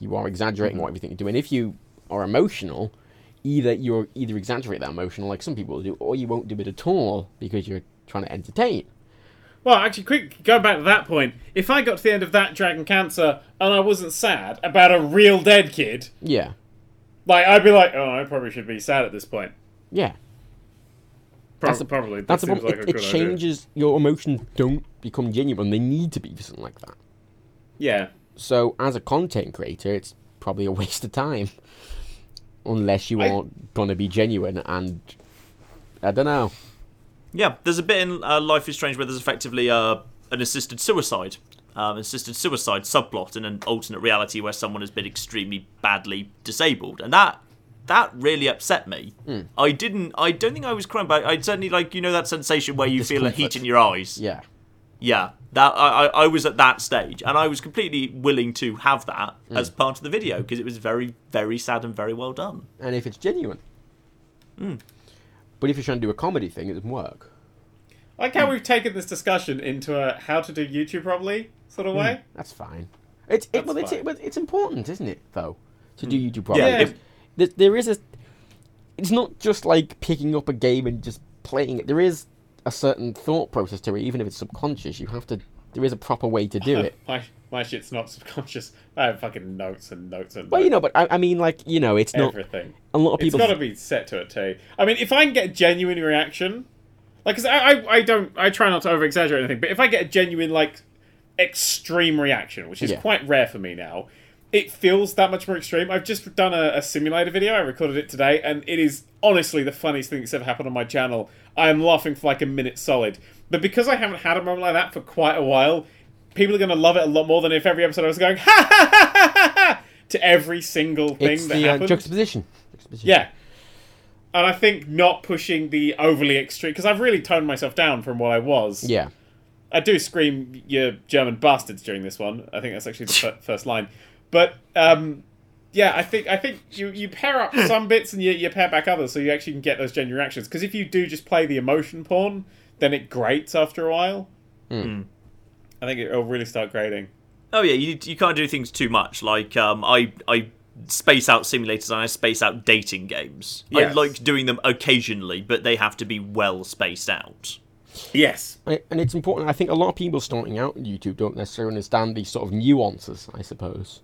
You are exaggerating mm-hmm. what everything you do. And if you are emotional, either you're either exaggerate that emotional, like some people do, or you won't do it at all because you're trying to entertain. Well, actually, quick, going back to that point, if I got to the end of that Dragon Cancer and I wasn't sad about a real dead kid... Yeah. Like, I'd be like, oh, I probably should be sad at this point. Yeah. Pro- that's a, probably. That's that a seems like it, a it changes. Idea. Your emotions don't become genuine. They need to be for something like that. Yeah. So, as a content creator, it's probably a waste of time. Unless you I... aren't going to be genuine and... I don't know. Yeah, there's a bit in uh, Life is Strange where there's effectively uh, an assisted suicide. Um, assisted suicide subplot in an alternate reality where someone has been extremely badly disabled, and that that really upset me. Mm. I didn't. I don't think I was crying, but I certainly like you know that sensation where you Discomfort. feel a heat in your eyes. Yeah, yeah. That I, I was at that stage, and I was completely willing to have that mm. as part of the video because it was very, very sad and very well done. And if it's genuine, mm. but if you're trying to do a comedy thing, it doesn't work. I like how mm. we've taken this discussion into a how to do YouTube properly sort of way. Mm, that's fine. It's it, that's well, it's fine. It, it's important, isn't it? Though to mm. do YouTube properly, yeah. there, there is a. It's not just like picking up a game and just playing it. There is a certain thought process to it, even if it's subconscious. You have to. There is a proper way to do it. my my shit's not subconscious. I have fucking notes and notes and. Notes. Well, you know, but I, I mean, like you know, it's everything. not everything. A lot of people. It's got to be set to it too. I mean, if I can get a genuine reaction. Like, cause I, I, I don't, I try not to over-exaggerate anything, but if I get a genuine, like, extreme reaction, which is yeah. quite rare for me now, it feels that much more extreme. I've just done a, a simulator video. I recorded it today, and it is honestly the funniest thing that's ever happened on my channel. I am laughing for like a minute solid. But because I haven't had a moment like that for quite a while, people are going to love it a lot more than if every episode I was going, ha ha ha ha ha ha, to every single thing it's that the, happened. It's uh, the juxtaposition. juxtaposition. Yeah. And I think not pushing the overly extreme, because I've really toned myself down from what I was. Yeah. I do scream, "You German bastards," during this one. I think that's actually the first line. But, um, yeah, I think I think you, you pair up some bits and you, you pair back others, so you actually can get those genuine reactions. Because if you do just play the emotion porn, then it grates after a while. Mm. I think it'll really start grating. Oh, yeah, you you can't do things too much. Like, um, I, I space out simulators and I space out dating games. Yes. I like doing them occasionally, but they have to be well spaced out. Yes. And it's important. I think a lot of people starting out on YouTube don't necessarily understand these sort of nuances, I suppose.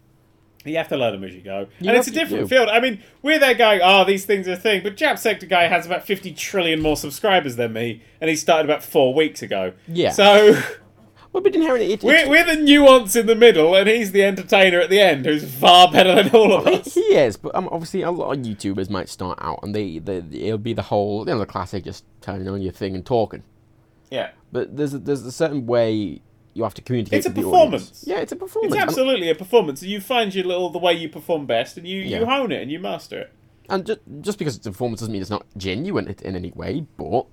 You have to learn them as you go. You and it's a different field. I mean, we're there going, oh, these things are a thing. But Jap Sector Guy has about fifty trillion more subscribers than me. And he started about four weeks ago. Yeah. So well, but inherently, it, we're, we're the nuance in the middle. And he's the entertainer at the end, who's far better than all of I us. He is. But um, obviously, a lot of YouTubers might start out. And they, they it'll be the whole, you know, the classic, just turning on your thing and talking. Yeah, but there's a, there's a certain way you have to communicate. It's a with performance. The audience. Yeah, it's a performance. It's absolutely a performance. You find your little the way you perform best, and you, yeah. you hone it and you master it. And just just because it's a performance doesn't mean it's not genuine in any way. But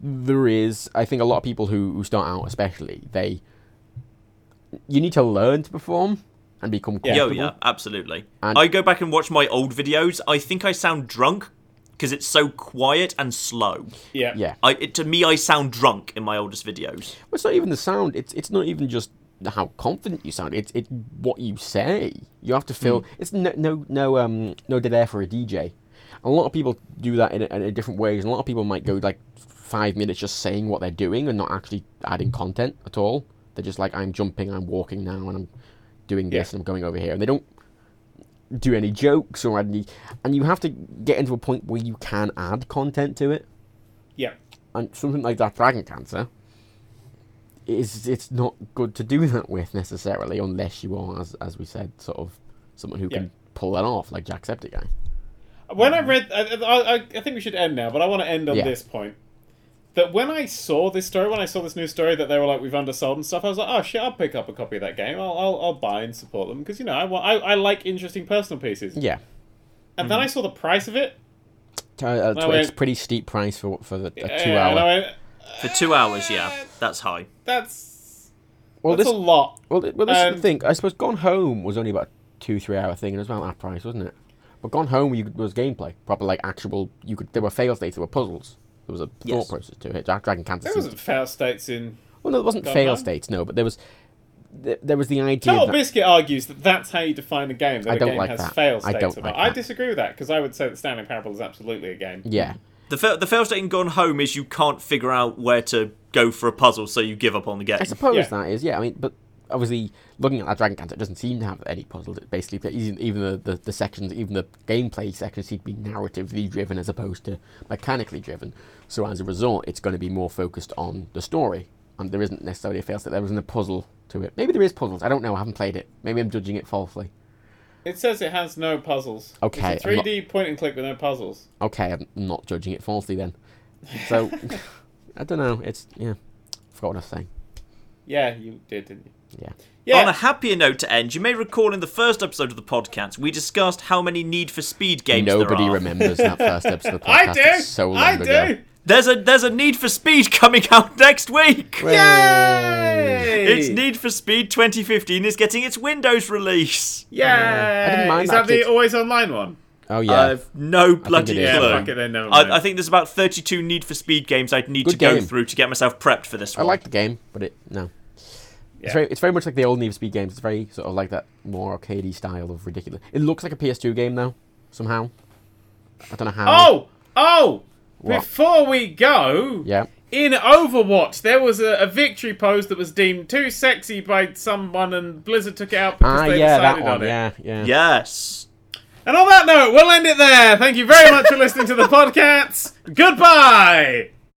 there is, I think, a lot of people who, who start out, especially they, you need to learn to perform and become comfortable. Yeah, yeah, absolutely. And I go back and watch my old videos. I think I sound drunk. Because it's so quiet and slow. Yeah, yeah. I, it, to me, I sound drunk in my oldest videos. Well, it's not even the sound. It's it's not even just how confident you sound. It's it's what you say. You have to feel. Mm. It's no no no um no dead air for a D J. A lot of people do that in a, in a different ways. A lot of people might go like five minutes just saying what they're doing and not actually adding content at all. They're just like, I'm jumping, I'm walking now, and I'm doing this, yeah. and I'm going over here, and they don't do any jokes or any, and you have to get into a point where you can add content to it. Yeah. And something like that Dragon Cancer is it's not good to do that with necessarily, unless you are, as as we said, sort of someone who yeah. can pull that off, like Jacksepticeye. When I read, I, I, I think we should end now, but I want to end on yeah. this point. That when I saw this story, when I saw this new story that they were like, we've undersold and stuff, I was like, oh shit, I'll pick up a copy of that game. I'll I'll, I'll buy and support them. Because, you know, I, I I like interesting personal pieces. Yeah. And mm-hmm. then I saw the price of it. Uh, uh, it's went, pretty steep price for for the a two yeah, hour. Went, uh, for two hours, yeah. That's high. That's, well, that's this, a lot. Well, well this um, is the thing. I suppose Gone Home was only about a two, three hour thing, and it was about that price, wasn't it? But Gone Home you, was gameplay. Proper, like, actual, you could there were fail states, there were puzzles. There was a thought yes. process to it. Dragon Cancer. There wasn't fail states in. Well, no, there wasn't fail on. states. No, but there was. There, there was the idea. Total that Biscuit argues that that's how you define a game. That I don't a game like has that. Fail states I don't like that. I disagree with that because I would say that Stanley Parable is absolutely a game. Yeah. The fa- the fail state in Gone Home is you can't figure out where to go for a puzzle, so you give up on the game. I suppose yeah. that is. Yeah, I mean, but obviously looking at that Dragon Cancer, it doesn't seem to have any puzzles. It basically, even the, the, the sections, even the gameplay sections seem to be narratively driven as opposed to mechanically driven. So as a result, it's going to be more focused on the story. And there isn't necessarily a fail state. There isn't a puzzle to it. Maybe there is puzzles. I don't know. I haven't played it. Maybe I'm judging it falsely. It says it has no puzzles. Okay. It's a three D not point and click with no puzzles. Okay, I'm not judging it falsely then. So, I don't know. It's, yeah, I forgot what I was saying. Yeah, you did, didn't you? Yeah. Yeah. On a happier note to end, you may recall in the first episode of the podcast, we discussed how many Need for Speed games Nobody there are. Nobody remembers that first episode of the podcast. I do! It's so long I do! Ago. There's a there's a Need for Speed coming out next week! Yay! Yay! It's Need for Speed twenty fifteen is getting its Windows release! Yay! I didn't mind is that, that the Always Online one? Oh, yeah. I have no bloody clue. I, I think there's about thirty-two Need for Speed games I'd need Good to game. go through to get myself prepped for this one. I like the game, but it... no. Yeah. It's, very, it's very much like the old Need for Speed games. It's very sort of like that more arcadey style of ridiculous. It looks like a P S two game though, somehow. I don't know how. Oh, oh! What? Before we go, yeah. in Overwatch there was a, a victory pose that was deemed too sexy by someone, and Blizzard took it out because ah, they yeah, decided that one. on it. Yeah, yeah. Yes. And on that note, we'll end it there. Thank you very much for listening to the podcast. Goodbye.